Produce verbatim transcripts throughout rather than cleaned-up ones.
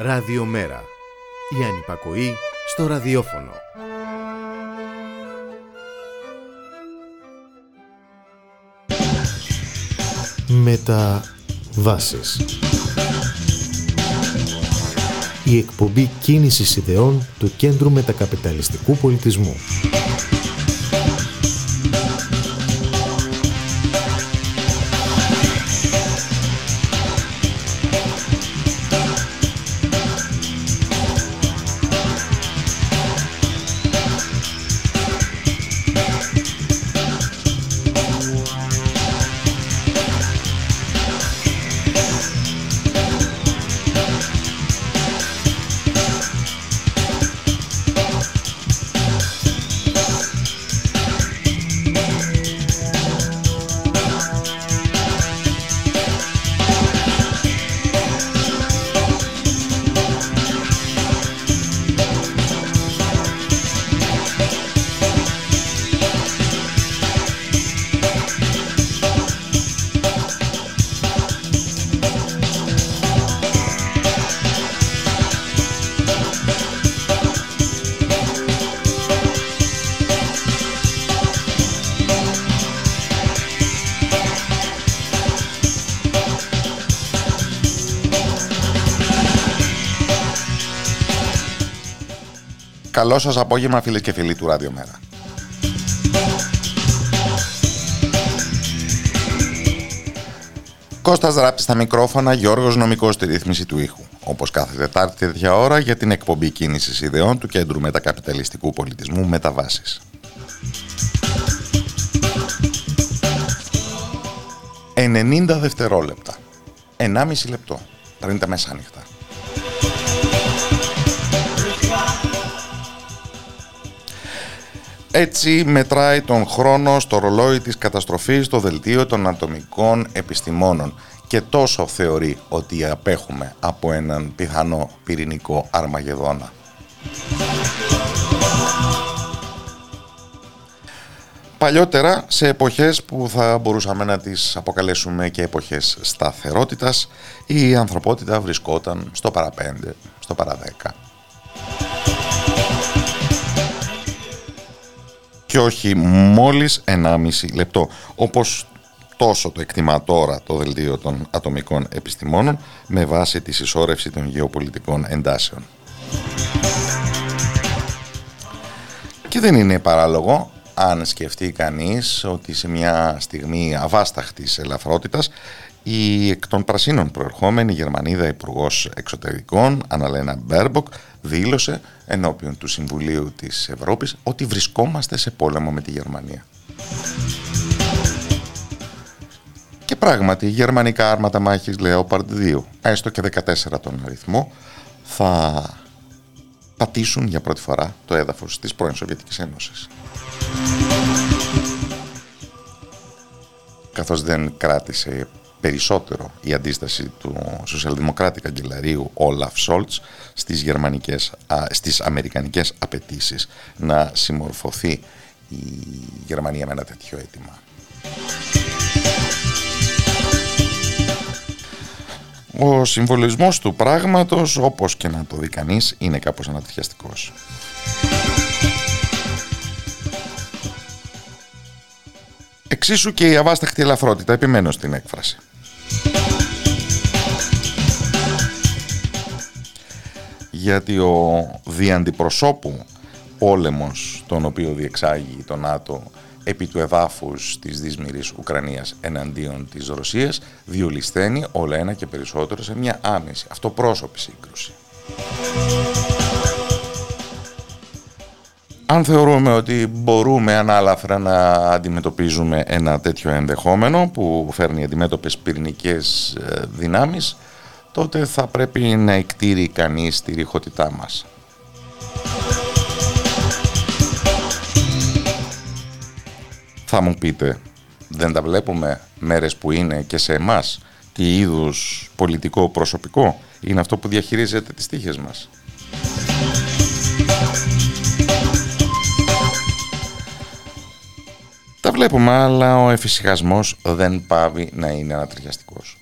Ραδιομέρα. Η ανυπακοή στο ραδιόφωνο. Μεταβάσεις. Η εκπομπή κίνησης ιδεών του Κέντρου Μετακαπιταλιστικού Πολιτισμού. Καλό σας απόγευμα, φίλες και φίλοι του Ραδιομέρα. Κώστας Ράπτης στα μικρόφωνα, Γιώργος Νομικός στη ρύθμιση του ήχου. Όπως κάθε Τετάρτη τέτοια ώρα για την εκπομπή κίνησης ιδεών του Κέντρου Μετακαπιταλιστικού Πολιτισμού Μεταβάσεις. ενενήντα δευτερόλεπτα, ενάμιση λεπτό πριν τα μεσάνυχτα. Έτσι μετράει τον χρόνο στο ρολόι της καταστροφής στο δελτίο των ατομικών επιστημόνων και τόσο θεωρεί ότι απέχουμε από έναν πιθανό πυρηνικό αρμαγεδόνα. Παλιότερα, σε εποχές που θα μπορούσαμε να τις αποκαλέσουμε και εποχές σταθερότητας, η ανθρωπότητα βρισκόταν στο παραπέντε, στο παραδέκα. Και όχι μόλις ενάμιση λεπτό, όπως τόσο το εκτιμά τώρα το δελτίο των ατομικών επιστημόνων με βάση τη συσσόρευση των γεωπολιτικών εντάσεων. Και δεν είναι παράλογο αν σκεφτεί κανείς ότι σε μια στιγμή αβάσταχτης ελαφρότητας η εκ των πρασίνων προερχόμενη Γερμανίδα Υπουργός Εξωτερικών Αναλένα Μπέρμποκ δήλωσε ενώπιον του Συμβουλίου της Ευρώπης ότι βρισκόμαστε σε πόλεμο με τη Γερμανία. Και πράγματι, γερμανικά άρματα μάχης Leopard δύο, έστω και δεκατέσσερα τον αριθμό, θα πατήσουν για πρώτη φορά το έδαφος της πρώην Σοβιετικής Ένωσης. Καθώς δεν κράτησε περισσότερο η αντίσταση του σοσιαλδημοκράτη καγκελαρίου Όλαφ Σόλτ στις, γερμανικές, α, στις αμερικανικές απαιτήσεις να συμμορφωθεί η Γερμανία με ένα τέτοιο αίτημα. Ο συμβολισμός του πράγματος, όπως και να το δει κανείς, είναι κάπως ανατριχιαστικός. Εξίσου και η αβάσταχτη ελαφρότητα, επιμένω στην έκφραση. Γιατί ο διαντιπροσώπου πόλεμος, τον οποίο διεξάγει το ΝΑΤΟ επί του εδάφους της δύσμηρης Ουκρανίας εναντίον της Ρωσίας, διολυσθένει όλο ένα και περισσότερο σε μια άμεση, αυτοπρόσωπη σύγκρουση. Αν θεωρούμε ότι μπορούμε ανάλαφρα να αντιμετωπίζουμε ένα τέτοιο ενδεχόμενο που φέρνει αντιμέτωπες πυρηνικές δυνάμεις, τότε θα πρέπει να εκτείρει κανείς τη ρηχότητά μας. Θα μου πείτε, δεν τα βλέπουμε μέρες που είναι και σε εμάς τι είδους πολιτικό προσωπικό είναι αυτό που διαχειρίζεται τις τύχες μας. Τα βλέπουμε, αλλά ο εφησυχασμός δεν πάβει να είναι ανατριχιαστικός.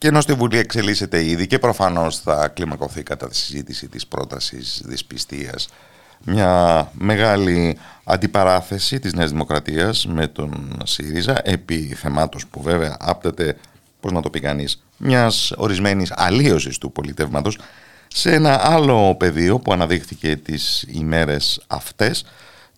Και ενώ στη Βουλή εξελίσσεται ήδη και προφανώς θα κλιμακωθεί κατά τη συζήτηση της πρότασης δυσπιστίας μια μεγάλη αντιπαράθεση της Νέας Δημοκρατίας με τον ΣΥΡΙΖΑ επί θεμάτος που βέβαια άπτεται, πώς να το πει κανείς, μιας ορισμένης αλλίωσης του πολιτεύματος σε ένα άλλο πεδίο που αναδείχθηκε τις ημέρες αυτές.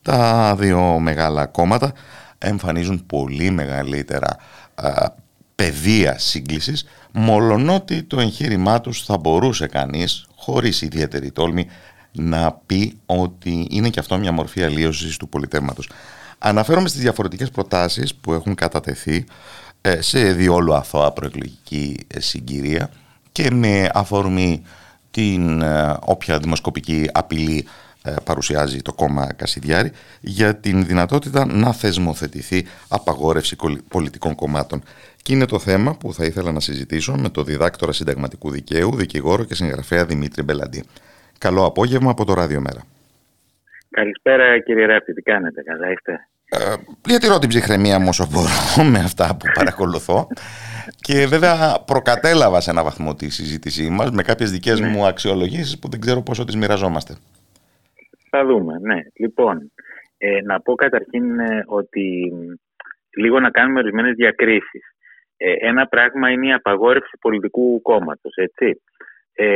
Τα δύο μεγάλα κόμματα εμφανίζουν πολύ μεγαλύτερα α, πεδία σύγκλησης, μολονότι το εγχείρημά τους θα μπορούσε κανείς, χωρίς ιδιαίτερη τόλμη, να πει ότι είναι και αυτό μια μορφή αλλίωσης του πολιτεύματος. Αναφέρομαι στις διαφορετικές προτάσεις που έχουν κατατεθεί σε διόλου αθώα προεκλογική συγκυρία και με αφορμή την όποια δημοσκοπική απειλή παρουσιάζει το κόμμα Κασιδιάρη για την δυνατότητα να θεσμοθετηθεί απαγόρευση πολιτικών κομμάτων. Και είναι το θέμα που θα ήθελα να συζητήσω με τον διδάκτορα συνταγματικού δικαίου, δικηγόρο και συγγραφέα Δημήτρη Μπελαντή. Καλό απόγευμα από το Ραδιομέρα. Καλησπέρα κύριε Ράπτη, τι κάνετε, καλά είστε? Ε, διατηρώ την ψυχραιμία μου όσο μπορώ με αυτά που παρακολουθώ και βέβαια προκατέλαβα σε ένα βαθμό τη συζήτησή μας με κάποιες δικές ναι. μου αξιολογήσεις που δεν ξέρω πόσο τις μοιραζόμαστε. Θα δούμε, ναι. Λοιπόν, ε, να πω καταρχήν ε, ότι λίγο να κάνουμε ορισμένες διακρίσεις. Ε, ένα πράγμα είναι η απαγόρευση πολιτικού κόμματος, έτσι. Ε,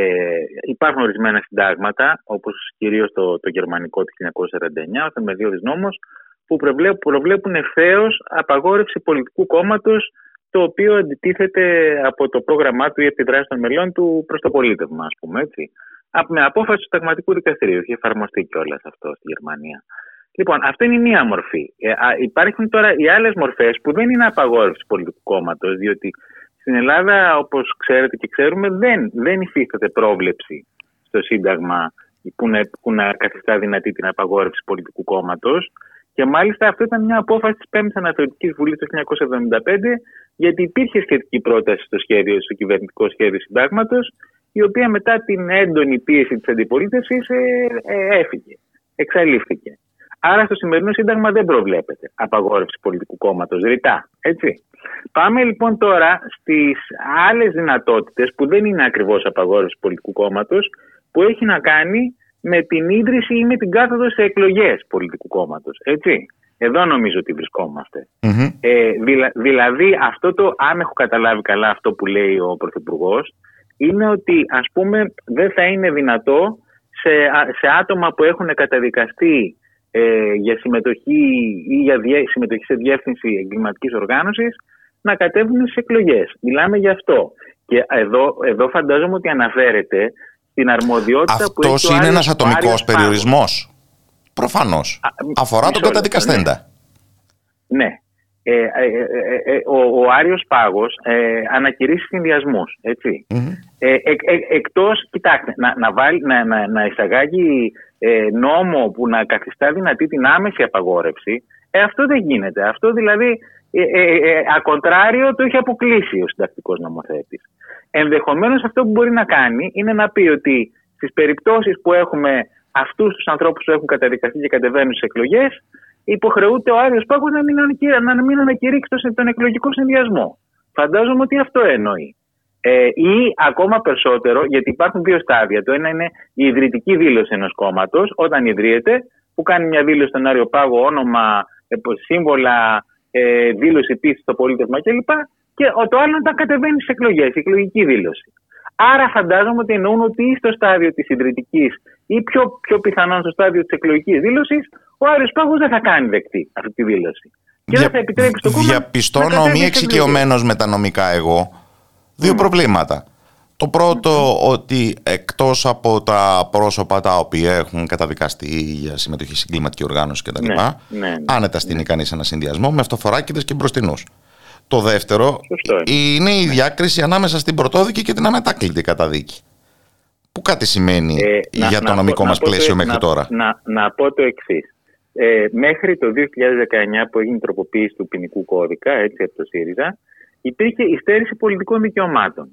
υπάρχουν ορισμένα συντάγματα, όπως κυρίως το, το γερμανικό του χίλια εννιακόσια σαράντα εννιά, ο θεμελιώδης νόμος, που προβλέπουν, προβλέπουν ευθέως απαγόρευση πολιτικού κόμματος, το οποίο αντιτίθεται από το πρόγραμμά του ή επιδράσει των μελών του προς το πολίτευμα, ας πούμε, έτσι. Με απόφαση του Συνταγματικού Δικαστηρίου. Έχει εφαρμοστεί κιόλας αυτό στη Γερμανία. Λοιπόν, αυτή είναι η μία μορφή. Ε, υπάρχουν τώρα οι άλλες μορφές που δεν είναι απαγόρευση πολιτικού κόμματος, διότι στην Ελλάδα, όπως ξέρετε και ξέρουμε, δεν, δεν υφίσταται πρόβλεψη στο Σύνταγμα που να, που να καθιστά δυνατή την απαγόρευση πολιτικού κόμματος. Και μάλιστα αυτό ήταν μια απόφαση της πέμπτης Αναθεωρητικής Βουλής το χίλια εννιακόσια εβδομήντα πέντε, γιατί υπήρχε σχετική πρόταση στο, σχέδιο, στο κυβερνητικό σχέδιο συντάγματος, η οποία μετά την έντονη πίεση της αντιπολίτευσης ε, ε, έφυγε, εξαλείφθηκε. Άρα στο σημερινό Σύνταγμα δεν προβλέπεται απαγόρευση πολιτικού κόμματος, ρητά, έτσι. Πάμε λοιπόν τώρα στις άλλες δυνατότητες που δεν είναι ακριβώς απαγόρευση πολιτικού κόμματος, που έχει να κάνει με την ίδρυση ή με την κάθοδο σε εκλογές πολιτικού κόμματος, έτσι. Εδώ νομίζω ότι βρισκόμαστε. Mm-hmm. Ε, δηλα, δηλαδή αυτό το, αν έχω καταλάβει καλά αυτό που λέει ο Πρωθυπουργός, είναι ότι ας πούμε δεν θα είναι δυνατό σε, σε άτομα που έχουν καταδικαστεί ε, για συμμετοχή ή για διε, συμμετοχή σε διεύθυνση εγκληματικής οργάνωσης να κατέβουν στις εκλογές. Μιλάμε γι' αυτό. Και εδώ, εδώ φαντάζομαι ότι αναφέρεται στην αρμοδιότητα αυτός που έχει. Αυτός είναι ένας ατομικός περιορισμός. Προφανώς. Α, αφορά τον καταδικαστέντα. Ναι. ναι. Ε, ε, ε, ε, ο, ο Άριος Πάγος ε, ανακηρύσσει συνδυασμούς, έτσι. Mm-hmm. Ε, ε, ε, εκτός, κοιτάξτε, να, να, βάλει, να, να, να εισαγάγει ε, νόμο που να καθιστά δυνατή την άμεση απαγόρευση, ε, αυτό δεν γίνεται. Αυτό δηλαδή, ε, ε, ε, ακοντράριο, το έχει αποκλείσει ο συντακτικός νομοθέτης. Ενδεχομένως αυτό που μπορεί να κάνει είναι να πει ότι στις περιπτώσεις που έχουμε αυτούς τους ανθρώπους που έχουν καταδικαστεί και κατεβαίνουν στις εκλογές, υποχρεούται ο Άριος Πάγος να μην, να μην ανακηρύξει τον εκλογικό συνδυασμό. Φαντάζομαι ότι αυτό εννοεί. Ε, ή ακόμα περισσότερο, γιατί υπάρχουν δύο στάδια. Το ένα είναι η ιδρυτική δήλωση ενός κόμματος, όταν ιδρύεται, που κάνει μια δήλωση στον Άριο Πάγο, όνομα, σύμβολα, ε, δήλωση πίστης στο πολίτευμα κλπ. Και το άλλο όταν κατεβαίνει στις εκλογές, η εκλογική δήλωση. Άρα φαντάζομαι ότι εννοούν ότι ή στο στάδιο της ιδρυτικής ή πιο, πιο πιθανόν στο στάδιο της εκλογικής δήλωσης, ο Άριος Πάγος δεν θα κάνει δεκτή αυτή τη δήλωση. Και Δια... δεν θα επιτρέψει το κόμμα. Διαπιστώνω, μη εξοικειωμένος με τα νομικά εγώ, δύο mm. προβλήματα. Το πρώτο, mm. ότι εκτός από τα πρόσωπα τα οποία έχουν καταδικαστεί για συμμετοχή σε εγκληματική οργάνωση κτλ., ναι, ναι, ναι, άνετα στείνει ναι. κανείς ένα συνδυασμό με αυτοφοράκηδες και μπροστινούς. Το δεύτερο είναι η διάκριση ανάμεσα στην πρωτόδικη και την αμετάκλητη καταδίκη. Που κάτι σημαίνει ε, για να, το νομικό να, μας να πλαίσιο το, μέχρι να, τώρα. Να, να πω το εξής. Ε, μέχρι το δύο χιλιάδες δεκαεννιά που έγινε η τροποποίηση του ποινικού κώδικα, έτσι από το ΣΥΡΙΖΑ, υπήρχε η στέρηση πολιτικών δικαιωμάτων.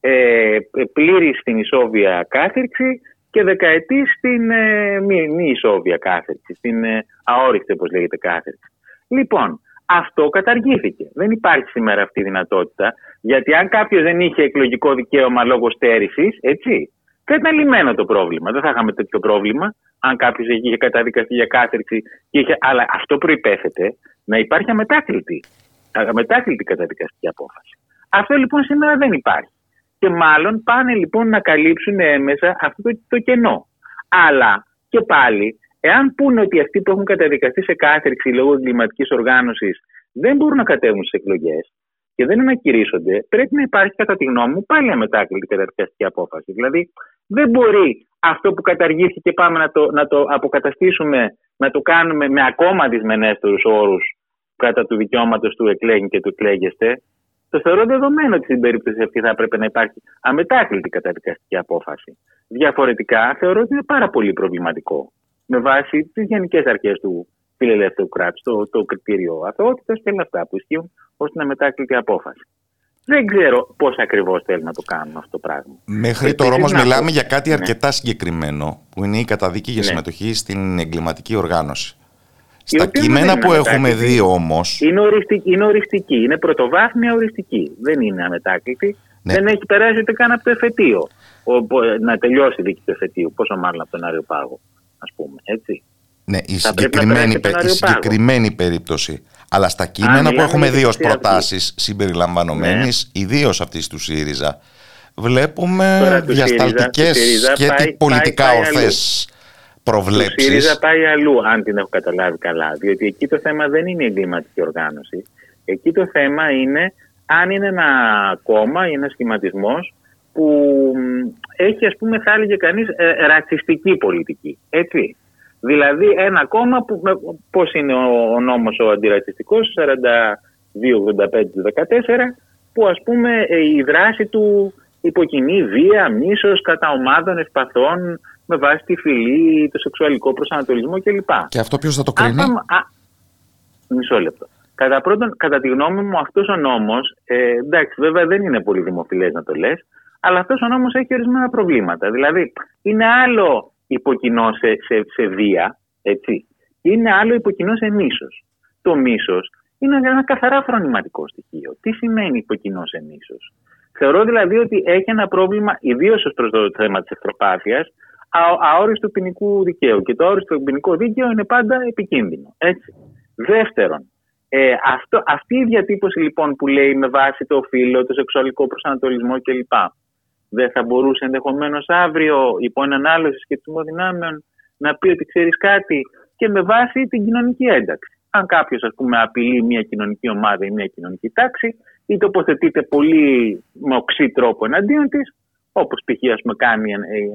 Ε, πλήρη στην ισόβια κάθερξη και δεκαετή στην ε, μη, μη ισόβια κάθερξη, στην ε, αόριστη, όπως λέγεται, κάθερξη. Λοιπόν, Αυτό καταργήθηκε. Δεν υπάρχει σήμερα αυτή η δυνατότητα, γιατί αν κάποιος δεν είχε εκλογικό δικαίωμα λόγω στέρησης, έτσι, θα ήταν λυμένο το πρόβλημα. Δεν θα είχαμε τέτοιο πρόβλημα, αν κάποιος είχε καταδικαστεί για κάθριξη. Είχε... Αλλά αυτό προϋπέθεται να υπάρχει αμετάκλητη, αμετάκλητη καταδικαστική απόφαση. Αυτό λοιπόν σήμερα δεν υπάρχει. Και μάλλον πάνε λοιπόν να καλύψουν έμεσα αυτό το κενό. Αλλά και πάλι, εάν πούνε ότι αυτοί που έχουν καταδικαστεί σε κάθριξη λόγω εγκληματικής οργάνωσης δεν μπορούν να κατέβουν στις εκλογές και δεν ανακηρύσσονται, πρέπει να υπάρχει, κατά τη γνώμη μου, πάλι αμετάκλητη καταδικαστική απόφαση. Δηλαδή, δεν μπορεί αυτό που καταργήθηκε πάμε να το, να το αποκαταστήσουμε, να το κάνουμε με ακόμα δυσμενέστερους όρους κατά του δικαιώματος του εκλέγει και του εκλέγεστε. Το θεωρώ δεδομένο ότι στην περίπτωση αυτή θα έπρεπε να υπάρχει αμετάκλητη καταδικαστική απόφαση. Διαφορετικά, θεωρώ ότι είναι πάρα πολύ προβληματικό με βάση τις γενικές αρχές του φιλελεύθερου κράτους, το, το κριτήριο αθωότητας και όλα αυτά που ισχύουν ως την αμετάκλητη απόφαση. Δεν ξέρω πώς ακριβώς θέλουν να το κάνουν αυτό το πράγμα. Μέχρι τώρα όμως μιλάμε για κάτι ναι. αρκετά συγκεκριμένο, που είναι η καταδίκη για ναι. συμμετοχή στην εγκληματική οργάνωση. Στα κείμενα που έχουμε δει όμως. Είναι οριστική, είναι, οριστική, είναι πρωτοβάθμια οριστική. Δεν είναι αμετάκλητη. Ναι. Δεν έχει περάσει ούτε καν από το εφετείο. Να τελειώσει η δίκη του εφετείου, πόσο μάλλον από τον Άριο Πάγο, ας πούμε. Έτσι. Ναι, η συγκεκριμένη, πε, η συγκεκριμένη περίπτωση. Αλλά στα κείμενα Α, που έχουμε δει ως προτάσεις συμπεριλαμβανομένης, ναι. ιδίως αυτής του ΣΥΡΙΖΑ, βλέπουμε διασταλτικές και πολιτικά ορθές. Προβλέψεις. Το ΣΥΡΙΖΑ πάει αλλού, αν την έχω καταλάβει καλά. Διότι εκεί το θέμα δεν είναι η εγκληματική οργάνωση. Εκεί το θέμα είναι αν είναι ένα κόμμα ή ένα σχηματισμός που έχει, ας πούμε, θα έλεγε κανείς, ε, ρατσιστική πολιτική. Έτσι. Δηλαδή, ένα κόμμα που, πώς είναι ο, ο νόμος ο αντιρατσιστικός, σαράντα δύο ογδόντα πέντε δεκατέσσερα, που, ας πούμε, η δράση του υποκινεί βία, μίσος κατά ομάδων ευπαθών, με βάση τη φυλή, το σεξουαλικό προσανατολισμό κλπ. Και αυτό ποιος θα το κρίνει? Α, α, μισό λεπτό. Κατά πρώτον, κατά τη γνώμη μου, αυτός ο νόμος, ε, εντάξει, βέβαια δεν είναι πολύ δημοφιλές να το λες, αλλά αυτός ο νόμος έχει ορισμένα προβλήματα. Δηλαδή, είναι άλλο υποκοινό σε, σε, σε βία, έτσι, είναι άλλο υποκοινό σε μίσος. Το μίσος είναι ένα καθαρά φρονηματικό στοιχείο. Τι σημαίνει υποκοινό σε μίσος? Θεωρώ δηλαδή ότι έχει ένα πρόβλημα, ιδίως ως προς το θέμα της εχθροπάθειας, αόριστο ποινικού δικαίου. Και το αόριστο ποινικό δίκαιο είναι πάντα επικίνδυνο. Έτσι. Δεύτερον, ε, αυτό, αυτή η διατύπωση λοιπόν που λέει με βάση το φύλο, το σεξουαλικό προσανατολισμό κλπ. Δεν θα μπορούσε ενδεχομένως αύριο υπό έναν άλλο συσχετισμό δυνάμεων να πει ότι ξέρεις κάτι και με βάση την κοινωνική ένταξη. Αν κάποιος, ας πούμε, απειλεί μια κοινωνική ομάδα ή μια κοινωνική τάξη ή τοποθετείται πολύ με οξύ τρόπο εναντίον της, όπως π.χ. κάνει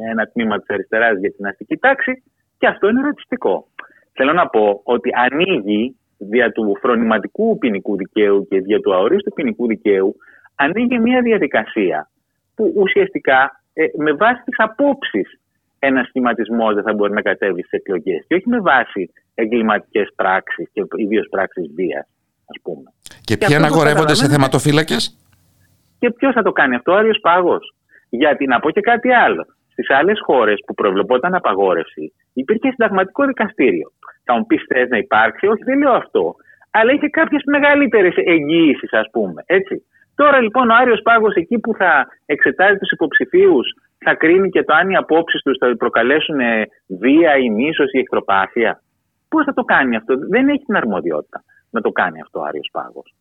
ένα τμήμα της αριστεράς για την αστική τάξη, και αυτό είναι ρατσιστικό. Θέλω να πω ότι ανοίγει δια του φρονηματικού ποινικού δικαίου και δια του αορίστου ποινικού δικαίου, ανοίγει μια διαδικασία που ουσιαστικά ε, με βάση τις απόψεις ένα σχηματισμό δεν θα μπορεί να κατέβει στις εκλογές και όχι με βάση εγκληματικές πράξεις και ιδίως πράξεις βίας, ας πούμε. Και, και ποιοι αναγορεύονται σε θεματοφύλακες? Και ποιος θα το κάνει αυτό? Ο Άριος Πάγος. Γιατί να πω και κάτι άλλο. Στις άλλες χώρες που προβλεπόταν απαγόρευση, υπήρχε συνταγματικό δικαστήριο. Θα μου πεις, θες να υπάρξει? Όχι, δεν λέω αυτό. Αλλά είχε κάποιες μεγαλύτερες εγγυήσεις, ας πούμε. Έτσι. Τώρα λοιπόν ο Άριος Πάγος, εκεί που θα εξετάζει τους υποψηφίους, θα κρίνει και το αν οι απόψεις τους θα προκαλέσουν βία ή μίσος ή εχθροπάθεια. Πώς θα το κάνει αυτό? Δεν έχει την αρμοδιότητα να το κάνει αυτό ο Άριος Πάγος.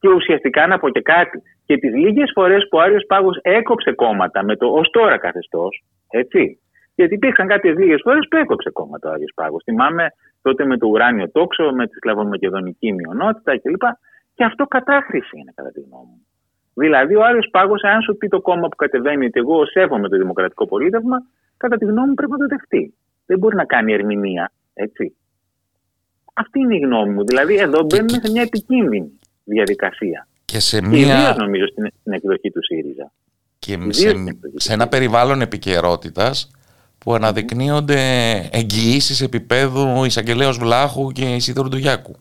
Και ουσιαστικά να πω και κάτι. Και τις λίγες φορές που ο Άριος Πάγος έκοψε κόμματα με το ως τώρα καθεστώς, έτσι. Γιατί υπήρξαν κάποιες λίγες φορές που έκοψε κόμματα ο Άριος Πάγος. Θυμάμαι τότε με το ουράνιο τόξο, με τη σλαβομακεδονική μειονότητα κλπ. Και αυτό κατάχρηση είναι, κατά τη γνώμη μου. Δηλαδή, ο Άριος Πάγος, αν σου πει το κόμμα που κατεβαίνει ότι εγώ σέβομαι το δημοκρατικό πολίτευμα, κατά τη γνώμη μου πρέπει να το δεχτεί. Δεν μπορεί να κάνει ερμηνεία, έτσι. Αυτή είναι η γνώμη μου. Δηλαδή, εδώ μπαίνουμε σε μια επικίνδυνη διαδικασία. Και σε μία... Ιδίως, νομίζω, στην, στην εκδοχή του ΣΥΡΙΖΑ. Και σε, σε ένα περιβάλλον επικαιρότητας που αναδεικνύονται εγγυήσεις επίπεδου Εισαγγελέως Βλάχου και Ισίδωρου Ντουγιάκου.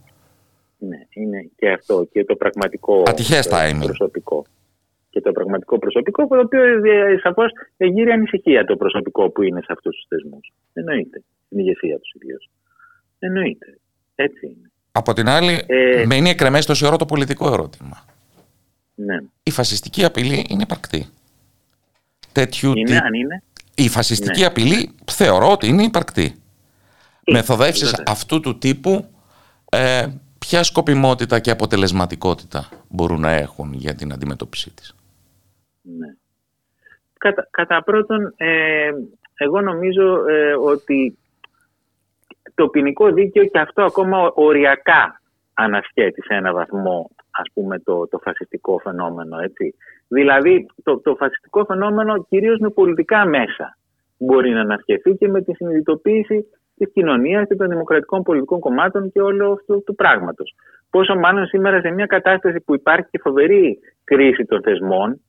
Ναι, είναι και αυτό. Και το πραγματικό Ατυχέστα, προσωπικό. Και το πραγματικό προσωπικό, το οποίο σαφώς γύρει ανησυχία το προσωπικό που είναι σε αυτούς τους θεσμούς. Εννοείται. Την ηγεσία τους ιδίως. Εννοείται. Έτσι είναι. Από την άλλη, ε... μένει εκκρεμές τόση ώρα το πολιτικό ερώτημα. Ναι. Η φασιστική απειλή είναι υπαρκτή. Τέτοιου είναι, τι... αν είναι. Η φασιστική ναι. απειλή θεωρώ ότι είναι υπαρκτή. Μεθοδεύσεις δηλαδή. Αυτού του τύπου ε, ποια σκοπιμότητα και αποτελεσματικότητα μπορούν να έχουν για την αντιμετώπιση της. Ναι. Κατά, κατά πρώτον, ε, εγώ νομίζω ε, ότι το ποινικό δίκαιο και αυτό ακόμα οριακά ανασχέτει σε ένα βαθμό, ας πούμε, το, το φασιστικό φαινόμενο, έτσι. Δηλαδή, το, το φασιστικό φαινόμενο κυρίως με πολιτικά μέσα μπορεί να ανασχεθεί και με τη συνειδητοποίηση της κοινωνίας και των δημοκρατικών πολιτικών κομμάτων και όλου αυτού του πράγματος. Πόσο μάλλον σήμερα σε μια κατάσταση που υπάρχει και φοβερή κρίση των θεσμών,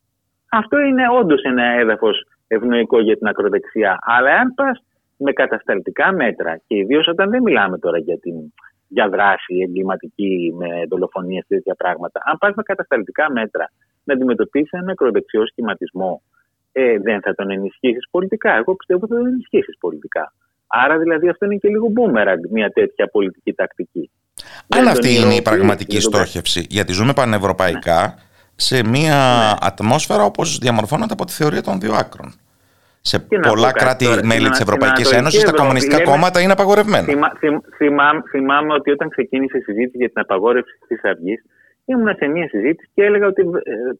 αυτό είναι όντως ένα έδαφος ευνοϊκό για την ακροδεξιά. Αλλά αν πας με κατασταλτικά μέτρα, και ιδίως όταν δεν μιλάμε τώρα για την... για δράση εγκληματική, με δολοφονίες και τέτοια πράγματα. Αν πας με κατασταλτικά μέτρα να αντιμετωπίσεις έναν ακροδεξιό σχηματισμό, ε, δεν θα τον ενισχύσεις πολιτικά. Εγώ πιστεύω ότι θα τον ενισχύσεις πολιτικά. Άρα, δηλαδή, αυτό είναι και λίγο μπούμερανγκ, μια τέτοια πολιτική τακτική. Αλλά αυτή είναι νιώ, η πραγματική στόχευση. Το... Γιατί ζούμε πανευρωπαϊκά ναι. σε μια ναι. ατμόσφαιρα όπως διαμορφώνεται από τη θεωρία των δύο άκρων. Σε πολλά κράτη-μέλη της Ευρωπαϊκής Ένωσης, τα κομμουνιστικά κόμματα είναι απαγορευμένα. Θυμά, θυμ, θυμάμαι, θυμάμαι ότι όταν ξεκίνησε η συζήτηση για την απαγόρευση της Αυγής, ήμουν σε μια συζήτηση και έλεγα ότι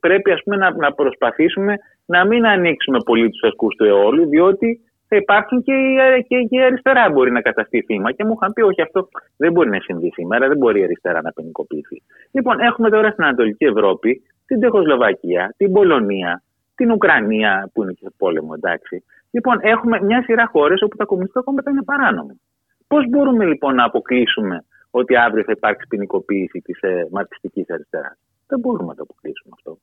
πρέπει, ας πούμε, να, να προσπαθήσουμε να μην ανοίξουμε πολύ τους ασκούς του αιώλου, διότι θα υπάρχουν και η, και, και η αριστερά μπορεί να καταστεί θύμα. Και μου είχαν πει, όχι, αυτό δεν μπορεί να συμβεί σήμερα, δεν μπορεί η αριστερά να ποινικοποιηθεί. Λοιπόν, έχουμε τώρα στην Ανατολική Ευρώπη την Τσεχοσλοβακία, την Πολωνία, την Ουκρανία, που είναι και στο πόλεμο, εντάξει. Λοιπόν, έχουμε μια σειρά χώρες όπου τα κομμουνιστικά κόμματα είναι παράνομα. Πώς μπορούμε λοιπόν να αποκλείσουμε ότι αύριο θα υπάρξει ποινικοποίηση της ε, μαρξιστικής αριστεράς? Δεν μπορούμε να το αποκλείσουμε αυτό.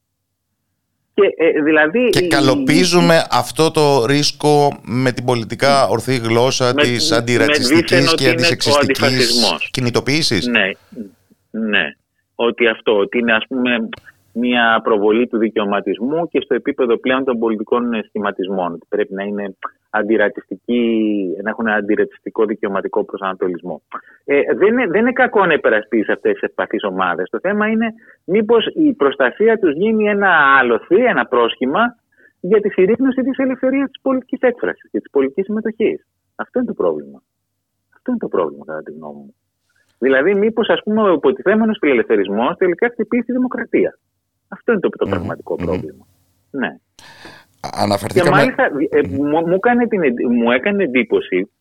Και, ε, δηλαδή, και η... καλοποιίζουμε αυτό το ρίσκο με την πολιτικά ορθή γλώσσα με, της αντιρατσιστικής και αντισεξιστικής κινητοποίησης. Ναι, ναι. Ότι αυτό, ότι είναι, ας πούμε, μια προβολή του δικαιωματισμού και στο επίπεδο πλέον των πολιτικών σχηματισμών. Ότι πρέπει να, είναι να έχουν αντιρατσιστικό δικαιωματικό προσανατολισμό. Ε, δεν, είναι, δεν είναι κακό να υπερασπίσεις αυτές τις ευπαθείς ομάδες. Το θέμα είναι μήπως η προστασία τους γίνει ένα άλοθη, ένα πρόσχημα για τη συρρήγνωση της ελευθερίας της πολιτικής έκφρασης και της πολιτικής συμμετοχής. Αυτό είναι το πρόβλημα. Αυτό είναι το πρόβλημα, κατά τη γνώμη μου. Δηλαδή, μήπως, ας πούμε, ο υποτιθέμενος φιλελευθερισμός τελικά χτυπήσει τη δημοκρατία. Αυτό είναι το, το mm-hmm. πραγματικό mm-hmm. πρόβλημα. Ναι. Αναφερθήκαμε... Και μάλιστα ε, μου, μου, έκανε την, μου έκανε εντύπωση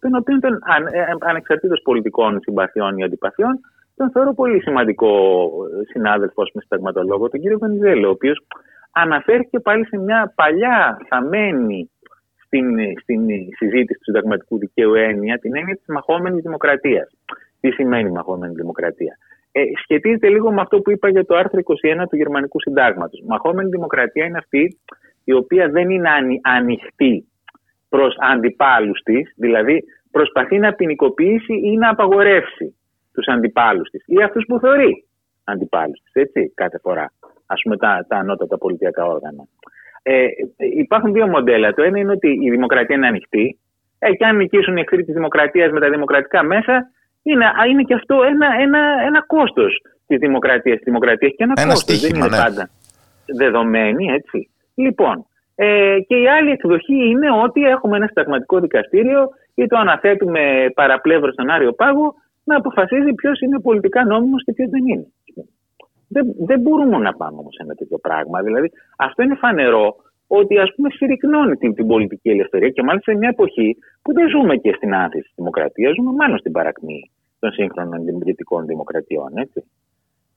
τον οποίο των αν, ε, ανεξαρτήτως πολιτικών συμπαθειών ή αντιπαθειών, τον θεωρώ πολύ σημαντικό συνάδελφο, ας πούμε, συνταγματολόγο, τον κύριο Βενιζέλο, ο οποίος αναφέρθηκε πάλι σε μια παλιά θαμένη στην, στην συζήτηση του συνταγματικού δικαίου έννοια, την έννοια της μαχόμενης δημοκρατίας. Τι σημαίνει μαχόμενη δημοκρατία? Ε, σχετίζεται λίγο με αυτό που είπα για το άρθρο είκοσι ένα του Γερμανικού Συντάγματος. Μαχόμενη δημοκρατία είναι αυτή η οποία δεν είναι ανοιχτή προς αντιπάλους της, δηλαδή προσπαθεί να ποινικοποιήσει ή να απαγορεύσει τους αντιπάλους της ή αυτούς που θεωρεί αντιπάλους της, έτσι, κάθε φορά, ας πούμε, τα, τα ανώτατα πολιτιακά όργανα. Ε, υπάρχουν δύο μοντέλα. Το ένα είναι ότι η δημοκρατία είναι ανοιχτή ε, και αν νικήσουν οι εχθροί της δημοκρατίας με τα δημοκρατικά μέσα, Είναι, είναι και αυτό ένα, ένα, ένα κόστος της δημοκρατίας. Της δημοκρατίας και ένα, ένα κόστος στίχημα, δεν είναι ναι. πάντα δεδομένη, έτσι. Λοιπόν, ε, και η άλλη εκδοχή είναι ότι έχουμε ένα συνταγματικό δικαστήριο ή το αναθέτουμε παραπλεύρο στον Άριο Πάγο να αποφασίζει ποιος είναι πολιτικά νόμιμος και ποιος δεν είναι. Δεν, δεν μπορούμε να πάμε όμως σε ένα τέτοιο πράγμα. Δηλαδή, αυτό είναι φανερό ότι, ας πούμε, συρρυκνώνει την, την πολιτική ελευθερία και μάλιστα σε μια εποχή που δεν ζούμε και στην άνθηση της δημοκρατίας, ζούμε μάλλον στην παρακμή των σύγχρονων δημοκρατικών δημοκρατιών. Έτσι.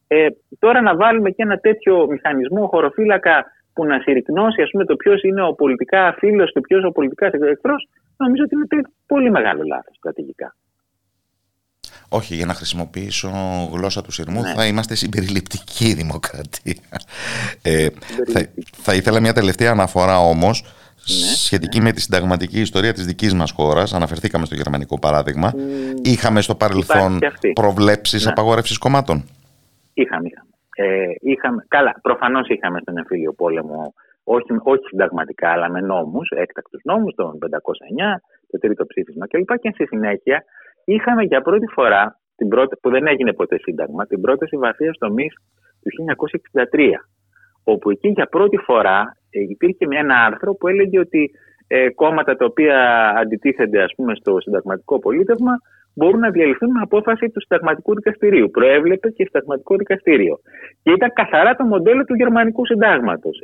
Ε, τώρα να βάλουμε και ένα τέτοιο μηχανισμό χωροφύλακα που να συρρυκνώσει, ας πούμε, το ποιος είναι ο πολιτικά φίλος και ποιος ο πολιτικά εχθρός, νομίζω ότι είναι πολύ μεγάλο λάθος στρατηγικά. Όχι, για να χρησιμοποιήσω γλώσσα του σειρμού, ναι. θα είμαστε συμπεριληπτική δημοκρατία. Ε, θα, θα ήθελα μια τελευταία αναφορά όμως, ναι. σχετική ναι. με τη συνταγματική ιστορία της δικής μας χώρας. Αναφερθήκαμε στο γερμανικό παράδειγμα. Mm. Είχαμε στο παρελθόν προβλέψεις ναι. απαγόρευσης κομμάτων. Είχαμε, είχαμε. Ε, είχαμε. Καλά, προφανώς είχαμε στον εμφύλιο πόλεμο, όχι, όχι συνταγματικά, αλλά με νόμους, έκτακτους νόμους, τον πεντακόσια εννιά, το τρίτο ψήφισμα κλπ. Και στη συνέχεια... Είχαμε για πρώτη φορά την πρώτη, που δεν έγινε ποτέ σύνταγμα, την πρόταση βαθείας τομής του χίλια εννιακόσια εξήντα τρία, όπου εκεί για πρώτη φορά υπήρχε ένα άρθρο που έλεγε ότι ε, κόμματα τα οποία αντιτίθενται, ας πούμε, στο συνταγματικό πολίτευμα μπορούν να διαλυθούν με απόφαση του συνταγματικού δικαστηρίου. Προέβλεπε και συνταγματικό δικαστήριο. Και ήταν καθαρά το μοντέλο του γερμανικού συντάγματος.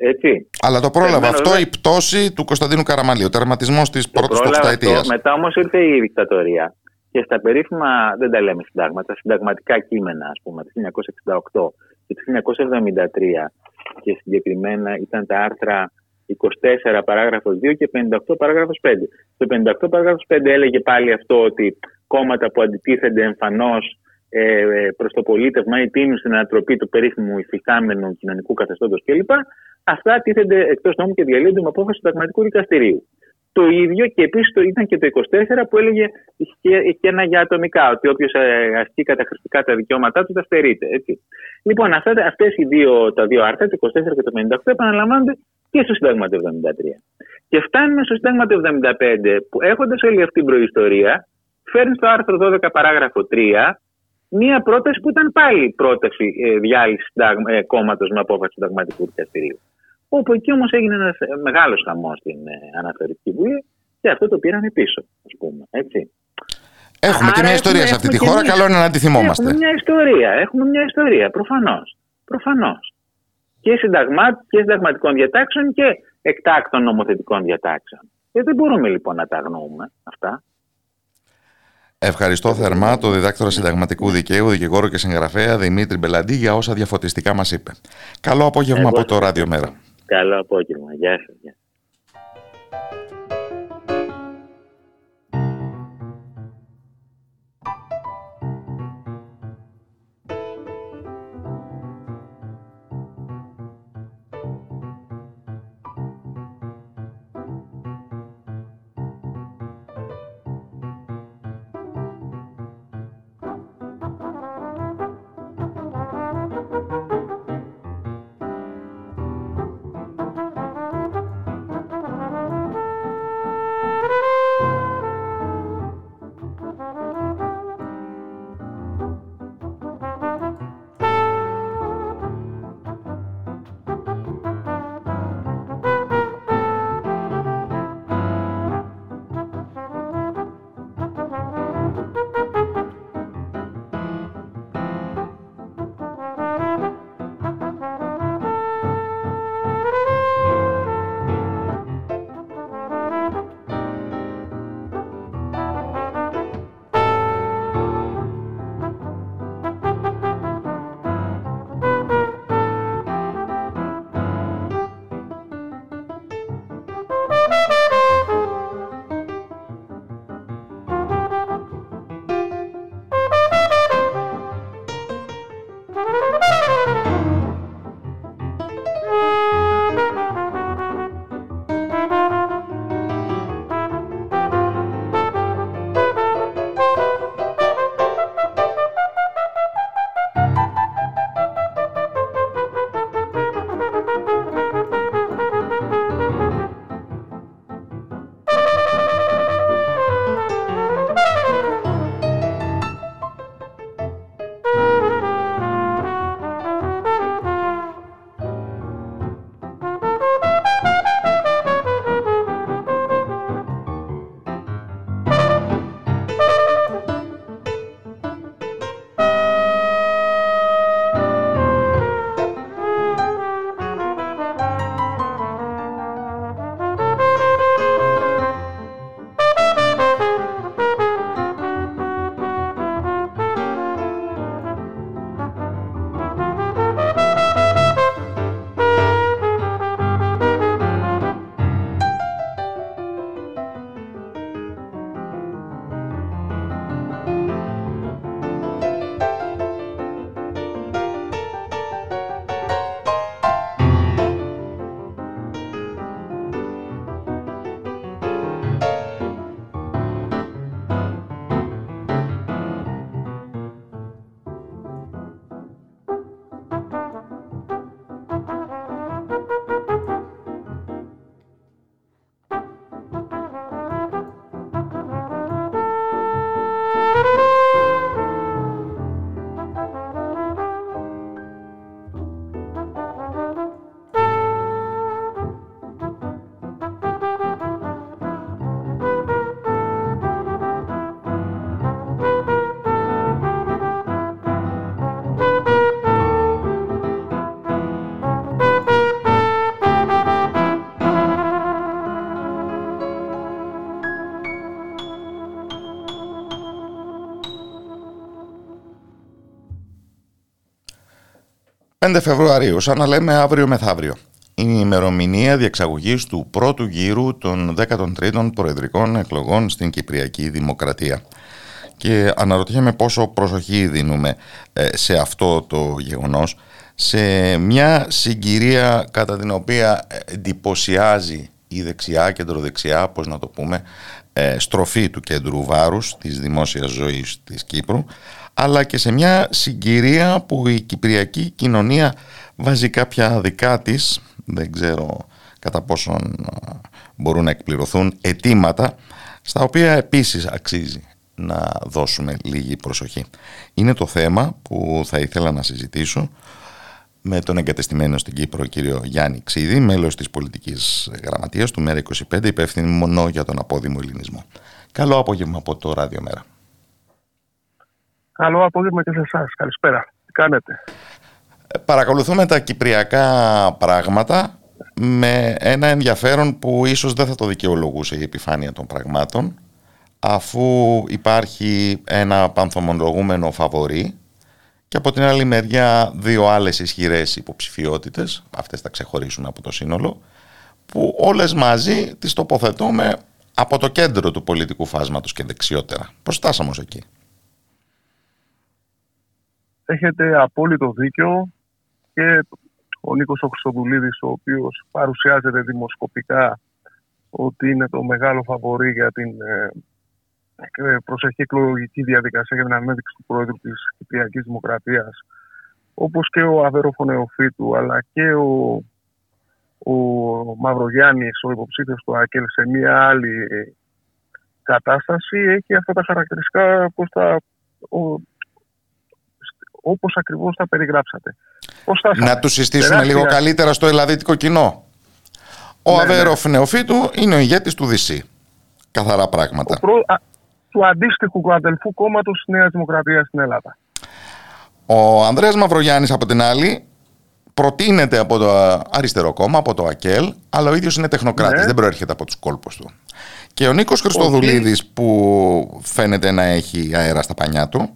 Αλλά το πρόλαβε αυτό δε... η πτώση του Κωνσταντίνου Καραμανλή, ο τερματισμός της πρώτης οκταετίας. Μετά όμως ήρθε η δικτατορία και στα περίφημα, δεν τα λέμε συντάγματα, συνταγματικά κείμενα, ας πούμε, το χίλια εννιακόσια εξήντα οκτώ και το χίλια εννιακόσια εβδομήντα τρία, και συγκεκριμένα ήταν τα άρθρα είκοσι τέσσερα παράγραφος δύο και πενήντα οκτώ παράγραφος πέντε. Το πενήντα οκτώ παράγραφος πέντε έλεγε πάλι αυτό, ότι κόμματα που αντιτίθενται εμφανώς ε, προς το πολίτευμα ή τείνουν στην ανατροπή του περίφημου υφιστάμενου κοινωνικού καθεστώτος κλπ. Αυτά τίθενται εκτός νόμου και διαλύονται με απόφαση του συνταγματικού δικαστηρίου. Το ίδιο και επίσης ήταν και το είκοσι τέσσερα που έλεγε και, και ένα για ατομικά, ότι όποιος ασκεί καταχρηστικά τα δικαιώματά του τα στερείται. Έτσι. Λοιπόν, αυτά, αυτές οι δύο, τα δύο άρθρα, το είκοσι τέσσερα και το πενήντα οκτώ, επαναλαμβάνονται και στο Σύνταγμα του εβδομήντα τρία. Και φτάνουμε στο Σύνταγμα του εβδομήντα πέντε, που έχοντας όλη αυτή την προϊστορία, φέρνει στο άρθρο δώδεκα παράγραφο τρία μία πρόταση που ήταν πάλι πρόταση ε, διάλυση ε, κόμματος με απόφαση του συνταγματικού δικαστηρίου. Όπου εκεί όμως έγινε ένας μεγάλος χαμός στην ε, αναθεωρητική βουλή και αυτό το πήραν πίσω, ας πούμε. Έτσι. Έχουμε Άρα, και μια ιστορία έχουμε, σε αυτή τη χώρα, μια... καλό είναι να αντιθυμόμαστε. Έχουμε μια ιστορία, έχουμε μια ιστορία, προφανώς. προφανώς. Και, συνταγμα... και συνταγματικών διατάξεων και εκτάκτων νομοθετικών διατάξεων. Και δεν μπορούμε λοιπόν να τα αγνοούμε αυτά. Ευχαριστώ θερμά τον διδάκτορα συνταγματικού δικαίου, δικηγόρο και συγγραφέα Δημήτρη Μπελαντή για όσα διαφωτιστικά μας είπε. Καλό απόγευμα Εγώ... από το Ραδιομέρα. Καλό απόγευμα. Γεια σας. πέντε Φεβρουαρίου, σαν να λέμε αύριο μεθαύριο, η ημερομηνία διεξαγωγής του πρώτου γύρου των δέκατων τρίτων προεδρικών εκλογών στην Κυπριακή Δημοκρατία. Και αναρωτιέμαι πόσο προσοχή δίνουμε σε αυτό το γεγονός, σε μια συγκυρία κατά την οποία εντυπωσιάζει η δεξιά, κεντροδεξιά, πώς να το πούμε, στροφή του κέντρου βάρους της δημόσιας ζωής της Κύπρου, αλλά και σε μια συγκυρία που η κυπριακή κοινωνία βάζει κάποια δικά της, δεν ξέρω κατά πόσον μπορούν να εκπληρωθούν, αιτήματα, στα οποία επίσης αξίζει να δώσουμε λίγη προσοχή. Είναι το θέμα που θα ήθελα να συζητήσω με τον εγκατεστημένο στην Κύπρο κύριο Γιάννη Ξύδη, μέλος της πολιτικής γραμματείας του ΜΕΡΑ είκοσι πέντε, υπεύθυνη μόνο για τον απόδημο ελληνισμό. Καλό απόγευμα από το Ραδιομέρα. Καλό απόγευμα και σε εσάς. Καλησπέρα. Τι κάνετε? Παρακολουθούμε τα κυπριακά πράγματα με ένα ενδιαφέρον που ίσως δεν θα το δικαιολογούσε η επιφάνεια των πραγμάτων, αφού υπάρχει ένα πανθομολογούμενο φαβορί και από την άλλη μεριά δύο άλλες ισχυρές υποψηφιότητες, αυτές θα ξεχωρίσουν από το σύνολο, που όλες μαζί τις τοποθετούμε από το κέντρο του πολιτικού φάσματος και δεξιότερα. Πώς φτάσαμε ως εκεί? Έχετε απόλυτο δίκιο και ο Νίκος Χριστοδουλίδης, ο οποίος παρουσιάζεται δημοσκοπικά ότι είναι το μεγάλο φαβορί για την προσεχή εκλογική διαδικασία για την ανάδειξη του πρόεδρου της Κυπριακής Δημοκρατίας, όπως και ο Αβέρωφ Νεοφύτου, αλλά και ο, ο Μαυρογιάννης, ο υποψήφιος του ΑΚΕΛ, σε μια άλλη κατάσταση, έχει αυτά τα χαρακτηριστικά που τα, ο, όπως ακριβώς τα περιγράψατε. Να τους συστήσουμε λίγο καλύτερα στο ελλαδίτικο κοινό. Ο ναι, Αβέρωφ ναι. Νεοφύτου είναι ο ηγέτης του ΔΗΣΥ. Καθαρά πράγματα. Ο προ... του αντίστοιχου αδελφού κόμματος Νέα Δημοκρατία στην Ελλάδα. Ο Ανδρέας Μαυρογιάννης, από την άλλη, προτείνεται από το αριστερό κόμμα, από το ΑΚΕΛ, αλλά ο ίδιος είναι τεχνοκράτης, ναι. δεν προέρχεται από τους κόλπους του. Και ο Νίκος Χριστοδουλίδης, okay. που φαίνεται να έχει αέρα στα πανιά του,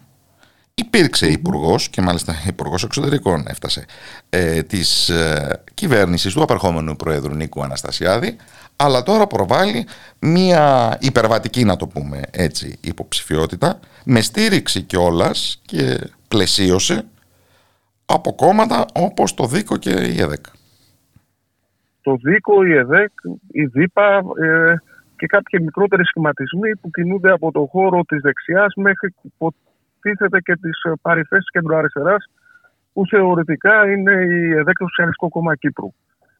υπήρξε υπουργός, και μάλιστα υπουργός εξωτερικών έφτασε, ε, της ε, κυβέρνησης του απερχόμενου Προέδρου Νίκου Αναστασιάδη, αλλά τώρα προβάλλει μία υπερβατική, να το πούμε έτσι, υποψηφιότητα, με στήριξη κιόλας και πλαισίωσε από κόμματα όπως το ΔΙΚΟ και η ΕΔΕΚ. Το ΔΙΚΟ, η ΕΔΕΚ, η ΔΥΠΑ ε, και κάποιοι μικρότεροι σχηματισμοί που κινούνται από το χώρο της δεξιάς μέχρι τίθεται και τις παρυφές της κεντροαριστεράς, που θεωρητικά είναι η ΕΔΕΚ, το Σοσιαλιστικό Κόμμα Κύπρου.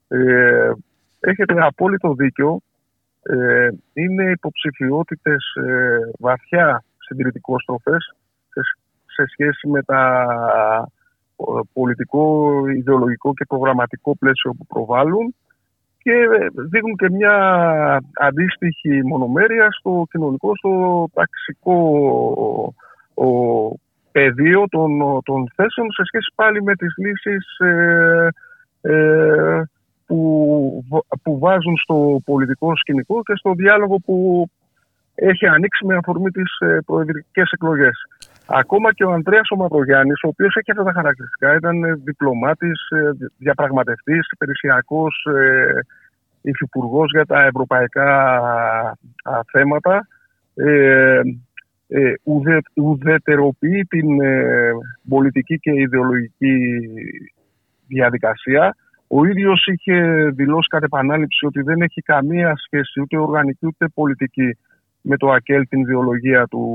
Ε, έχετε απόλυτο δίκιο. Ε, είναι υποψηφιότητες ε, βαθιά συντηρητικόστροφες σε, σε σχέση με τα ε, πολιτικό, ιδεολογικό και προγραμματικό πλαίσιο που προβάλλουν και δίνουν και μια αντίστοιχη μονομέρεια στο κοινωνικό, στο ταξικό ο πεδίο των, των θέσεων σε σχέση πάλι με τις λύσεις ε, ε, που, που βάζουν στο πολιτικό σκηνικό και στο διάλογο που έχει ανοίξει με αφορμή τις ε, προεδρικές εκλογές. Ακόμα και ο Ανδρέας ο Μαυρογιάννης, ο οποίος έχει αυτά τα χαρακτηριστικά, ήταν διπλωμάτης, ε, διαπραγματευτής, υπηρεσιακός ε, υφυπουργός για τα ευρωπαϊκά α, θέματα, ε, Ε, ουδε, ουδετεροποιεί την ε, πολιτική και ιδεολογική διαδικασία. Ο ίδιος είχε δηλώσει κατά επανάληψη ότι δεν έχει καμία σχέση ούτε οργανική ούτε πολιτική με το ΑΚΕΛ, την ιδεολογία του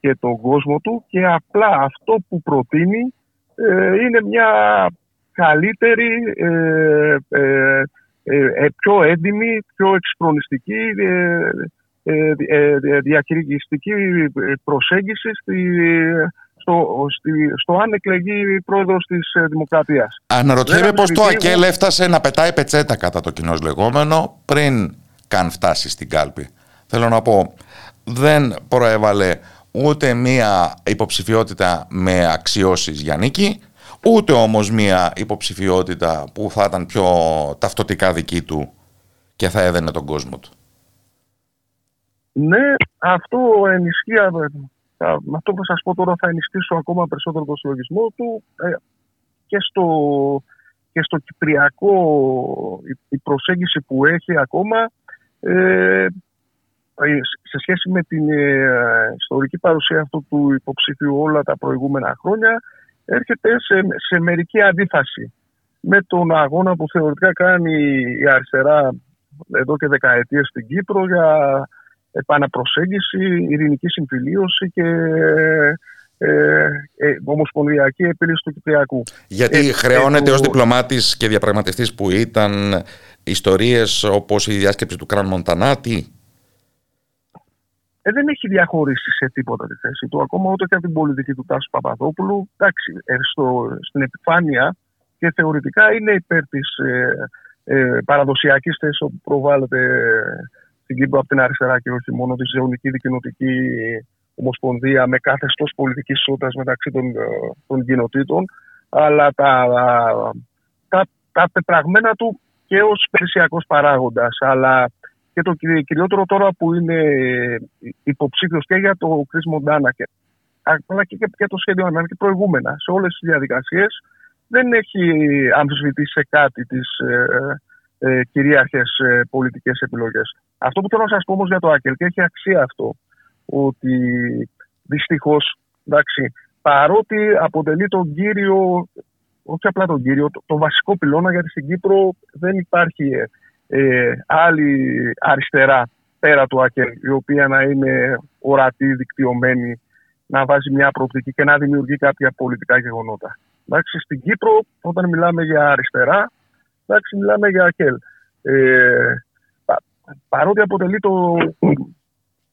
και τον κόσμο του, και απλά αυτό που προτείνει ε, είναι μια καλύτερη, ε, ε, ε, πιο έντιμη, πιο εξυγχρονιστική ε, διακυριστική προσέγγιση στη, στο, στη, στο αν εκλεγεί πρόεδρος της Δημοκρατίας. Αναρωτιέμαι πως το ΑΚΕΛ έφτασε να πετάει πετσέτα κατά το κοινώς λεγόμενο πριν καν φτάσει στην κάλπη. Θέλω να πω, δεν προέβαλε ούτε μία υποψηφιότητα με αξιώσεις για νίκη, ούτε όμως μία υποψηφιότητα που θα ήταν πιο ταυτοτικά δική του και θα έδαινε τον κόσμο του. Ναι, αυτό ενισχύει, αυτό που σας πω τώρα θα ενισχύσω ακόμα περισσότερο το συλλογισμό του. και στο, και στο κυπριακό η προσέγγιση που έχει ακόμα ε, σε σχέση με την ε, ιστορική παρουσία αυτού του υποψηφίου όλα τα προηγούμενα χρόνια έρχεται σε, σε μερική αντίφαση με τον αγώνα που θεωρητικά κάνει η αριστερά εδώ και δεκαετίες στην Κύπρο για επαναπροσέγγιση, ειρηνική συμφιλίωση και ε, ε, ομοσπονδιακή επίλυση του Κυπριακού. Γιατί ε, χρεώνεται ε, ως διπλωμάτης και διαπραγματευτής που ήταν ιστορίες όπως η διάσκεψη του Κραν Μοντανάτη. Ε, δεν έχει διαχωρίσει σε τίποτα τη θέση του, ακόμα ούτε και από την πολιτική του Τάσου Παπαδόπουλου. Εντάξει, ε, στο, στην επιφάνεια και θεωρητικά είναι υπέρ της ε, ε, παραδοσιακής θέσης όπου προβάλλεται στην Κύπρο από την αριστερά και όχι μόνο, τη ζεωνική δικοινοτική ομοσπονδία με καθεστώς πολιτικής ισότητας μεταξύ των, των κοινοτήτων, αλλά τα, τα, τα πεπραγμένα του και ως περισσιακός παράγοντας, αλλά και το κυριότερο τώρα που είναι υποψήφιος και για το Κρίς Μοντάνα και, αλλά και για το σχέδιο Ανάν και προηγούμενα σε όλες τις διαδικασίες δεν έχει αμφισβητήσει σε κάτι τις ε, ε, κυρίαρχες ε, πολιτικές επιλογές. Αυτό που θέλω να σας πω όμως για το ΑΚΕΛ και έχει αξία αυτό, ότι δυστυχώς, εντάξει, παρότι αποτελεί τον κύριο, όχι απλά τον κύριο, το, το βασικό πυλώνα, γιατί στην Κύπρο δεν υπάρχει ε, ε, άλλη αριστερά πέρα του ΑΚΕΛ, η οποία να είναι ορατή, δικτυωμένη, να βάζει μια προοπτική και να δημιουργεί κάποια πολιτικά γεγονότα. Εντάξει, στην Κύπρο, όταν μιλάμε για αριστερά, εντάξει, μιλάμε για ΑΚΕΛ. Ε, πα, παρότι αποτελεί το,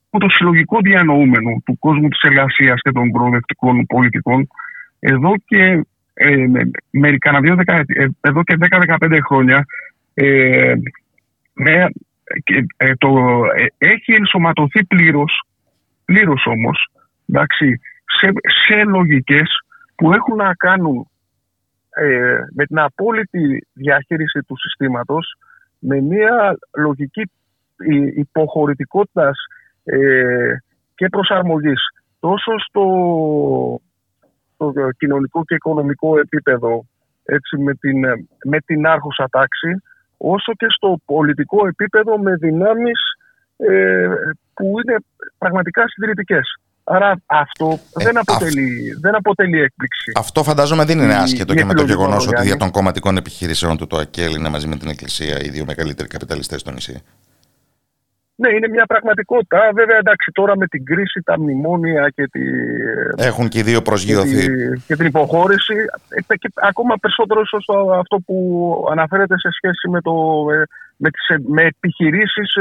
το συλλογικό διανοούμενο του κόσμου της εργασίας και των προοδευτικών πολιτικών, εδώ και ε, με, με, δύο δεκαετ, ε, εδώ και δέκα με δεκαπέντε χρόνια ε, με, και, ε, το, ε, έχει ενσωματωθεί πλήρως, πλήρως όμως, εντάξει, σε, σε λογικές που έχουν να κάνουν ε, με την απόλυτη διαχείριση του συστήματος, με μια λογική υποχωρητικότητας ε, και προσαρμογής τόσο στο, στο κοινωνικό και οικονομικό επίπεδο, έτσι, με, την, με την άρχουσα τάξη, όσο και στο πολιτικό επίπεδο με δυνάμεις ε, που είναι πραγματικά συντηρητικές. Άρα αυτό ε, δεν, αποτελεί, αυ... δεν αποτελεί έκπληξη. Αυτό φαντάζομαι δεν είναι άσχετο η, και με το γεγονός ότι δια των κομματικών επιχειρήσεων του το ΑΚΕΛ είναι μαζί με την Εκκλησία οι δύο μεγαλύτεροι καπιταλιστές στο νησί. Ναι, είναι μια πραγματικότητα. Βέβαια, εντάξει, τώρα με την κρίση, τα μνημόνια και, τη... Έχουν και, οι δύο προσγειωθεί. και, τη... και την υποχώρηση. Και ακόμα περισσότερο ίσως αυτό που αναφέρεται σε σχέση με, το... με, τις... με επιχειρήσεις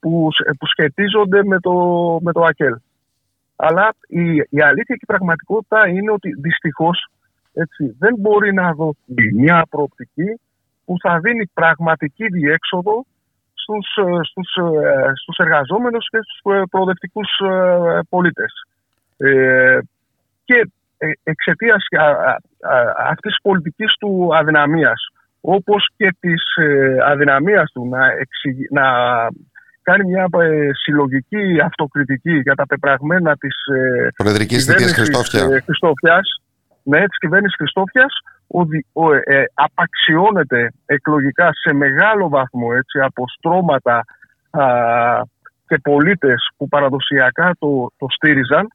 που... που σχετίζονται με το, με το ΑΚΕΛ. Αλλά η, η αλήθεια και η πραγματικότητα είναι ότι δυστυχώς, έτσι, δεν μπορεί να δοθεί μια προοπτική που θα δίνει πραγματική διέξοδο στους, στους, στους εργαζόμενους και στους προοδευτικούς πολίτες. Ε, και εξαιτίας αυτής της πολιτικής του αδυναμίας, όπως και της αδυναμίας του να εξηγεί, να κάνει μια ε, συλλογική αυτοκριτική για τα πεπραγμένα της ε, Προεδρικής Θητείας Χριστόφιας, ναι, της κυβέρνησης Χριστόφιας, ότι ε, ε, απαξιώνεται εκλογικά σε μεγάλο βαθμό, έτσι, από στρώματα α, και πολίτες που παραδοσιακά το, το στήριζαν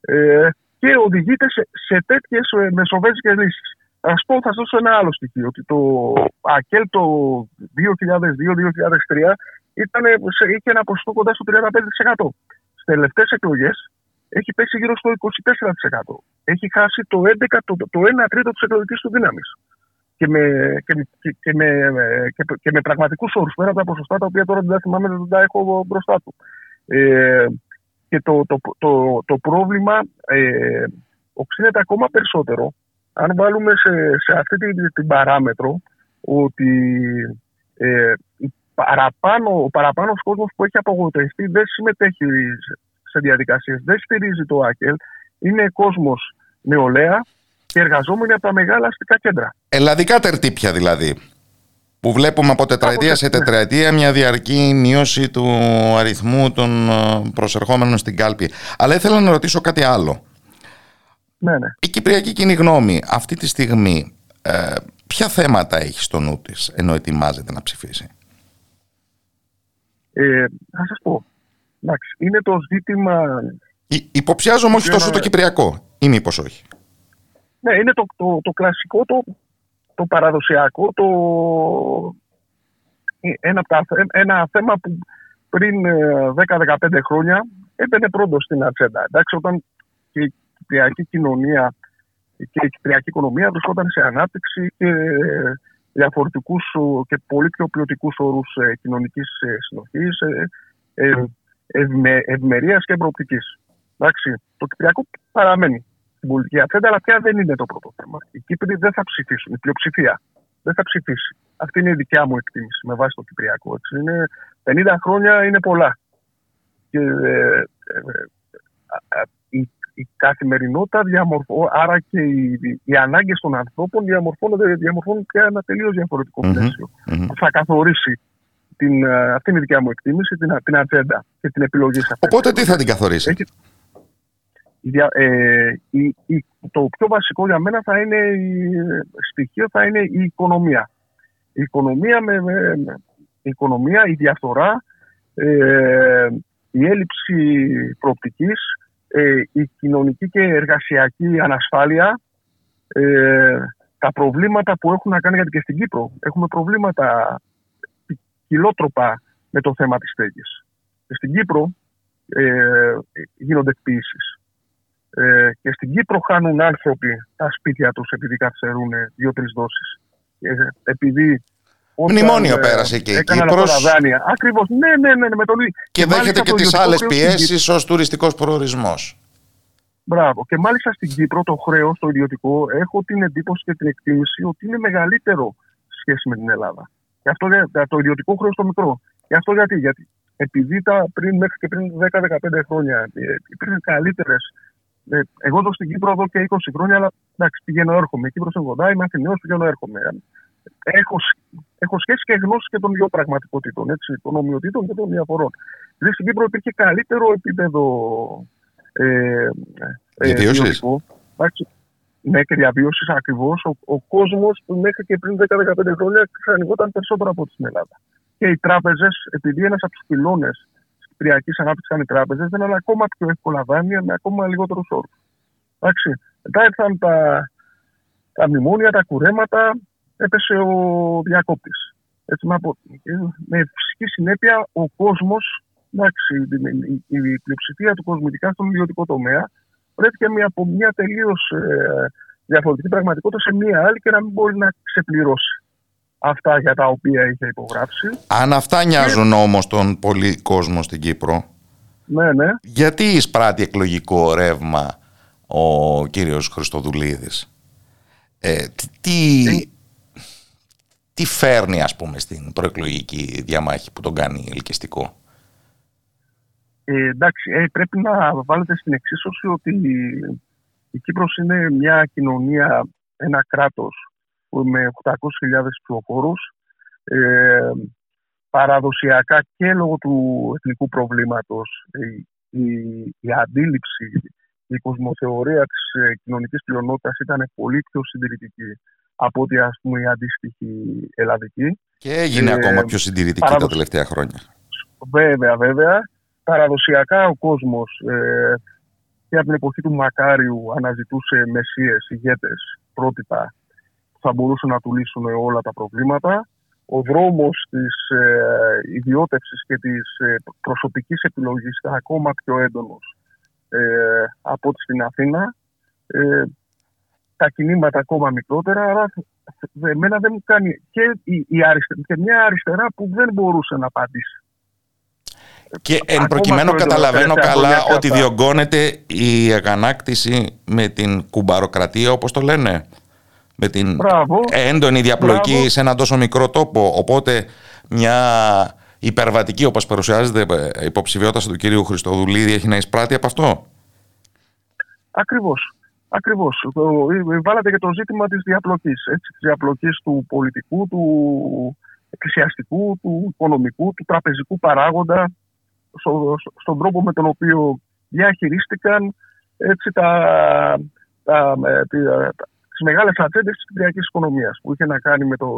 ε, και οδηγείται σε, σε τέτοιες ε, μεσοβέζικες λύσεις. Ας πω, θα σας δώσω ένα άλλο στοιχείο, ότι το ΑΚΕΛ το δύο χιλιάδες δύο με δύο χιλιάδες τρία Ήτανε, είχε ένα ποσοστό κοντά στο τριάντα πέντε τοις εκατό. Στις τελευταίες εκλογές έχει πέσει γύρω στο είκοσι τέσσερα τοις εκατό. Έχει χάσει το ένα τρίτο της εκλογικής του δύναμης. Και με, και, και, και με, και, και με πραγματικούς όρους, πέρα από τα ποσοστά τα οποία τώρα δεν τα θυμάμαι, δεν τα έχω μπροστά του. Ε, και το, το, το, το, το πρόβλημα ε, οξύνεται ακόμα περισσότερο αν βάλουμε σε, σε αυτή την, την παράμετρο ότι ε, Παραπάνω, ο παραπάνος κόσμος που έχει απογοητευτεί δεν συμμετέχει σε διαδικασίες, δεν στηρίζει το ΑΚΕΛ. Είναι κόσμος νεολαία και εργαζόμενοι από τα μεγάλα αστικά κέντρα. Ελλαδικά τερτύπια δηλαδή, που βλέπουμε από τετραετία σε τετραετία μια διαρκή μείωση του αριθμού των προσερχόμενων στην κάλπη. Αλλά ήθελα να ρωτήσω κάτι άλλο. Ναι, ναι. Η κυπριακή κοινή γνώμη αυτή τη στιγμή Ε, ποια θέματα έχει στο νου της ενώ ετοιμάζεται να ψηφίσει? Ε, να σας πω. Είναι το ζήτημα... Υ- υποψιάζομαι όχι τόσο το κυπριακό, ή μήπως όχι? Ναι, είναι το, το, το κλασικό, το, το παραδοσιακό, το... Ένα, ένα θέμα που πριν δέκα με δεκαπέντε χρόνια έμπαινε πρώτο στην ατζέντα. Εντάξει, όταν και η κυπριακή κοινωνία και η κυπριακή οικονομία βρισκόταν σε ανάπτυξη και διαφορετικούς και πολύ πιο ποιοτικούς όρους κοινωνικής συνοχής, ευημερίας και προοπτικής. Εντάξει, το κυπριακό παραμένει στην πολιτική ατζέντα, αλλά πια δεν είναι το πρώτο θέμα. Οι Κύπροι δεν θα ψηφίσουν, η πλειοψηφία δεν θα ψηφίσει. Αυτή είναι η δικιά μου εκτίμηση με βάση το κυπριακό. Έτσι. Είναι, πενήντα χρόνια είναι πολλά. Και, ε, ε, η, η καθημερινότητα διαμορφώνεται, άρα και οι, οι ανάγκες των ανθρώπων διαμορφώνονται, διαμορφώνουν και ένα τελείως διαφορετικό πλαίσιο. Mm-hmm. Θα καθορίσει, την, αυτή είναι η δικιά μου εκτίμηση, την, την ατζέντα και την επιλογή σε αυτή. Οπότε τι θα την καθορίσει? Έχει, ε, η, η, το πιο βασικό για μένα θα είναι η, στοιχείο θα είναι η οικονομία. Η οικονομία, με, με, με, η, οικονομία η διαφθορά, ε, η έλλειψη προοπτικής, ε, η κοινωνική και εργασιακή ανασφάλεια, ε, τα προβλήματα που έχουν να κάνουν, γιατί και στην Κύπρο έχουμε προβλήματα κυλότροπα με το θέμα της στέγης. Στην Κύπρο ε, γίνονται εκποίησεις. Ε, και στην Κύπρο χάνουν άνθρωποι τα σπίτια τους επειδή καθυστερούν δύο-τρεις δόσεις. Επειδή μνημόνιο πέρασε και η Κύπρος. Ακριβώς, ναι, ναι, ναι, ναι, με το... Και, και δέχεται και τις άλλες πιέσεις ως τουριστικός προορισμός. Μπράβο. Και μάλιστα στην Κύπρο το χρέος, το ιδιωτικό, έχω την εντύπωση και την εκτίμηση ότι είναι μεγαλύτερο σε σχέση με την Ελλάδα. Και αυτό το ιδιωτικό χρέος το μικρό. Και αυτό γιατί? Γιατί επειδή τα πριν, μέχρι και πριν δέκα με δεκαπέντε χρόνια υπήρχαν καλύτερες. Εγώ εδώ στην Κύπρο εδώ και είκοσι χρόνια, αλλά εντάξει, πηγαίνω έρχομαι. Η Κύπρος είναι κοντά, είμαι Αθηναίος, πηγαίνω έρχομαι. Έχω, έχω σχέση και γνώση και των δύο πραγματικότητων, έτσι, των ομοιοτήτων και των διαφορών. Δηλαδή στην Κύπρο υπήρχε καλύτερο επίπεδο ε, ε, βιωτικό. Ναι, και διαβίωσης ακριβώς. Ο, ο κόσμος που μέχρι και πριν δέκα με δεκαπέντε χρόνια ξανοιγόταν περισσότερο από ό,τι στην Ελλάδα. Και οι τράπεζες, επειδή ένας από τους πυλώνες κυπριακής ανάπτυξης ήταν οι τράπεζες, δεν είναι ακόμα πιο εύκολα δάνεια με ακόμα λιγότερους όρους. Εντάξει. Μετά ήρθαν τα, τα μνημόνια, τα κουρέματα, έπεσε ο διακόπτης. Έτσι, με, με φυσική συνέπεια ο κόσμος, εντάξει, η, η, η πλειοψηφία του κόσμου, ειδικά στον ιδιωτικό τομέα, βρέθηκε από μια τελείως ε, διαφορετική πραγματικότητα σε μια άλλη και να μην μπορεί να ξεπληρώσει αυτά για τα οποία είχε υπογράψει. Αν αυτά νοιάζουν και... όμως τον πολύ κόσμο στην Κύπρο, ναι, ναι. Γιατί εισπράττει εκλογικό ρεύμα ο κύριος Χριστοδουλίδης? Ε, τι, ε... τι φέρνει, ας πούμε, στην προεκλογική διαμάχη που τον κάνει ελκυστικό? Ε, εντάξει, ε, πρέπει να βάλετε στην εξίσωση ότι η Κύπρος είναι μια κοινωνία, ένα κράτος με οκτακόσιες χιλιάδες ψηφοφόρους, ε, παραδοσιακά και λόγω του εθνικού προβλήματος η, η, η αντίληψη, η κοσμοθεωρία της ε, κοινωνικής πλειονότητας ήταν πολύ πιο συντηρητική από ό,τι, ας πούμε, η αντίστοιχη ελλαδική. Και έγινε ε, ακόμα πιο συντηρητική παραδοσιακά τα τελευταία χρόνια. Βέβαια, βέβαια. Παραδοσιακά ο κόσμος ε, και από την εποχή του Μακάριου αναζητούσε μεσίες, ηγέτες, πρότυπα θα μπορούσαν να του λύσουν όλα τα προβλήματα. Ο δρόμος της ε, ιδιώτευσης και της ε, προσωπικής επιλογής ήταν ακόμα πιο έντονος ε, από ό,τι στην Αθήνα. Ε, τα κινήματα ακόμα μικρότερα, αλλά εμένα δεν μου κάνει και, η, η αριστερά, και μια αριστερά που δεν μπορούσε να απαντήσει. Και εν προκειμένου καταλαβαίνω καλά ότι διωγγώνεται η αγανάκτηση με την κουμπαροκρατία, όπως το λένε. Με την Μπράβο. έντονη διαπλοκή Μπράβο. σε έναν τόσο μικρό τόπο. Οπότε μια υπερβατική, όπως παρουσιάζεται, υποψηφιότητα του κυρίου Χριστοδουλίδη έχει να εισπράττει από αυτό. Ακριβώς. Ακριβώς. Βάλατε και το ζήτημα της διαπλοκής. Έτσι, της διαπλοκής του πολιτικού, του εκκλησιαστικού, του οικονομικού, του τραπεζικού παράγοντα στο, στον τρόπο με τον οποίο διαχειρίστηκαν έτσι, τα... τα, τα στις μεγάλες ατζέντες της κυπριακής οικονομίας, που είχε να κάνει με το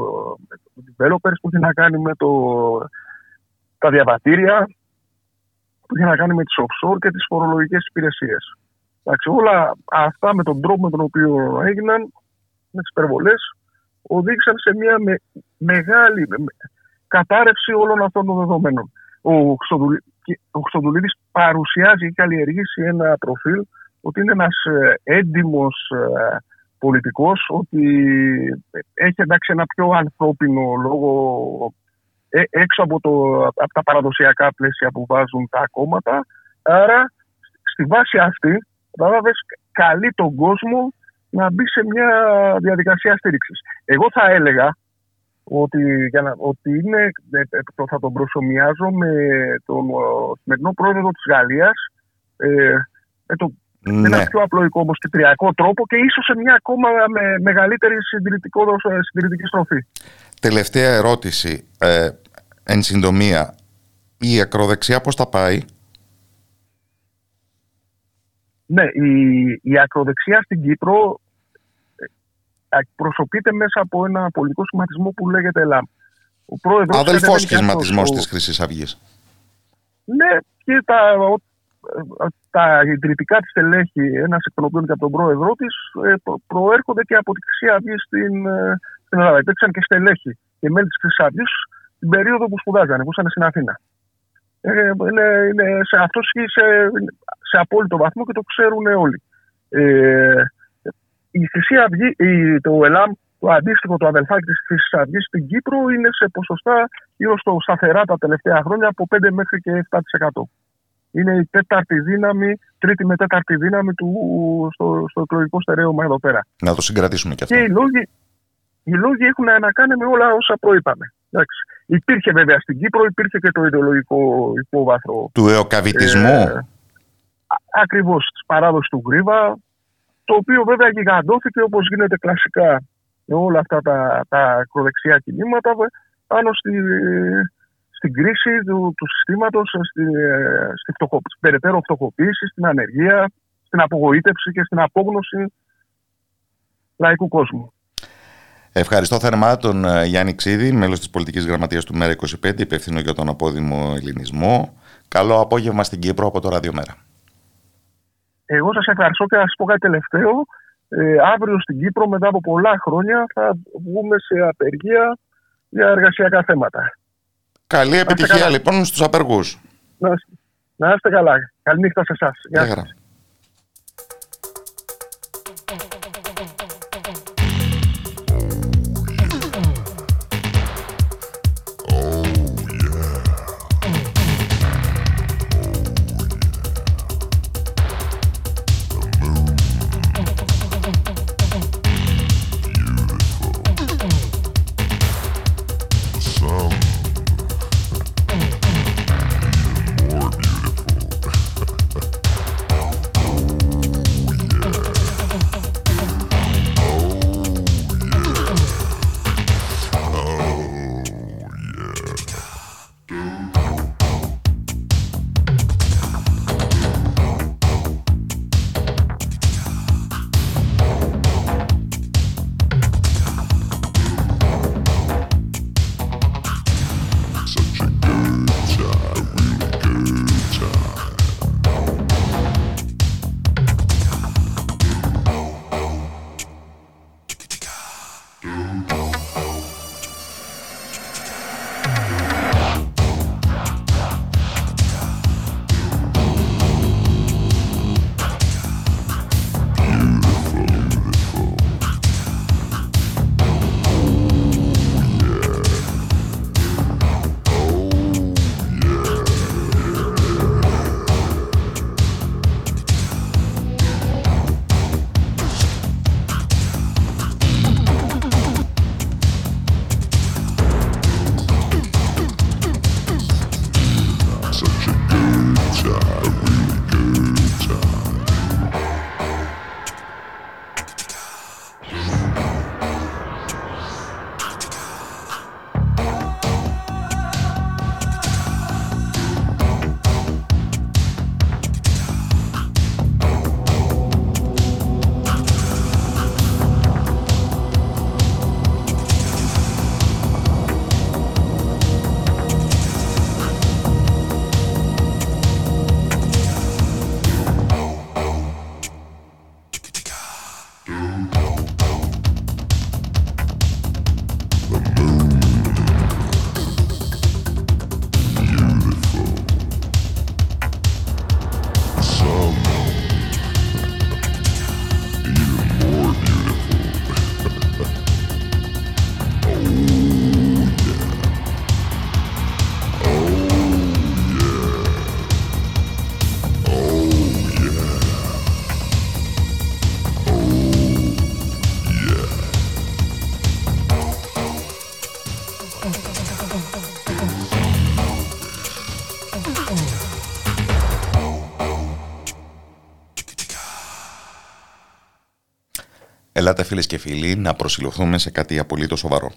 με developers, που είχε να κάνει με το, τα διαβατήρια, που είχε να κάνει με τις offshore και τις φορολογικές υπηρεσίες. Εντάξει, όλα αυτά με τον τρόπο με τον οποίο έγιναν, με τις υπερβολές, οδήγησαν σε μια με, μεγάλη με, κατάρρευση όλων αυτών των δεδομένων. Ο, Χρυσοδουλ, ο Χρυσοδουλίδης παρουσιάζει και καλλιεργήσει ένα προφίλ ότι είναι ένας έντιμος πολιτικός, ότι έχει εντάξει ένα πιο ανθρώπινο λόγο έξω από, το, από τα παραδοσιακά πλαίσια που βάζουν τα κόμματα. Άρα στη βάση αυτή, καταλάβες, καλεί τον κόσμο να μπει σε μια διαδικασία στήριξης. Εγώ θα έλεγα ότι, για να, ότι είναι, θα τον προσομοιάζω με τον σημερινό πρόεδρο της Γαλλίας, ε, με το, ναι. Ένα πιο απλοϊκό όμως κυπριακό τρόπο και ίσως σε μια ακόμα με, μεγαλύτερη συντηρητική στροφή. Τελευταία ερώτηση, ε, εν συντομία, η ακροδεξιά πώς τα πάει? Ναι, η, η ακροδεξιά στην Κύπρο εκπροσωπείται μέσα από ένα πολιτικό σχηματισμό που λέγεται ΕΛΑΜ. Αδελφός σχηματισμός της Χρυσής Αυγής. Ναι, και τα, τα ιδρυτικά της τελέχη, ένας εκ των οποίων και από τον πρόεδρό της, προέρχονται και από τη Χρυσή Αυγή στην, στην Ελλάδα. Υπήρξαν και στελέχη και μέλη της Χρυσής Αυγής την περίοδο που σπουδάζανε, που ήσαν στην Αθήνα. Ε, είναι, είναι, σε, αυτό ισχύει σε, σε απόλυτο βαθμό και το ξέρουν όλοι. Ε, η Χρυσή Αυγή, η, το ΕΛΑΜ, το αντίστοιχο, το αδελφάκι της Χρυσής Αυγής στην Κύπρο, είναι σε ποσοστά γύρω στο σταθερά τα τελευταία χρόνια από πέντε μέχρι και επτά τοις εκατό. Είναι η τέταρτη δύναμη, τρίτη με τέταρτη δύναμη του, στο, στο εκλογικό στερέωμα εδώ πέρα. Να το συγκρατήσουμε και αυτό. Και οι λόγοι, οι λόγοι έχουν να κάνουν με όλα όσα προείπαμε. Εντάξει. Υπήρχε βέβαια στην Κύπρο, υπήρχε και το ιδεολογικό υπόβαθρο του εοκαβιτισμού. Ε, ακριβώς, της παράδοσης του Γρίβα, το οποίο βέβαια γιγαντώθηκε όπως γίνεται κλασικά με όλα αυτά τα, τα ακροδεξιά κινήματα πάνω στη, στην κρίση του, του συστήματος, στη, στη φτωχο, στην περαιτέρω φτωχοποίηση, στην ανεργία, στην απογοήτευση και στην απόγνωση λαϊκού κόσμου. Ευχαριστώ θερμά τον Γιάννη Ξύδη, μέλος της πολιτικής γραμματείας του ΜΕΡΑ είκοσι πέντε, υπεύθυνο για τον απόδημο ελληνισμό. Καλό απόγευμα στην Κύπρο από το Ραδιομέρα. Εγώ σας ευχαριστώ και να σας πω κάτι τελευταίο. Ε, αύριο στην Κύπρο, μετά από πολλά χρόνια, θα βγούμε σε απεργία για εργασιακά θέματα. Καλή επιτυχία λοιπόν στους απεργούς. Να, να είστε καλά. Καληνύχτα σε εσάς. Γεια σας. Ελάτε, φίλες και φίλοι, να προσιλωθούμε σε κάτι απολύτως σοβαρό.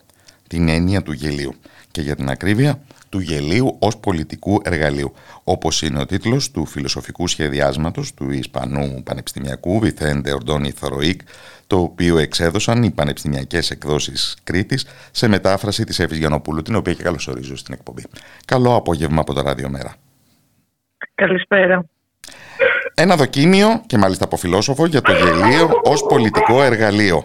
Την έννοια του γελίου. Και για την ακρίβεια, του γελίου ως πολιτικού εργαλείου. Όπως είναι ο τίτλος του φιλοσοφικού σχεδιάσματος του Ισπανού πανεπιστημιακού Βιθέντε Ορντώνη Θοροϊκ, το οποίο εξέδωσαν οι πανεπιστημιακές εκδόσεις Κρήτης σε μετάφραση της Έφης Γιαννοπούλου, την οποία και καλωσορίζω στην εκπομπή. Καλό απόγευμα από το Ραδιομέρα. Καλησπέρα. Ένα δοκίμιο, και μάλιστα από φιλόσοφο, για το γελίο ως πολιτικό εργαλείο.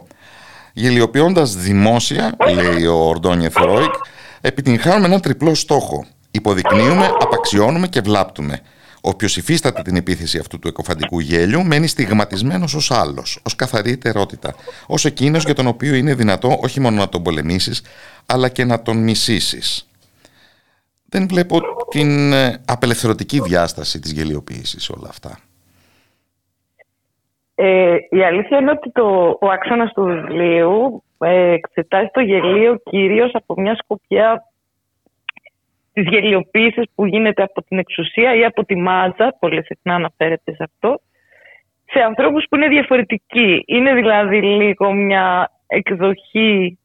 Γελιοποιώντας δημόσια, λέει ο Ορντώνη Θοροϊκ, επιτυγχάνουμε έναν τριπλό στόχο. Υποδεικνύουμε, απαξιώνουμε και βλάπτουμε. Όποιος υφίσταται την επίθεση αυτού του εκοφαντικού γέλιου μένει στιγματισμένος ως άλλος, ως καθαρή ιτερότητα, ως εκείνος για τον οποίο είναι δυνατό όχι μόνο να τον πολεμήσεις, αλλά και να τον μισήσεις. Δεν βλέπω την απελευθερωτική διάσταση της γελιοποίησης όλα αυτά. Ε, η αλήθεια είναι ότι το, ο άξονας του βιβλίου ε, εξετάζει το γελίο κυρίως από μια σκοπιά της γελιοποίησης που γίνεται από την εξουσία ή από τη μάζα, πολύ συχνά αναφέρεται σε αυτό, σε ανθρώπους που είναι διαφορετικοί. Είναι δηλαδή λίγο μια εκδοχή,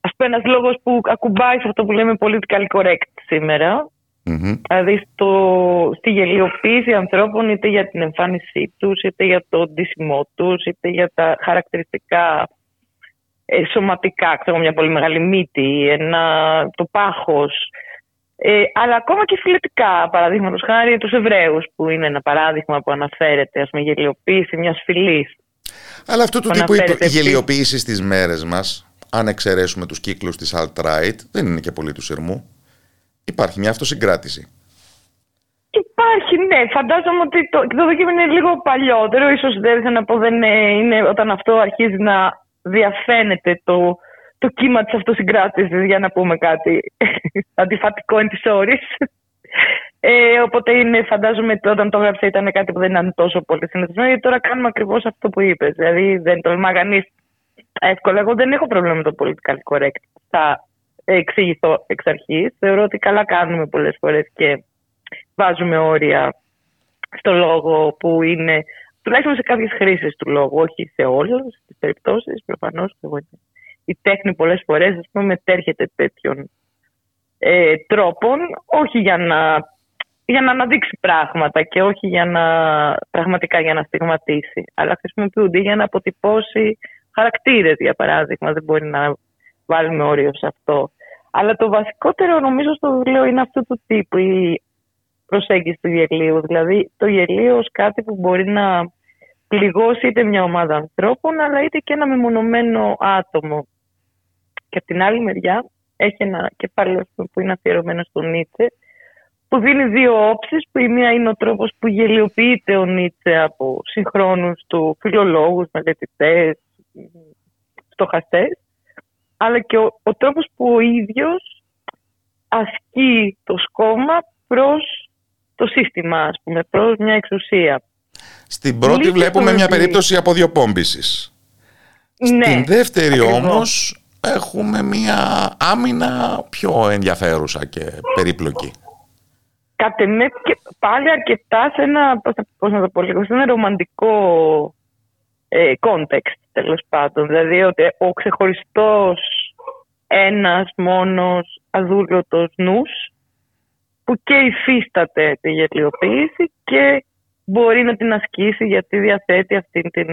ας πούμε, ένας λόγος που ακουμπάει σε αυτό που λέμε political correct σήμερα. Mm-hmm. Δηλαδή στο, στη γελιοποίηση ανθρώπων, είτε για την εμφάνισή τους, είτε για το ντύσιμό τους, είτε για τα χαρακτηριστικά ε, σωματικά, ξέρω, μια πολύ μεγάλη μύτη, ένα, το πάχος, ε, αλλά ακόμα και φιλετικά, παραδείγματος χάρη τους Εβραίους, που είναι ένα παράδειγμα που αναφέρεται, ας πούμε, γελιοποίηση μιας φυλής. Αλλά αυτό του τύπου η γελιοποίηση στις μέρες μας, αν εξαιρέσουμε τους κύκλους της alt-right, δεν είναι και πολύ του σειρμού. Υπάρχει μια αυτοσυγκράτηση. Υπάρχει, ναι. Φαντάζομαι ότι το, το δοκίμενο είναι λίγο παλιότερο. Ίσως δεν να πω, δεν είναι όταν αυτό αρχίζει να διαφαίνεται το, το κύμα της αυτοσυγκράτησης, για να πούμε κάτι αντιφατικό εν της όρης. Ε, οπότε είναι, φαντάζομαι ότι όταν το έγραψα ήταν κάτι που δεν ήταν τόσο πολύ συνηθισμένο, γιατί τώρα κάνουμε ακριβώς αυτό που είπες. Δηλαδή δεν τολμά κανείς εύκολα. Εγώ δεν έχω πρόβλημα με το political correct. Θα εξηγηθώ εξ αρχής. Θεωρώ ότι καλά κάνουμε πολλές φορές και βάζουμε όρια στο λόγο που είναι, τουλάχιστον σε κάποιες χρήσεις του λόγου, όχι σε όλες τις περιπτώσεις. Προφανώς η τέχνη πολλές φορές, ας πούμε, μετέρχεται τέτοιων ε, τρόπων, όχι για να, για να αναδείξει πράγματα και όχι για να, πραγματικά για να στιγματίσει, αλλά χρησιμοποιούνται για να αποτυπώσει χαρακτήρες, για παράδειγμα. Δεν μπορεί να βάλουμε όριο σε αυτό. Αλλά το βασικότερο, νομίζω, στο βιβλίο είναι αυτού του τύπου η προσέγγιση του γελίου. Δηλαδή το γελίο ως κάτι που μπορεί να πληγώσει είτε μια ομάδα ανθρώπων, αλλά είτε και ένα μεμονωμένο άτομο. Και από την άλλη μεριά έχει ένα κεφάλαιο που είναι αφιερωμένο στον Νίτσε, που δίνει δύο όψεις, που η μία είναι ο τρόπος που γελιοποιείται ο Νίτσε από συγχρόνους του, φιλολόγους, μελετητές, στοχαστές, αλλά και ο, ο τρόπος που ο ίδιος ασκεί το σκόμμα προς το σύστημα, ας πούμε, προς μια εξουσία. Στην πρώτη Λύτε βλέπουμε μια περίπτωση αποδιοπόμπησης. Ναι, στην δεύτερη ακριβώς. Όμως έχουμε μια άμυνα πιο ενδιαφέρουσα και περίπλοκη. Κατ' εμέ και πάλι αρκετά σε ένα, πώς να το πω λίγο, σε ένα ρομαντικό κόντεξτ, ε, τέλος πάντων. Δηλαδή ότι ο ξεχωριστός ένας μόνος αδούλωτος νους που και υφίσταται τη γελιοποίηση και μπορεί να την ασκήσει, γιατί διαθέτει αυτή την,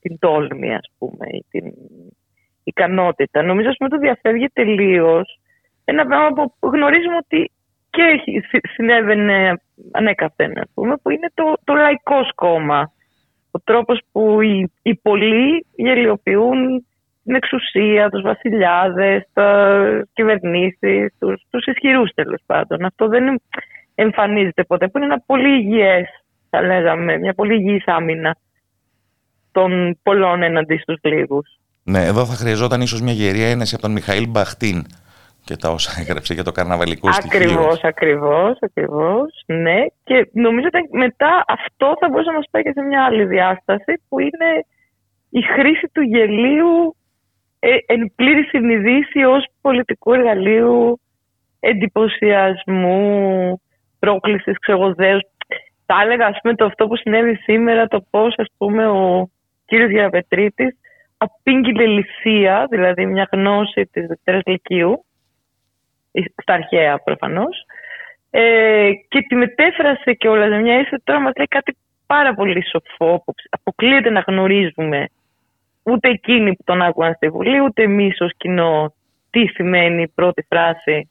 την τόλμη, ας πούμε, ή την ικανότητα. Νομίζω, ας πούμε, το διαφεύγει τελείως ένα πράγμα που γνωρίζουμε ότι και έχει, συνέβαινε ανέκαθεν, ας πούμε, που είναι το, το λαϊκό σκόμμα. Ο τρόπος που οι, οι πολλοί γελιοποιούν την εξουσία, τους βασιλιάδες, τις κυβερνήσεις, τους, τους ισχυρούς, τέλος πάντων. Αυτό δεν εμφανίζεται ποτέ, που είναι ένα πολύ υγιές, θα λέγαμε, μια πολύ υγιής άμυνα των πολλών εναντί στους λίγους. Ναι, εδώ θα χρειαζόταν ίσως μια γερία ένεση από τον Μιχαήλ Μπαχτίν και τα όσα έγραψε για το καρναβαλικό στοιχείο. Ακριβώς, ακριβώς, ακριβώς, ναι. Και νομίζω ότι μετά αυτό θα μπορούσε να μας πάει και σε μια άλλη διάσταση, που είναι η χρήση του γελίου ε, εν πλήρη συνειδήση ως πολιτικού εργαλείου εντυπωσιασμού, πρόκλησης, ξεγωδέως. Θα έλεγα, ας πούμε, το αυτό που συνέβη σήμερα, το πώς, ας πούμε, ο κύριος Γεραπετρίτης απήγγειλε λυσία, δηλαδή μια γνώση της Δευτέρας Λυκείου, στα αρχαία προφανώς, ε, και τη μετέφρασε κιόλας σε μια ίσως τώρα μας λέει κάτι πάρα πολύ σοφό, αποκλείεται να γνωρίζουμε ούτε εκείνοι που τον άκουγαν στη Βουλή, ούτε εμείς ως κοινό, τι σημαίνει η πρώτη φράση,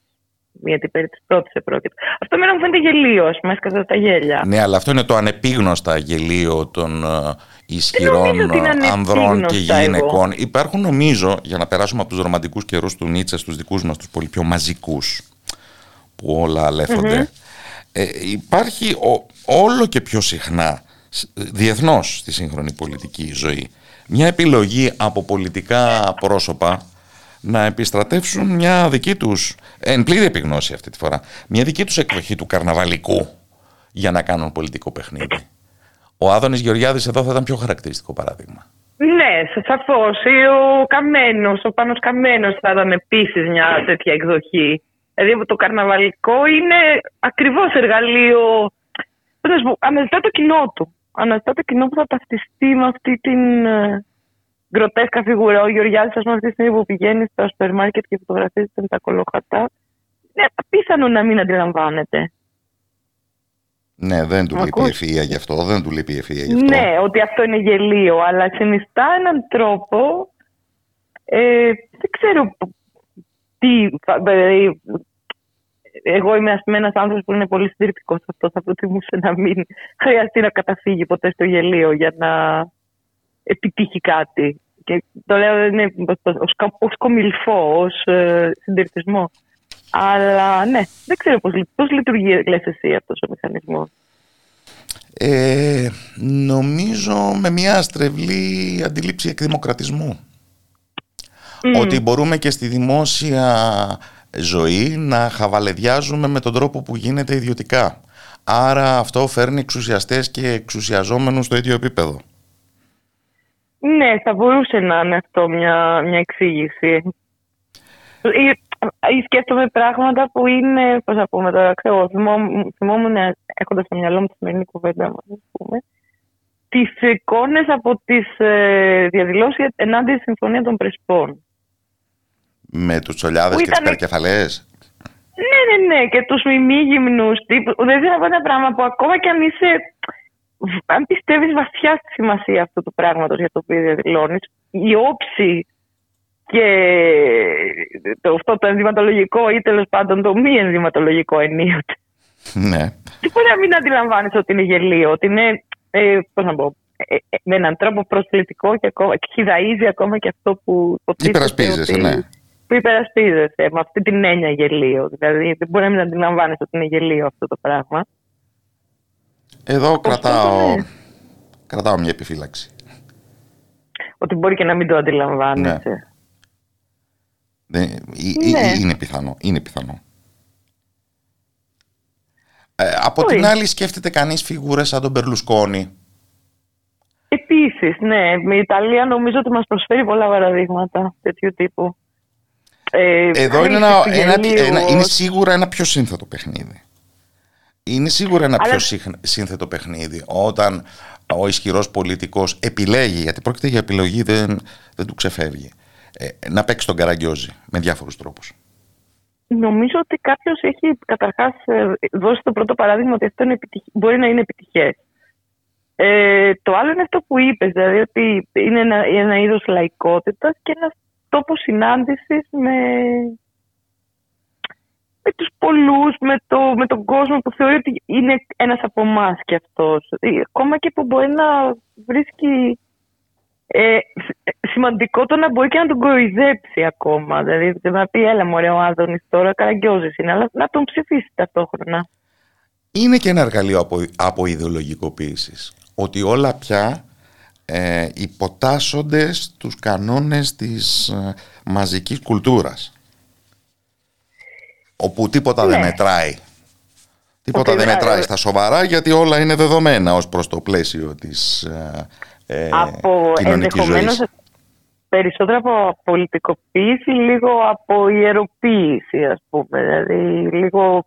γιατί περί της πρώτης επρόκειται. Αυτό εμένα μου φαίνεται γελίο, ας πούμε, έσκασα τα γέλια. Ναι, αλλά αυτό είναι το ανεπίγνωστα γελίο των ισχυρών ανδρών και γυναικών. Εγώ. Υπάρχουν, νομίζω, για να περάσουμε από τους ρομαντικούς καιρούς του Νίτσε στους δικούς μας, τους πολύ πιο μαζικούς, που όλα αλέφονται, mm-hmm. ε, υπάρχει ο, όλο και πιο συχνά, διεθνώς στη σύγχρονη πολιτική ζωή, μια επιλογή από πολιτικά πρόσωπα να επιστρατεύσουν μια δική τους, εν πλήρη επιγνώση αυτή τη φορά, μια δική τους εκδοχή του καρναβαλικού για να κάνουν πολιτικό παιχνίδι. Ο Άδωνης Γεωργιάδης εδώ θα ήταν πιο χαρακτηριστικό παράδειγμα. Ναι, σαφώς. Ή ο Καμένος, ο Πάνος Καμένος θα ήταν επίσης μια τέτοια εκδοχή. Δηλαδή το καρναβαλικό είναι ακριβώς εργαλείο, αναζητά το κοινό του. Αναζητά το κοινό που θα ταυτιστεί με αυτή την γκροτέσκα φιγουρά. Ο Γεωργιάδης, ας πούμε, αυτή τη στιγμή που πηγαίνει στο σούπερ μάρκετ και φωτογραφίζεται με τα κολοχατά, είναι απίθανο να μην αντιλαμβάνεται. Ναι, δεν του λείπει η ευφυΐα γι' αυτό, δεν του λείπει η ευφυΐα γι' αυτό. Ναι, ότι αυτό είναι γελίο, αλλά συνιστά έναν τρόπο, ε, δεν ξέρω τι, ε, εγώ είμαι, ας πούμε, ένας άνθρωπος που είναι πολύ συντηρητικός αυτό, θα προτιμούσε να μην χρειαστεί να καταφύγει ποτέ στο γελίο για να επιτύχει κάτι. Και το λέω είναι ως κομιλφό, ως ε, συντηρητισμό. Αλλά ναι, δεν ξέρω πώς, πώς λειτουργεί, λες εσύ, αυτός ο μηχανισμός. Ε, νομίζω με μια στρεβλή αντίληψη εκδημοκρατισμού. Mm. Ότι μπορούμε και στη δημόσια ζωή να χαβαλεδιάζουμε με τον τρόπο που γίνεται ιδιωτικά. Άρα αυτό φέρνει εξουσιαστές και εξουσιαζόμενους στο ίδιο επίπεδο. Ναι, θα μπορούσε να είναι αυτό μια, μια εξήγηση. Ή σκέφτομαι πράγματα που είναι, πώς θα πούμε τώρα, ξέρω, θυμόμουν έχοντας στο μυαλό μου τη σημερινή κουβέντα μας, ας πούμε, τις εικόνες από τις ε, διαδηλώσεις ενάντια στη Συμφωνία των Πρεσπών. Με τους τσολιάδες και ήταν... τις περκεφαλές. Ναι, ναι, ναι, και τους μιμίγυμνους τύπους. Δεν ξέρω ένα πράγμα που ακόμα κι αν είσαι, αν πιστεύεις βαθιά στη σημασία αυτού του πράγματος για το οποίο διαδηλώνεις, η όψη και το, αυτό το ενδυματολογικό ή τέλος πάντων το μη ενδυματολογικό ενίοτε. Ναι. Τι μπορεί να μην αντιλαμβάνεσαι ότι είναι γελίο, ότι είναι, ε, πώς να πω, ε, ε, με έναν τρόπο προσβλητικό και ακόμα, χυδαΐζει ακόμα και αυτό που υπερασπίζεσαι, ότι, ναι. Που υπερασπίζεσαι με αυτή την έννοια γελίο. Δηλαδή δεν μπορεί να μην αντιλαμβάνεσαι ότι είναι γελίο αυτό το πράγμα. Εδώ κρατάω, ναι. κρατάω μια επιφύλαξη. Ότι μπορεί και να μην το αντιλαμβάνεσαι. Ναι. Δεν, ναι. Είναι πιθανό, είναι πιθανό. Ε, από Ού, την άλλη σκέφτεται κανείς φιγούρες σαν τον Μπερλουσκόνη. Επίσης, ναι. Η Ιταλία νομίζω ότι μας προσφέρει πολλά παραδείγματα τέτοιου τύπου. Ε, Εδώ είναι, ένα, ένα, ένα, είναι σίγουρα ένα πιο σύνθετο παιχνίδι. Είναι σίγουρα ένα Αλλά... πιο σύνθετο παιχνίδι. Όταν ο ισχυρός πολιτικός επιλέγει, γιατί πρόκειται για επιλογή, δεν, δεν του ξεφεύγει, να παίξει τον Καραγκιόζη με διάφορους τρόπους. Νομίζω ότι κάποιος έχει καταρχάς δώσει το πρώτο παράδειγμα ότι αυτό είναι μπορεί να είναι επιτυχές. Ε, το άλλο είναι αυτό που είπες, δηλαδή ότι είναι ένα, ένα είδος λαϊκότητας και ένας τόπος συνάντησης με, με τους πολλούς, με, το, με τον κόσμο που θεωρεί ότι είναι ένας από εμάς κι αυτός. Ακόμα και που μπορεί να βρίσκει... Ε, σημαντικό το να μπορεί και να τον κοροϊδέψει ακόμα. Δηλαδή να πει έλα μωρέ ο Άδωνης τώρα Καραγκιόζης είναι, αλλά να τον ψηφίσει ταυτόχρονα. Είναι και ένα εργαλείο από, από ιδεολογικοποίησης. Ότι όλα πια ε, υποτάσσονται στους κανόνες της ε, μαζικής κουλτούρας, όπου τίποτα ναι. δεν μετράει. Τίποτα okay, δεν δηλαδή. μετράει στα σοβαρά, γιατί όλα είναι δεδομένα ως προς το πλαίσιο της ε, Ε, από ενδεχομένως περισσότερο από πολιτικοποίηση, λίγο από ιεροποίηση, ας πούμε. Δηλαδή, λίγο...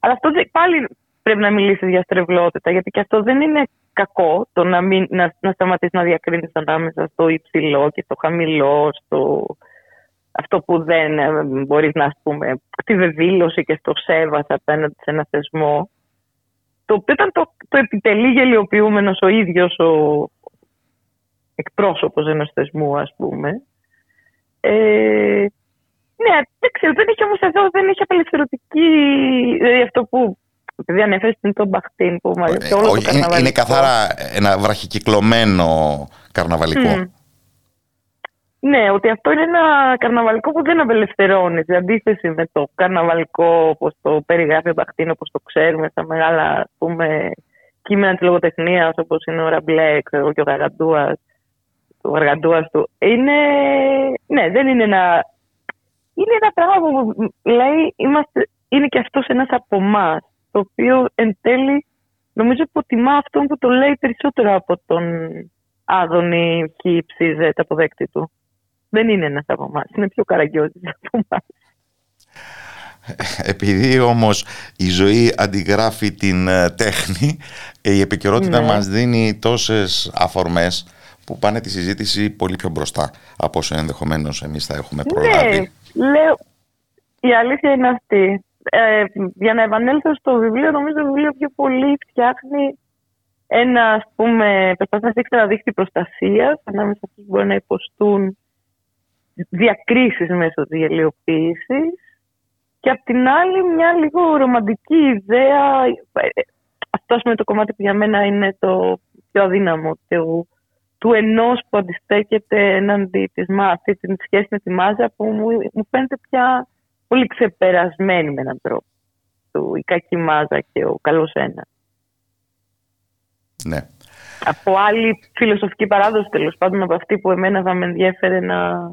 Αλλά αυτό πάλι πρέπει να μιλήσεις για στρεβλότητα, γιατί και αυτό δεν είναι κακό, το να, μην, να, να σταματήσεις να διακρίνεις ανάμεσα στο υψηλό και στο χαμηλό, στο αυτό που δεν μπορείς να, ας πούμε, τη δήλωση και στο σέβας απέναντι σε ένα θεσμό, το οποίο ήταν το, το επιτελεί γελιοποιούμενος ο ίδιος ο εκπρόσωπος ενός θεσμού, ας πούμε. Ε, ναι, δεν ξέρω, δεν έχει όμως εδώ, δεν έχει απελευθερωτική, δηλαδή αυτό που επειδή ανέφερες είναι το μπαχτίν που μάλιστα και όλο το καρναβαλικό. Είναι καθαρά ένα βραχικυκλωμένο καρναβαλικό. Mm. Ναι, ότι αυτό είναι ένα καρναβαλικό που δεν απελευθερώνει. Σε αντίθεση με το καρναβαλικό, όπως το περιγράφει ο Μπαχτίν, όπως το ξέρουμε στα μεγάλα, ας πούμε, κείμενα της λογοτεχνίας, όπως είναι ο Ραμπλέ, ξέρω, και ο Γαργαντούας, ο Γαργαντούας του. Είναι... Ναι, δεν είναι ένα... Είναι ένα πράγμα που λέει, είμαστε... είναι και αυτός ένας από εμάς, το οποίο εν τέλει νομίζω υποτιμά αυτόν που το λέει περισσότερο από τον Άδωνη και η Ψίζετ αποδέκτη του. Δεν είναι ένας από εμάς, είναι πιο καραγκιόζης από εμάς. Επειδή όμως η ζωή αντιγράφει την τέχνη, η επικαιρότητα ναι. μας δίνει τόσες αφορμές που πάνε τη συζήτηση πολύ πιο μπροστά από όσο ενδεχομένως εμείς θα έχουμε προλάβει. Ναι, λέω, η αλήθεια είναι αυτή. Ε, για να επανέλθω στο βιβλίο, νομίζω το βιβλίο πιο πολύ φτιάχνει ένα, ας πούμε, προσπαθεί να δείξει ένα δίχτυ προστασίας ανάμεσα σε αυτούς που μπορεί να υποστούν διακρίσεις μέσω της γελιοποίησης και απ' την άλλη μια λίγο ρομαντική ιδέα. Αυτό είναι το κομμάτι που για μένα είναι το πιο αδύναμο του, του ενός που αντιστέκεται έναντι της μάσας, τη σχέση με τη μάζα που μου, μου φαίνεται πια πολύ ξεπερασμένη με έναν τρόπο, του, η κακή μάζα και ο καλός ένας. Ναι. Από άλλη φιλοσοφική παράδοση, τέλος πάντων, από αυτή που εμένα θα με ενδιέφερε να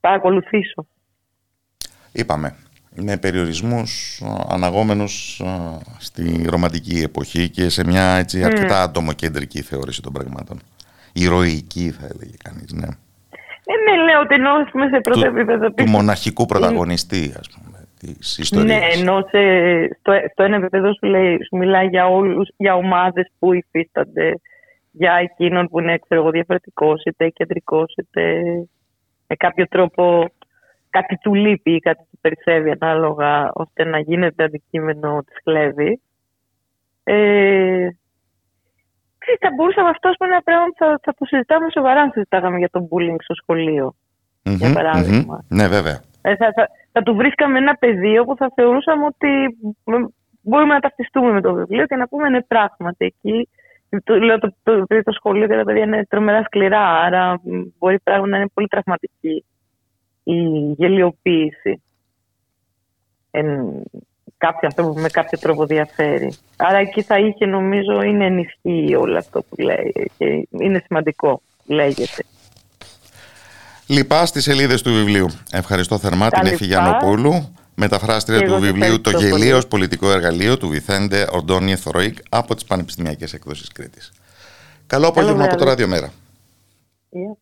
παρακολουθήσω. Είπαμε, με περιορισμούς αναγόμενους στη ρομαντική εποχή και σε μια έτσι, αρκετά mm. ατομοκεντρική θεώρηση των πραγμάτων. Ηρωική θα έλεγε κανείς, ναι. Ε, ναι, λέω ότι ενώ σε πρώτο επίπεδο... Του μοναχικού πρωταγωνιστή, ας πούμε. Ναι, ενώ σε, στο, στο ένα επίπεδο σου, σου μιλάει για, για ομάδες που υφίστανται, για εκείνον που είναι ξέρω, διαφορετικός, είτε κεντρικός, είτε με κάποιο τρόπο κάτι του λείπει ή κάτι του περισσεύει ανάλογα, ώστε να γίνεται αντικείμενο της χλέβη. Ε, θα μπορούσαμε αυτό να είναι ένα πράγμα που θα, θα το συζητάμε σοβαρά, αν συζητάγαμε για το bullying στο σχολείο, mm-hmm, για παράδειγμα. Mm-hmm. Ναι, βέβαια. Ε, θα, θα, θα του βρίσκαμε ένα πεδίο που θα θεωρούσαμε ότι μπορούμε να ταυτιστούμε με το βιβλίο και να πούμε ναι, πράγματι. Εκεί το, λέω, το, το, το, το σχολείο και τα παιδιά είναι τρομερά σκληρά, άρα μπορεί πράγματι να είναι πολύ τραυματική η γελιοποίηση. Εν, κάποιο άνθρωπο που με κάποιο τρόπο διαφέρει. Άρα εκεί θα είχε, νομίζω, είναι ενισχύει όλο αυτό που λέει. Και είναι σημαντικό, λέγεται. Λυπά στις σελίδες του βιβλίου. Ευχαριστώ θερμά τα την Έφη Γιαννοπούλου, μεταφράστρια του βιβλίου «Το γελίο ως πολιτικό εργαλείο» του Βιθέντε Ορντώνη Θοροϊκ από τις Πανεπιστημιακές Εκδόσεις Κρήτης. Καλό απόγευμα από το Ραδιομέρα. Yeah.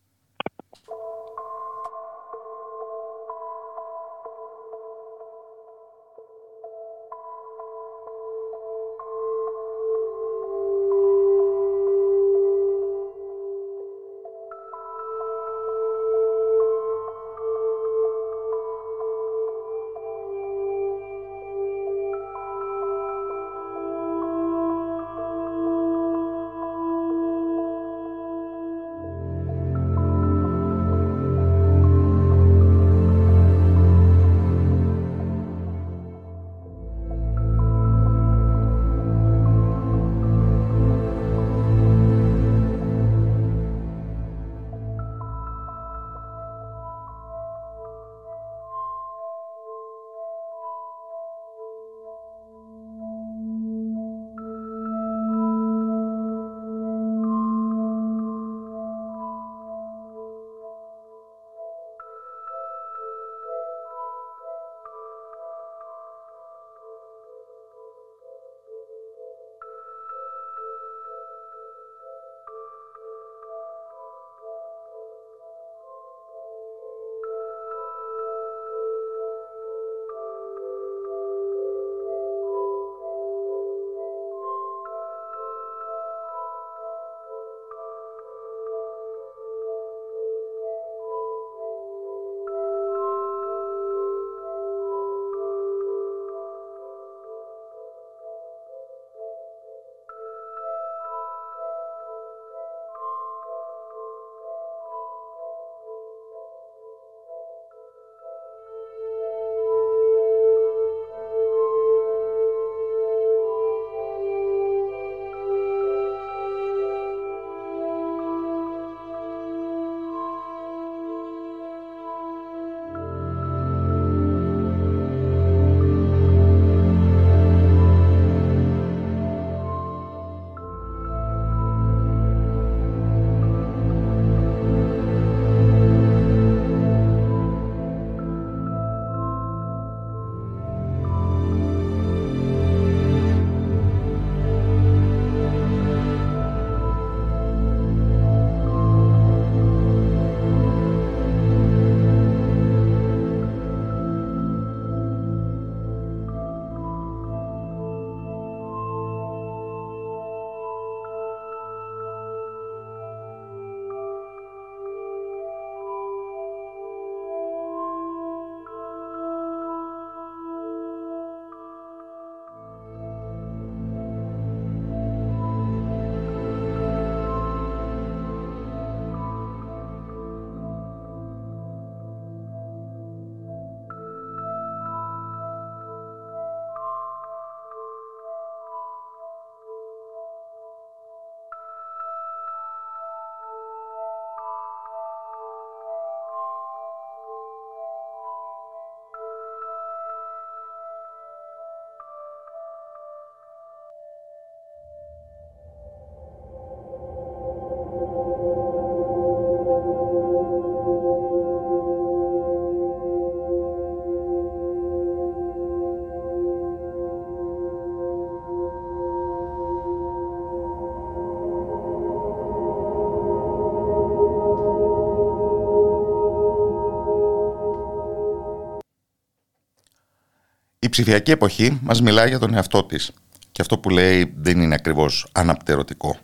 ψηφιακή εποχή μας μιλάει για τον εαυτό της. Και αυτό που λέει δεν είναι ακριβώς αναπτερωτικό.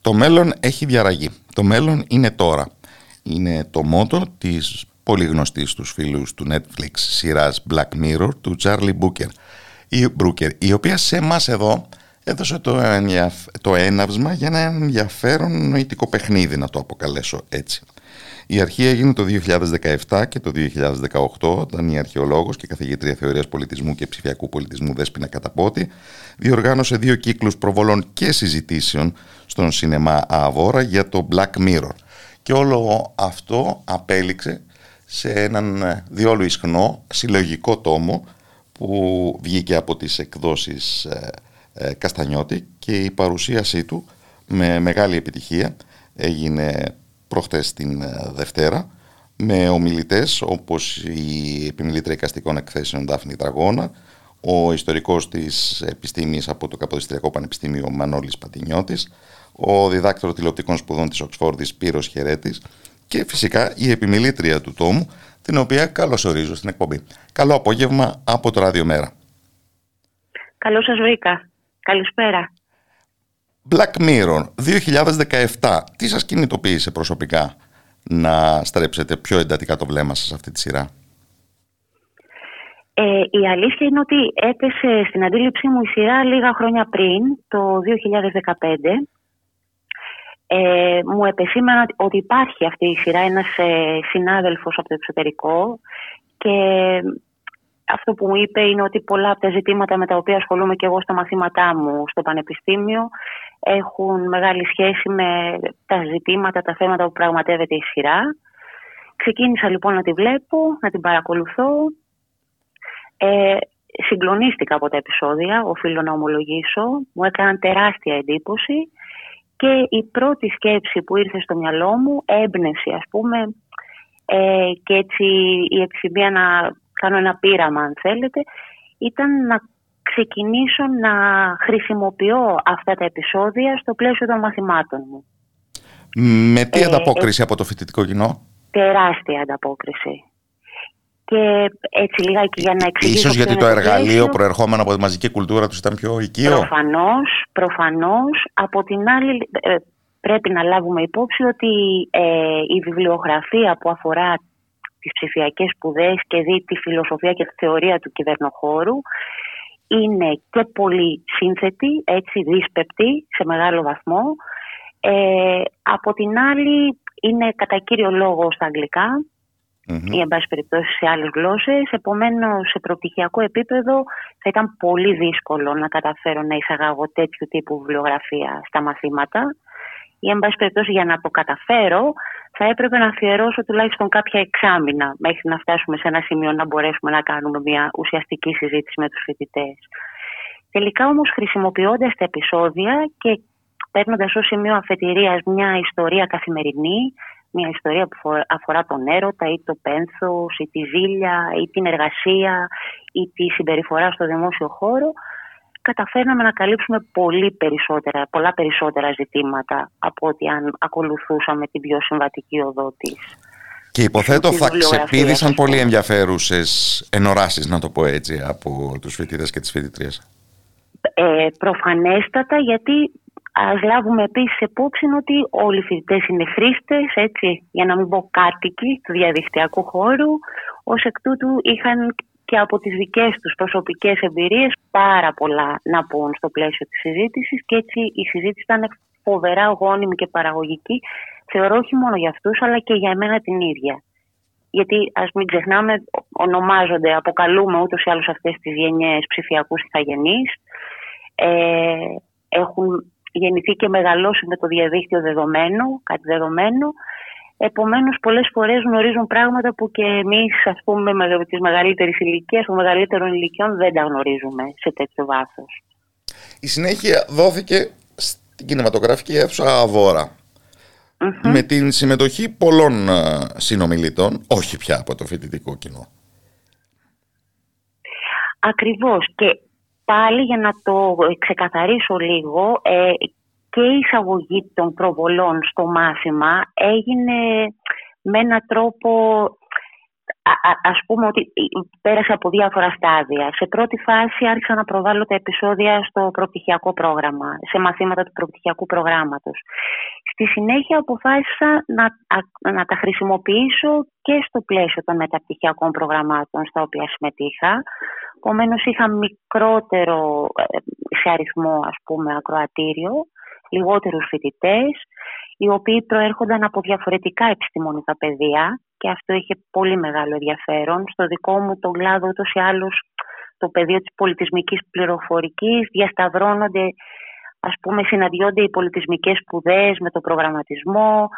Το μέλλον έχει διαραγεί. Το μέλλον είναι τώρα. Είναι το μότο της πολύ γνωστής στους φίλους του Netflix σειράς Black Mirror του Charlie Brooker, η, Brooker, η οποία σε εμάς εδώ έδωσε το, το έναυσμα για ένα ενδιαφέρον νοητικό παιχνίδι, να το αποκαλέσω έτσι. Η αρχή έγινε το δύο χιλιάδες δεκαεπτά και το δύο χιλιάδες δεκαοκτώ, όταν η αρχαιολόγος και καθηγήτρια θεωρίας πολιτισμού και ψηφιακού πολιτισμού Δέσποινα Καταπότη διοργάνωσε δύο κύκλους προβολών και συζητήσεων στον σινεμά Αβόρα για το Black Mirror. Και όλο αυτό απέληξε σε έναν διόλου ισχνό συλλογικό τόμο που βγήκε από τις εκδόσεις ε, ε, Καστανιώτη, και η παρουσίασή του με μεγάλη επιτυχία έγινε προχτές την ε, Δευτέρα, με ομιλητές όπως η επιμιλήτρια εικαστικών εκθέσεων Ντάφνη Δραγόνα, ο ιστορικός της επιστήμης από το Καποδιστριακό Πανεπιστήμιο Μανώλης Παντινιώτης, ο διδάκτορο τηλεοπτικών σπουδών της Οξφόρδης Πύρος Χερέτης και φυσικά η επιμιλήτρια του τόμου, την οποία καλωσορίζω στην εκπομπή. Καλό απόγευμα από το Ραδιομέρα. Καλώς σας βρήκα. Καλησπέρα. Black Mirror δύο χιλιάδες δεκαεπτά. Τι σας κινητοποίησε προσωπικά να στρέψετε πιο εντατικά το βλέμμα σας σε αυτή τη σειρά? Ε, η αλήθεια είναι ότι έπεσε στην αντίληψή μου η σειρά λίγα χρόνια πριν, το δύο χιλιάδες δεκαπέντε. Ε, μου επεσήμανα ότι υπάρχει αυτή η σειρά, ένας ε, συνάδελφος από το εξωτερικό, και αυτό που μου είπε είναι ότι πολλά από τα ζητήματα με τα οποία ασχολούμαι και εγώ στα μαθήματά μου στο Πανεπιστήμιο έχουν μεγάλη σχέση με τα ζητήματα, τα θέματα που πραγματεύεται η σειρά. Ξεκίνησα λοιπόν να τη βλέπω, να την παρακολουθώ. Ε, συγκλονίστηκα από τα επεισόδια, οφείλω να ομολογήσω. Μου έκαναν τεράστια εντύπωση. Και η πρώτη σκέψη που ήρθε στο μυαλό μου, έμπνευση ας πούμε, ε, και έτσι η επιθυμία να κάνω ένα πείραμα αν θέλετε, ήταν να ξεκινήσω να χρησιμοποιώ αυτά τα επεισόδια στο πλαίσιο των μαθημάτων μου. Με τι ε, ανταπόκριση ε, από το φοιτητικό κοινό? Τεράστια ανταπόκριση. Και έτσι λιγάκι για να εξηγήσω... Ίσως γιατί το εργαλείο προερχόμενο από τη μαζική κουλτούρα τους ήταν πιο οικείο. Προφανώς, προφανώς. Από την άλλη πρέπει να λάβουμε υπόψη ότι ε, η βιβλιογραφία που αφορά τις ψηφιακές σπουδές και δει τη φιλοσοφία και τη θεωρία του κυβερνοχώρου είναι και πολύ σύνθετη, έτσι δύσπεπτη σε μεγάλο βαθμό. Ε, από την άλλη είναι κατά κύριο λόγο στα αγγλικά, Mm-hmm. ή εν πάση περιπτώσει σε άλλες γλώσσες. Επομένως, σε προπτυχιακό επίπεδο θα ήταν πολύ δύσκολο να καταφέρω να εισαγάγω τέτοιου τύπου βιβλιογραφία στα μαθήματα, ή εν πάση περιπτώσει για να το καταφέρω θα έπρεπε να αφιερώσω τουλάχιστον κάποια εξάμηνα μέχρι να φτάσουμε σε ένα σημείο να μπορέσουμε να κάνουμε μια ουσιαστική συζήτηση με τους φοιτητές. Τελικά όμως, χρησιμοποιώντας τα επεισόδια και παίρνοντας ως σημείο αφετηρίας μια ιστορία καθημερινή, μια ιστορία που αφορά τον έρωτα ή το πένθος ή τη ζήλια ή την εργασία ή τη συμπεριφορά στο δημόσιο χώρο, καταφέρναμε να καλύψουμε πολύ περισσότερα, πολλά περισσότερα ζητήματα από ότι αν ακολουθούσαμε την πιο συμβατική οδό της. Και υποθέτω θα ξεπήδησαν πολύ ενδιαφέρουσες ενοράσεις, να το πω έτσι, από τους φοιτητές και τις φοιτητρίες. Ε, προφανέστατα, γιατί... Ας λάβουμε επίσης υπόψη ότι όλοι οι φοιτητές είναι χρήστες, έτσι, για να μην πω κάτοικοι του διαδικτυακού χώρου. Ως εκ τούτου είχαν και από τις δικές τους προσωπικές εμπειρίες πάρα πολλά να πούν στο πλαίσιο της συζήτησης, και έτσι η συζήτηση ήταν φοβερά γόνιμη και παραγωγική, θεωρώ όχι μόνο για αυτούς αλλά και για εμένα την ίδια. Γιατί ας μην ξεχνάμε, ονομάζονται, αποκαλούμε ούτως ή άλλως αυτές τις γενιές ψηφιακούς ηθαγενείς, ε, έχουν γεννηθεί και μεγαλώσει με το διαδίκτυο δεδομένο, κάτι δεδομένο. Επομένως, πολλές φορές γνωρίζουν πράγματα που και εμείς, ας πούμε, με τις μεγαλύτερες ηλικίες, των μεγαλύτερων ηλικιών, δεν τα γνωρίζουμε σε τέτοιο βάθος. Η συνέχεια δόθηκε στην κινηματογραφική αίθουσα Αβόρα. Mm-hmm. Με την συμμετοχή πολλών συνομιλητών, όχι πια από το φοιτητικό κοινό. Ακριβώς. Και πάλι για να το ξεκαθαρίσω λίγο, ε, και η εισαγωγή των προβολών στο μάθημα έγινε με έναν τρόπο ας πούμε ότι πέρασα από διάφορα στάδια. Σε πρώτη φάση άρχισα να προβάλλω τα επεισόδια στο προπτυχιακό πρόγραμμα, σε μαθήματα του προπτυχιακού προγράμματος. Στη συνέχεια αποφάσισα να, να τα χρησιμοποιήσω και στο πλαίσιο των μεταπτυχιακών προγραμμάτων στα οποία συμμετείχα. Επομένως είχα μικρότερο σε αριθμό, ας πούμε, ακροατήριο, λιγότερους φοιτητές, οι οποίοι προέρχονταν από διαφορετικά επιστημονικά πεδία, και αυτό είχε πολύ μεγάλο ενδιαφέρον. Στο δικό μου τον κλάδο, ούτως ή άλλως, το πεδίο της πολιτισμικής πληροφορικής, διασταυρώνονται, ας πούμε, συναντιόνται οι πολιτισμικές σπουδές με τον προγραμματισμό,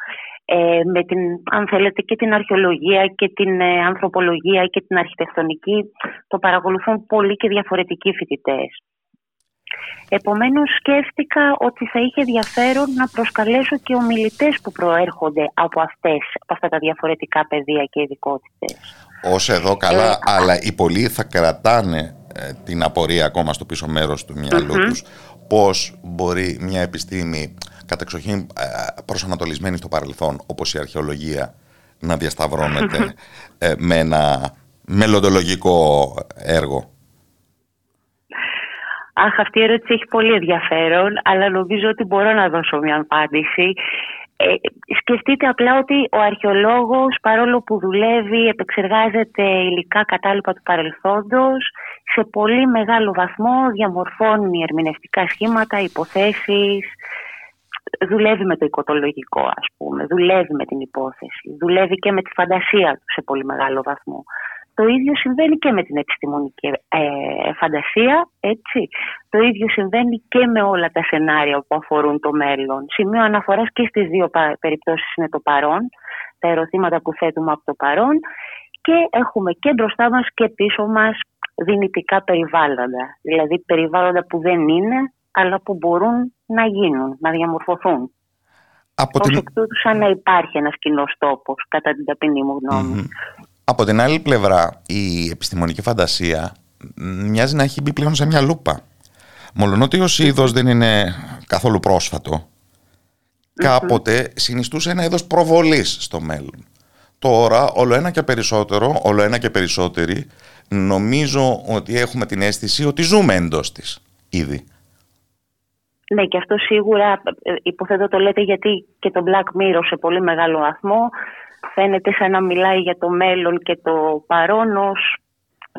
ε, με την, αν θέλετε, και την αρχαιολογία και την ε, ανθρωπολογία και την αρχιτεκτονική. Το παρακολουθούν πολλοί και διαφορετικοί φοιτητές. Επομένως, σκέφτηκα ότι θα είχε ενδιαφέρον να προσκαλέσω και ομιλητές που προέρχονται από, αυτές, από αυτά τα διαφορετικά πεδία και ειδικότητες. Ως εδώ καλά, ε, αλλά οι πολλοί θα κρατάνε ε, την απορία ακόμα στο πίσω μέρος του μυαλού uh-huh. τους. Πώς μπορεί μια επιστήμη κατεξοχήν προσανατολισμένη στο παρελθόν, όπως η αρχαιολογία, να διασταυρώνεται ε, με ένα μελλοντολογικό έργο? Αχ, αυτή η ερώτηση έχει πολύ ενδιαφέρον, αλλά νομίζω ότι μπορώ να δώσω μια απάντηση. Ε, σκεφτείτε απλά ότι ο αρχαιολόγος, παρόλο που δουλεύει, επεξεργάζεται υλικά κατάλοιπα του παρελθόντος, σε πολύ μεγάλο βαθμό διαμορφώνει ερμηνευτικά σχήματα, υποθέσεις, δουλεύει με το οικοτολογικό, ας πούμε, δουλεύει με την υπόθεση, δουλεύει και με τη φαντασία του σε πολύ μεγάλο βαθμό. Το ίδιο συμβαίνει και με την επιστημονική ε, φαντασία, έτσι. Το ίδιο συμβαίνει και με όλα τα σενάρια που αφορούν το μέλλον. Σημείο αναφοράς και στις δύο περιπτώσεις είναι το παρόν, τα ερωτήματα που θέτουμε από το παρόν, και έχουμε και μπροστά μας και πίσω μας δυνητικά περιβάλλοντα. Δηλαδή περιβάλλοντα που δεν είναι, αλλά που μπορούν να γίνουν, να διαμορφωθούν. Από ως την... εκ τούτου σαν να υπάρχει ένας κοινός τόπος, κατά την ταπεινή μου γνώμη. Mm-hmm. Από την άλλη πλευρά, η επιστημονική φαντασία μοιάζει να έχει μπει πλέον σε μια λούπα. Μολονότι ως είδος δεν είναι καθόλου πρόσφατο, κάποτε συνιστούσε ένα είδος προβολής στο μέλλον. Τώρα, όλο ένα και περισσότερο, όλο ένα και περισσότεροι, νομίζω ότι έχουμε την αίσθηση ότι ζούμε εντός της ήδη. Ναι, και αυτό σίγουρα, υποθέτω το λέτε, γιατί και το Black Mirror σε πολύ μεγάλο βαθμό φαίνεται σαν να μιλάει για το μέλλον και το παρόν, ως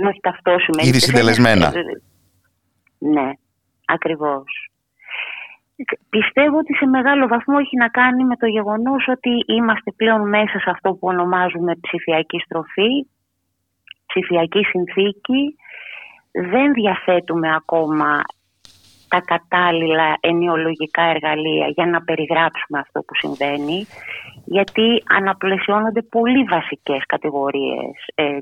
όχι ταυτόσιμα. Ήδη συντελεσμένα. Ναι, ακριβώς. Πιστεύω ότι σε μεγάλο βαθμό έχει να κάνει με το γεγονός ότι είμαστε πλέον μέσα σε αυτό που ονομάζουμε ψηφιακή στροφή, ψηφιακή συνθήκη. Δεν διαθέτουμε ακόμα τα κατάλληλα ενοιολογικά εργαλεία για να περιγράψουμε αυτό που συμβαίνει, γιατί αναπλαισιώνονται πολύ βασικές κατηγορίες ε,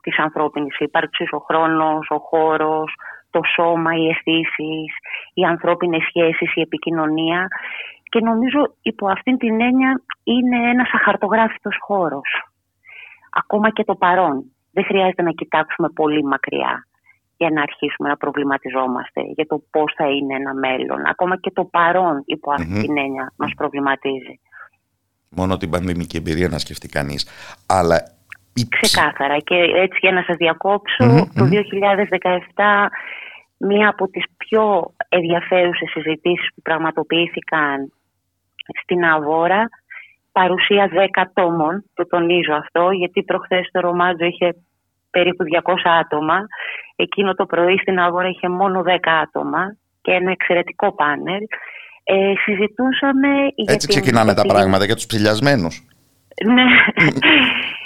της ανθρώπινης ύπαρξης, ο χρόνος, ο χώρος, το σώμα, οι αισθήσεις, οι ανθρώπινες σχέσεις, η επικοινωνία, και νομίζω υπό αυτήν την έννοια είναι ένας αχαρτογράφητος χώρος. Ακόμα και το παρόν. Δεν χρειάζεται να κοιτάξουμε πολύ μακριά για να αρχίσουμε να προβληματιζόμαστε για το πώς θα είναι ένα μέλλον. Ακόμα και το παρόν υπό mm-hmm. αυτή την έννοια μας προβληματίζει. Μόνο την πανδημική εμπειρία να σκεφτεί κανείς. Αλλά... Ξεκάθαρα. Και έτσι, για να σας διακόψω, mm-hmm. το δύο χιλιάδες δεκαεπτά μία από τις πιο ενδιαφέρουσες συζητήσεις που πραγματοποιήθηκαν στην Αβόρα, παρουσία δέκα τόμων, το τονίζω αυτό, γιατί προχθές το Ρομάντζο είχε περίπου διακόσια άτομα. Εκείνο το πρωί στην Αβόρα είχε μόνο δέκα άτομα και ένα εξαιρετικό πάνελ. Ε, συζητούσαμε... Έτσι ξεκινάνε την... τα πράγματα για τους ψηλιασμένους. Ναι.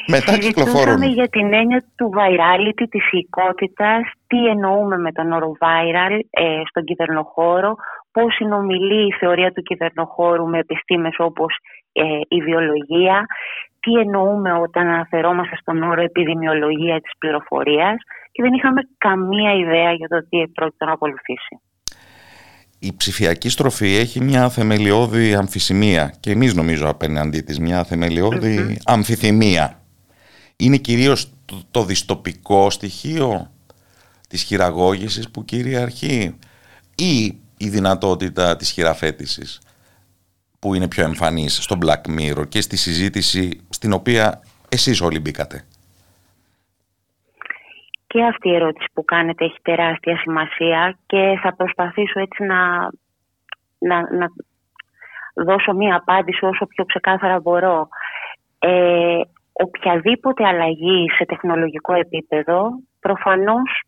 Μετά κυκλοφορούν. Για την έννοια του virality, της οικότητας, τι εννοούμε με τον όρο viral ε, στον κυβερνοχώρο, πώς συνομιλεί η θεωρία του κυβερνοχώρου με επιστήμες όπως ε, η βιολογία, τι εννοούμε όταν αναφερόμαστε στον όρο επιδημιολογία της πληροφορίας, και δεν είχαμε καμία ιδέα για το τι πρόκειται να ακολουθήσει. Η ψηφιακή στροφή έχει μια θεμελιώδη αμφισημία, και εμείς νομίζω απέναντί της μια θεμελιώδη mm-hmm. αμφιθυμία. Είναι κυρίως το, το δυστοπικό στοιχείο της χειραγώγησης που κυριαρχεί, ή η δυνατότητα της χειραφέτησης που είναι πιο εμφανής στο Black Mirror και στη συζήτηση στην οποία εσείς όλοι μπήκατε? και αυτή η ερώτηση που κάνετε έχει τεράστια σημασία και θα προσπαθήσω έτσι να, να, να δώσω μία απάντηση όσο πιο ξεκάθαρα μπορώ. Ε, οποιαδήποτε αλλαγή σε τεχνολογικό επίπεδο προφανώς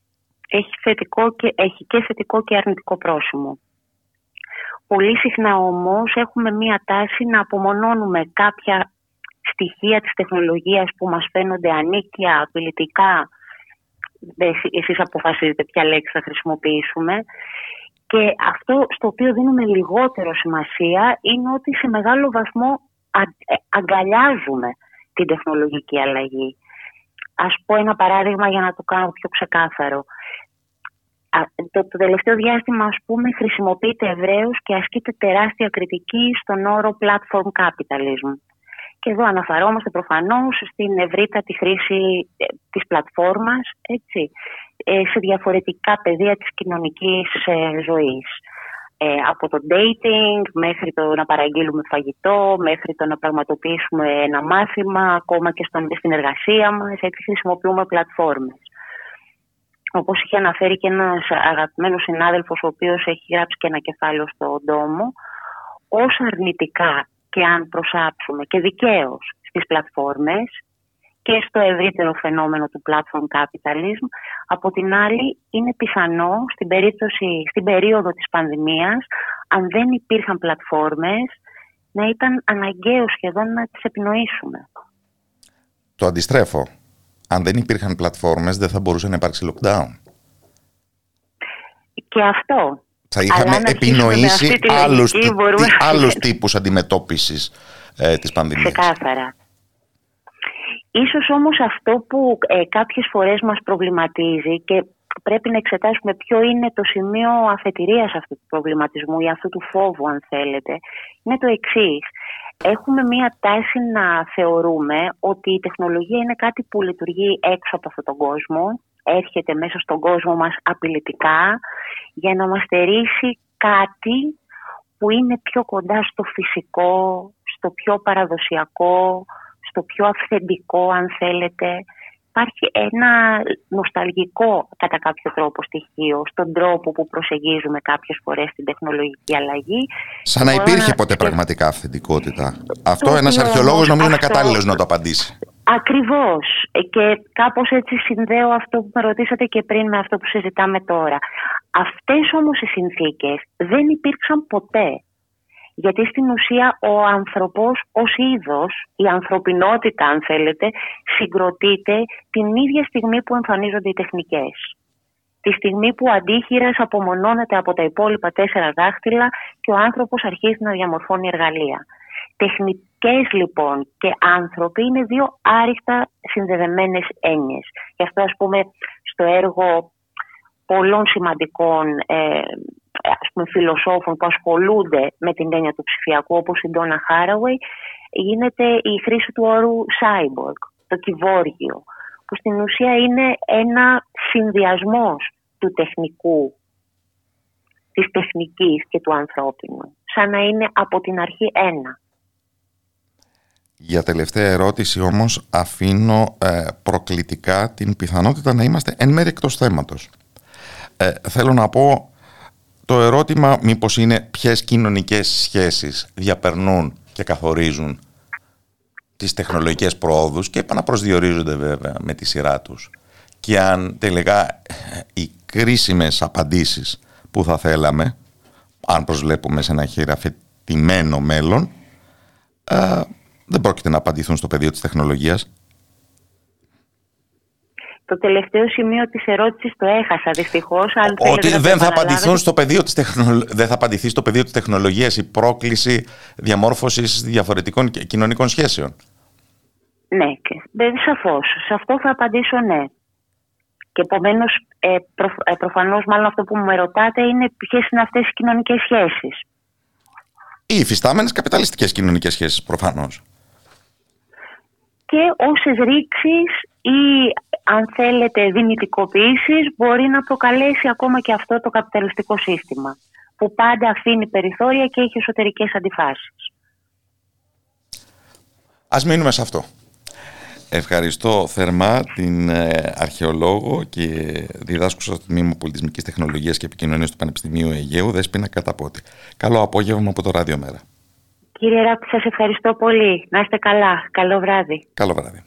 έχει, θετικό και, έχει και θετικό και αρνητικό πρόσημο. Πολύ συχνά όμως έχουμε μία τάση να απομονώνουμε κάποια στοιχεία της τεχνολογίας που μας φαίνονται ανίκια, απειλητικά. Εσείς αποφασίζετε ποια λέξη θα χρησιμοποιήσουμε. Και αυτό στο οποίο δίνουμε λιγότερο σημασία είναι ότι σε μεγάλο βαθμό αγκαλιάζουμε την τεχνολογική αλλαγή. Ας πω ένα παράδειγμα για να το κάνω πιο ξεκάθαρο. Το, το τελευταίο διάστημα, ας πούμε, χρησιμοποιείται ευρέως και ασκείται τεράστια κριτική στον όρο platform capitalism. Και εδώ αναφερόμαστε προφανώς στην ευρύτατη χρήση της πλατφόρμας, έτσι, σε διαφορετικά πεδία της κοινωνικής ζωής. Από το dating μέχρι το να παραγγείλουμε φαγητό, μέχρι το να πραγματοποιήσουμε ένα μάθημα, ακόμα και στην εργασία μας, έτσι χρησιμοποιούμε πλατφόρμες. Όπως είχε αναφέρει και ένας αγαπημένος συνάδελφος, ο οποίος έχει γράψει και ένα κεφάλαιο στον τόμο, ως αρνητικά και αν προσάψουμε και δικαίως στις πλατφόρμες και στο ευρύτερο φαινόμενο του platform capitalism, από την άλλη είναι πιθανό στην, περίπτωση, στην περίοδο της πανδημίας, αν δεν υπήρχαν πλατφόρμες, να ήταν αναγκαίο σχεδόν να τις επινοήσουμε. Το αντιστρέφω. Αν δεν υπήρχαν πλατφόρμες, δεν θα μπορούσε να υπάρξει lockdown. Και αυτό. Θα είχαμε επινοήσει άλλους, μπορούμε... άλλους τύπους αντιμετώπισης ε, της πανδημίας. Ξεκάθαρα. Ίσως όμως αυτό που ε, κάποιες φορές μας προβληματίζει και πρέπει να εξετάσουμε ποιο είναι το σημείο αφετηρίας αυτού του προβληματισμού ή αυτού του φόβου, αν θέλετε, είναι το εξής. Έχουμε μία τάση να θεωρούμε ότι η τεχνολογία είναι κάτι που λειτουργεί έξω από αυτόν τον κόσμο, έρχεται μέσα στον κόσμο μας απειλητικά για να μας στερήσει κάτι που είναι πιο κοντά στο φυσικό, στο πιο παραδοσιακό, στο πιο αυθεντικό, αν θέλετε. Υπάρχει ένα νοσταλγικό κατά κάποιο τρόπο στοιχείο στον τρόπο που προσεγγίζουμε κάποιες φορές την τεχνολογική αλλαγή. Σαν να υπήρχε να... ποτέ πραγματικά αυθεντικότητα. Αυτό ένας αρχαιολόγος νομίζω είναι κατάλληλος να το απαντήσει. Ακριβώς. Και κάπως έτσι συνδέω αυτό που με ρωτήσατε και πριν με αυτό που συζητάμε τώρα. Αυτές όμως οι συνθήκες δεν υπήρξαν ποτέ. Γιατί στην ουσία ο ανθρωπός ως είδος, η ανθρωπινότητα αν θέλετε, συγκροτείται την ίδια στιγμή που εμφανίζονται οι τεχνικές. Τη στιγμή που ο αντίχειρας απομονώνεται από τα υπόλοιπα τέσσερα δάχτυλα και ο άνθρωπος αρχίζει να διαμορφώνει εργαλεία. Τεχνικές λοιπόν και άνθρωποι είναι δύο άριστα συνδεδεμένες έννοιες. Γι' αυτό ας πούμε στο έργο πολλών σημαντικών ε, ας πούμε, φιλοσόφων που ασχολούνται με την έννοια του ψηφιακού, όπως η Ντόνα Χάραγουεϊ, γίνεται η χρήση του όρου cyborg, το κυβόργιο, που στην ουσία είναι ένα συνδυασμός του τεχνικού, της τεχνικής και του ανθρώπινου, σαν να είναι από την αρχή ένα. Για τελευταία ερώτηση όμως αφήνω ε, προκλητικά την πιθανότητα να είμαστε εν μέρει εκτός θέματος. Ε, θέλω να πω το ερώτημα μήπως είναι ποιες κοινωνικές σχέσεις διαπερνούν και καθορίζουν τις τεχνολογικές προόδους και επαναπροσδιορίζονται βέβαια με τη σειρά τους και αν τελικά οι κρίσιμες απαντήσεις που θα θέλαμε αν προσβλέπουμε σε ένα χειραφετημένο μέλλον ε, δεν πρόκειται να απαντηθούν στο πεδίο της τεχνολογίας. Το τελευταίο σημείο της ερώτησης το έχασα δυστυχώς. Αν ότι δεν θα, απαντηθούν στο πεδίο της τεχνολο... δεν θα απαντηθεί στο πεδίο της τεχνολογίας η πρόκληση διαμόρφωσης διαφορετικών κοινωνικών σχέσεων. Ναι, σαφώς. Σε αυτό θα απαντήσω ναι. Και επομένως, ε, προ... ε, προφανώς μάλλον αυτό που με ρωτάτε είναι ποιες είναι αυτές οι κοινωνικές σχέσεις. Οι υφιστάμενες καπιταλιστικές κοινωνικές σχέσεις προφανώς. Και όσες ρήξεις ή αν θέλετε δυνητικοποιήσεις μπορεί να προκαλέσει ακόμα και αυτό το καπιταλιστικό σύστημα που πάντα αφήνει περιθώρια και έχει εσωτερικές αντιφάσεις. Ας μείνουμε σε αυτό. Ευχαριστώ θερμά την αρχαιολόγο και διδάσκουσα στο Τμήμα Πολιτισμικής Τεχνολογίας και Επικοινωνίας του Πανεπιστημίου Αιγαίου, Δέσποινα Καταπότη. Καλό απόγευμα από το Ραδιομέρα. Κύριε Ράπτη, σας ευχαριστώ πολύ. Να είστε καλά. Καλό βράδυ. Καλό βράδυ.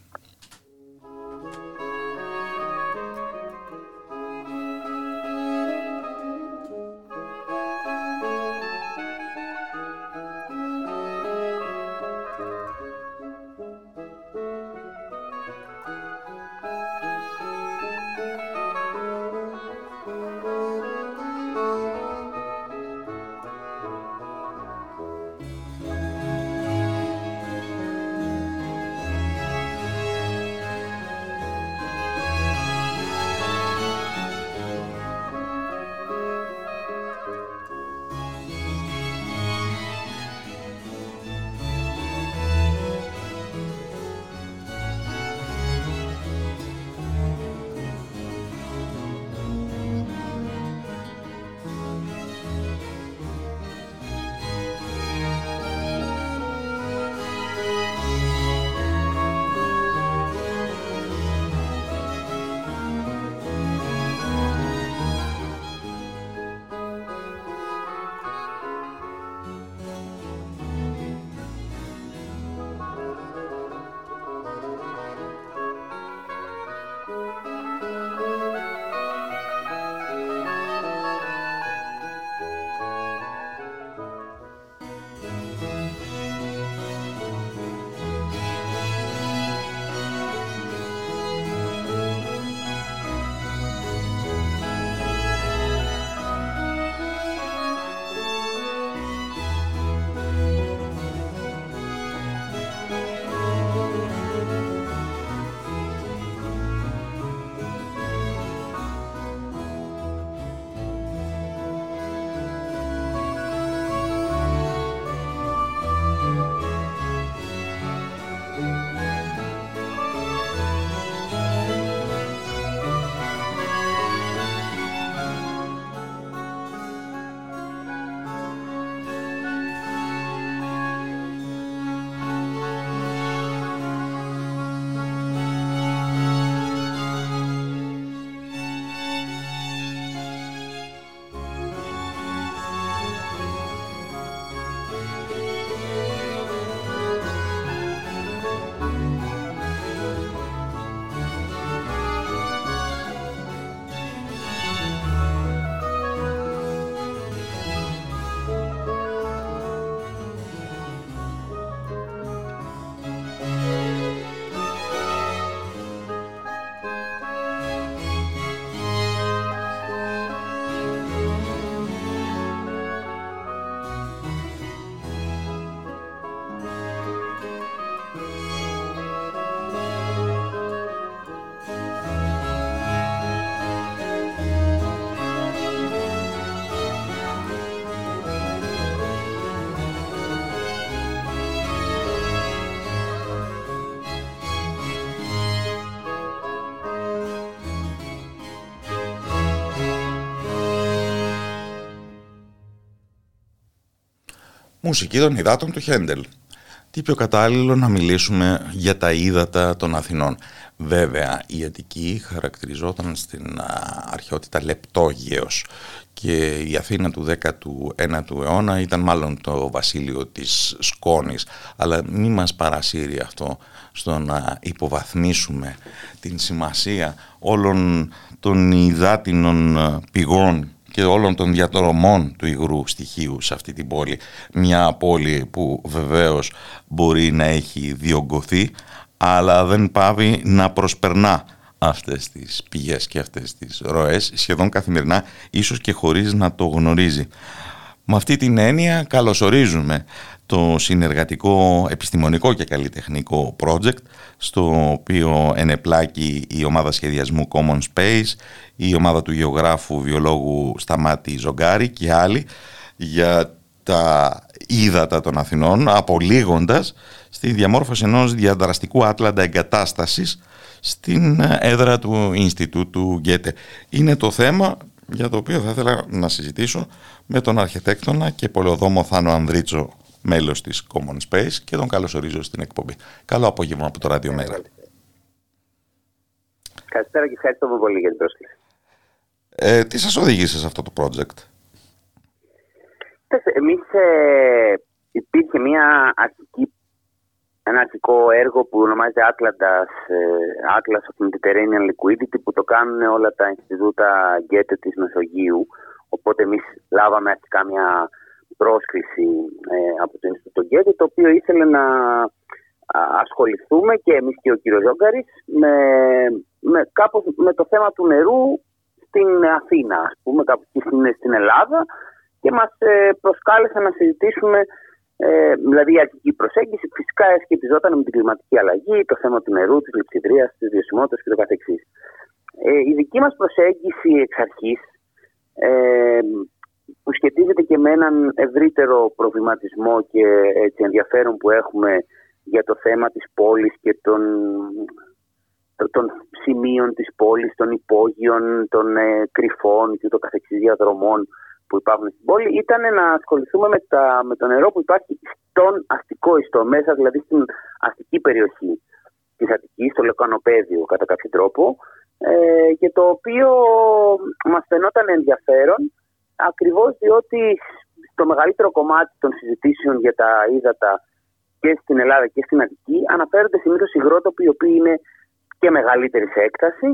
Μουσική των υδάτων του Χέντελ. Τι πιο κατάλληλο να μιλήσουμε για τα ύδατα των Αθηνών. Βέβαια, η Αττική χαρακτηριζόταν στην αρχαιότητα λεπτόγεως και η Αθήνα του δέκατου ένατου αιώνα ήταν μάλλον το βασίλειο της σκόνης. Αλλά μη μας παρασύρει αυτό στο να υποβαθμίσουμε την σημασία όλων των υδάτινων πηγών και όλων των διαδρομών του υγρού στοιχείου σε αυτή την πόλη. Μια πόλη που βεβαίως μπορεί να έχει διωγκωθεί, αλλά δεν πάβει να προσπερνά αυτές τις πηγές και αυτές τις ροές σχεδόν καθημερινά, ίσως και χωρίς να το γνωρίζει. Με αυτή την έννοια καλωσορίζουμε το συνεργατικό επιστημονικό και καλλιτεχνικό project στο οποίο ενεπλάκει η ομάδα σχεδιασμού Common Space, η ομάδα του γεωγράφου βιολόγου Σταμάτη Ζωγκάρη και άλλοι για τα ύδατα των Αθηνών, απολύγοντας στη διαμόρφωση ενός διαδραστικού άτλαντα εγκατάστασης στην έδρα του Ινστιτούτου Γκέτε. Είναι το θέμα για το οποίο θα ήθελα να συζητήσω με τον αρχιτέκτονα και πολεοδόμο Θάνο Ανδρίτσο, μέλος της Common Space, και τον καλωσορίζω στην εκπομπή. Καλό απόγευμα από το Ραδιομέρα. καλησπέρα και ευχαριστούμε πολύ για την πρόσκληση. Ε, τι σας οδήγησε σε αυτό το project? Εμείς ε, υπήρχε μια αρχική, ένα αρχικό έργο που ονομάζεται Atlantis, Atlas of Mediterranean Liquidity, που το κάνουν όλα τα Ινστιτούτα Γκέτε της Μεσογείου. Οπότε εμείς λάβαμε αρχικά μια πρόσκληση ε, από το Ινστιτούτο Γκέτε, το οποίο ήθελε να ασχοληθούμε και εμείς και ο κύριος Ζωγκάρης με, με, κάπως, με το θέμα του νερού στην Αθήνα, ας πούμε, κάπου στην Ελλάδα, και μας ε, προσκάλεσαν να συζητήσουμε, ε, δηλαδή η αρχική προσέγγιση φυσικά σχετιζόταν με την κλιματική αλλαγή, το θέμα του νερού, της λειψιδρίας, της βιωσιμότητας κ.ο.κ. Ε, η δική μας προσέγγιση εξ αρχής, ε, που σχετίζεται και με έναν ευρύτερο προβληματισμό και έτσι, ενδιαφέρον που έχουμε για το θέμα της πόλης και των, των σημείων της πόλης, των υπόγειων, των ε, κρυφών και ούτω καθεξής διαδρομών που υπάρχουν στην πόλη, ήταν να ασχοληθούμε με, τα, με το νερό που υπάρχει στον αστικό ιστό, μέσα δηλαδή στην αστική περιοχή της Αττικής, στο λεκανοπέδιο κατά κάποιο τρόπο, ε, και το οποίο μας φαινόταν ενδιαφέρον ακριβώς διότι το μεγαλύτερο κομμάτι των συζητήσεων για τα ύδατα και στην Ελλάδα και στην Αττική αναφέρονται συνήθως υγρότοποι οι οποίοι είναι και μεγαλύτερη σε έκταση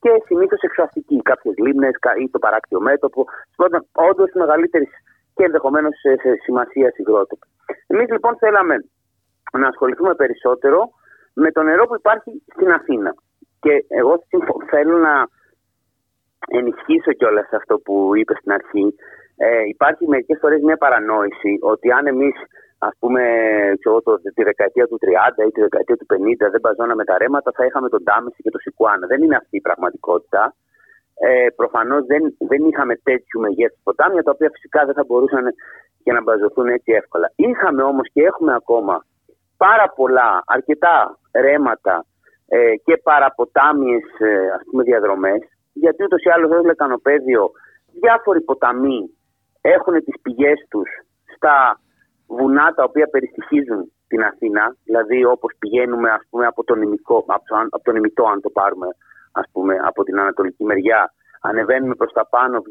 και συνήθως εξωαστικοί, κάποιες λίμνες ή το παράκτιο μέτωπο, σημαίνει όντως μεγαλύτερη και ενδεχομένως σε σημασία υγρότοποι. Εμείς λοιπόν θέλαμε να ασχοληθούμε περισσότερο με το νερό που υπάρχει στην Αθήνα. Και εγώ θέλω να ενισχύσω κιόλας αυτό που είπε στην αρχή. Ε, υπάρχει μερικές φορές μια παρανόηση ότι αν εμείς, ας πούμε, ξέρω, το, τη δεκαετία του τριάντα ή τη δεκαετία του πενήντα δεν μπαζώναμε τα ρέματα, θα είχαμε τον Τάμεση και τον Σικουάνα. Δεν είναι αυτή η πραγματικότητα. Ε, προφανώς δεν, δεν είχαμε τέτοιου μεγέθους ποτάμια, τα οποία φυσικά δεν θα μπορούσαν και να μπαζωθούν έτσι εύκολα. Είχαμε όμως και έχουμε ακόμα πάρα πολλά, αρκετά ρέματα ε, και παραποτάμιες ε, ας πούμε, διαδρομές, γιατί ούτως ή άλλως ως λεκανοπέδιο διάφοροι ποταμοί έχουν τις πηγές τους στα βουνά τα οποία περιστοιχίζουν την Αθήνα, δηλαδή όπως πηγαίνουμε ας πούμε, από τον Ημιτό, από τον Ημιτό, αν το πάρουμε ας πούμε, από την ανατολική μεριά, ανεβαίνουμε προς τα πάνω,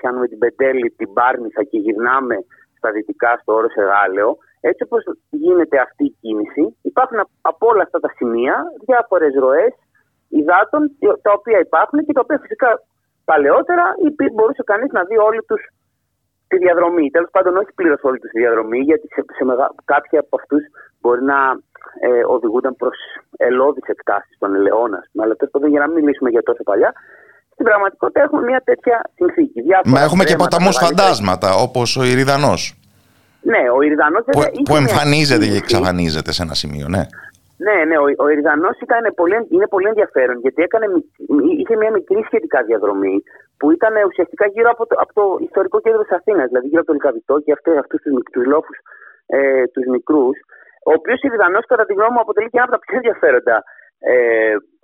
πιάνουμε την Πετέλη, την Πάρνηθα και γυρνάμε στα δυτικά στο Όρος Αιγάλεο. Έτσι όπως γίνεται αυτή η κίνηση, υπάρχουν από όλα αυτά τα σημεία διάφορες ροές υδάτων τα οποία υπάρχουν και τα οποία φυσικά παλαιότερα μπορούσε κανείς να δει όλοι τους τη διαδρομή. Τέλος πάντων, όχι πλήρως όλη τη διαδρομή, γιατί σε, σε μεγα... κάποιοι από αυτούς μπορεί να ε, οδηγούνταν προς ελώδεις εκτάσεις των ελαιώνας. Αλλά τέλος πάντων, για να μην μιλήσουμε για τόσο παλιά, στην πραγματικότητα έχουμε μια τέτοια συνθήκη. Διάφορα Μα έχουμε και ποταμούς φαντάσματα, όπως ο Ιριδανός. Ναι, ο Ιριδανός που, που εμφανίζεται και εξαφανίζεται σε ένα σημείο, ναι. Ναι, ναι, ο, ο Ιριδανός πολύ, είναι πολύ ενδιαφέρον, γιατί έκανε, είχε μια μικρή σχετικά διαδρομή που ήταν ουσιαστικά γύρω από το, από το ιστορικό κέντρο της Αθήνας, δηλαδή γύρω από το Λυκαβητό και αυτούς τους λόφους ε, τους μικρούς, ο οποίος Ιριδανός κατά τη γνώμη μου αποτελεί και ένα από τα πιο ενδιαφέροντα ε,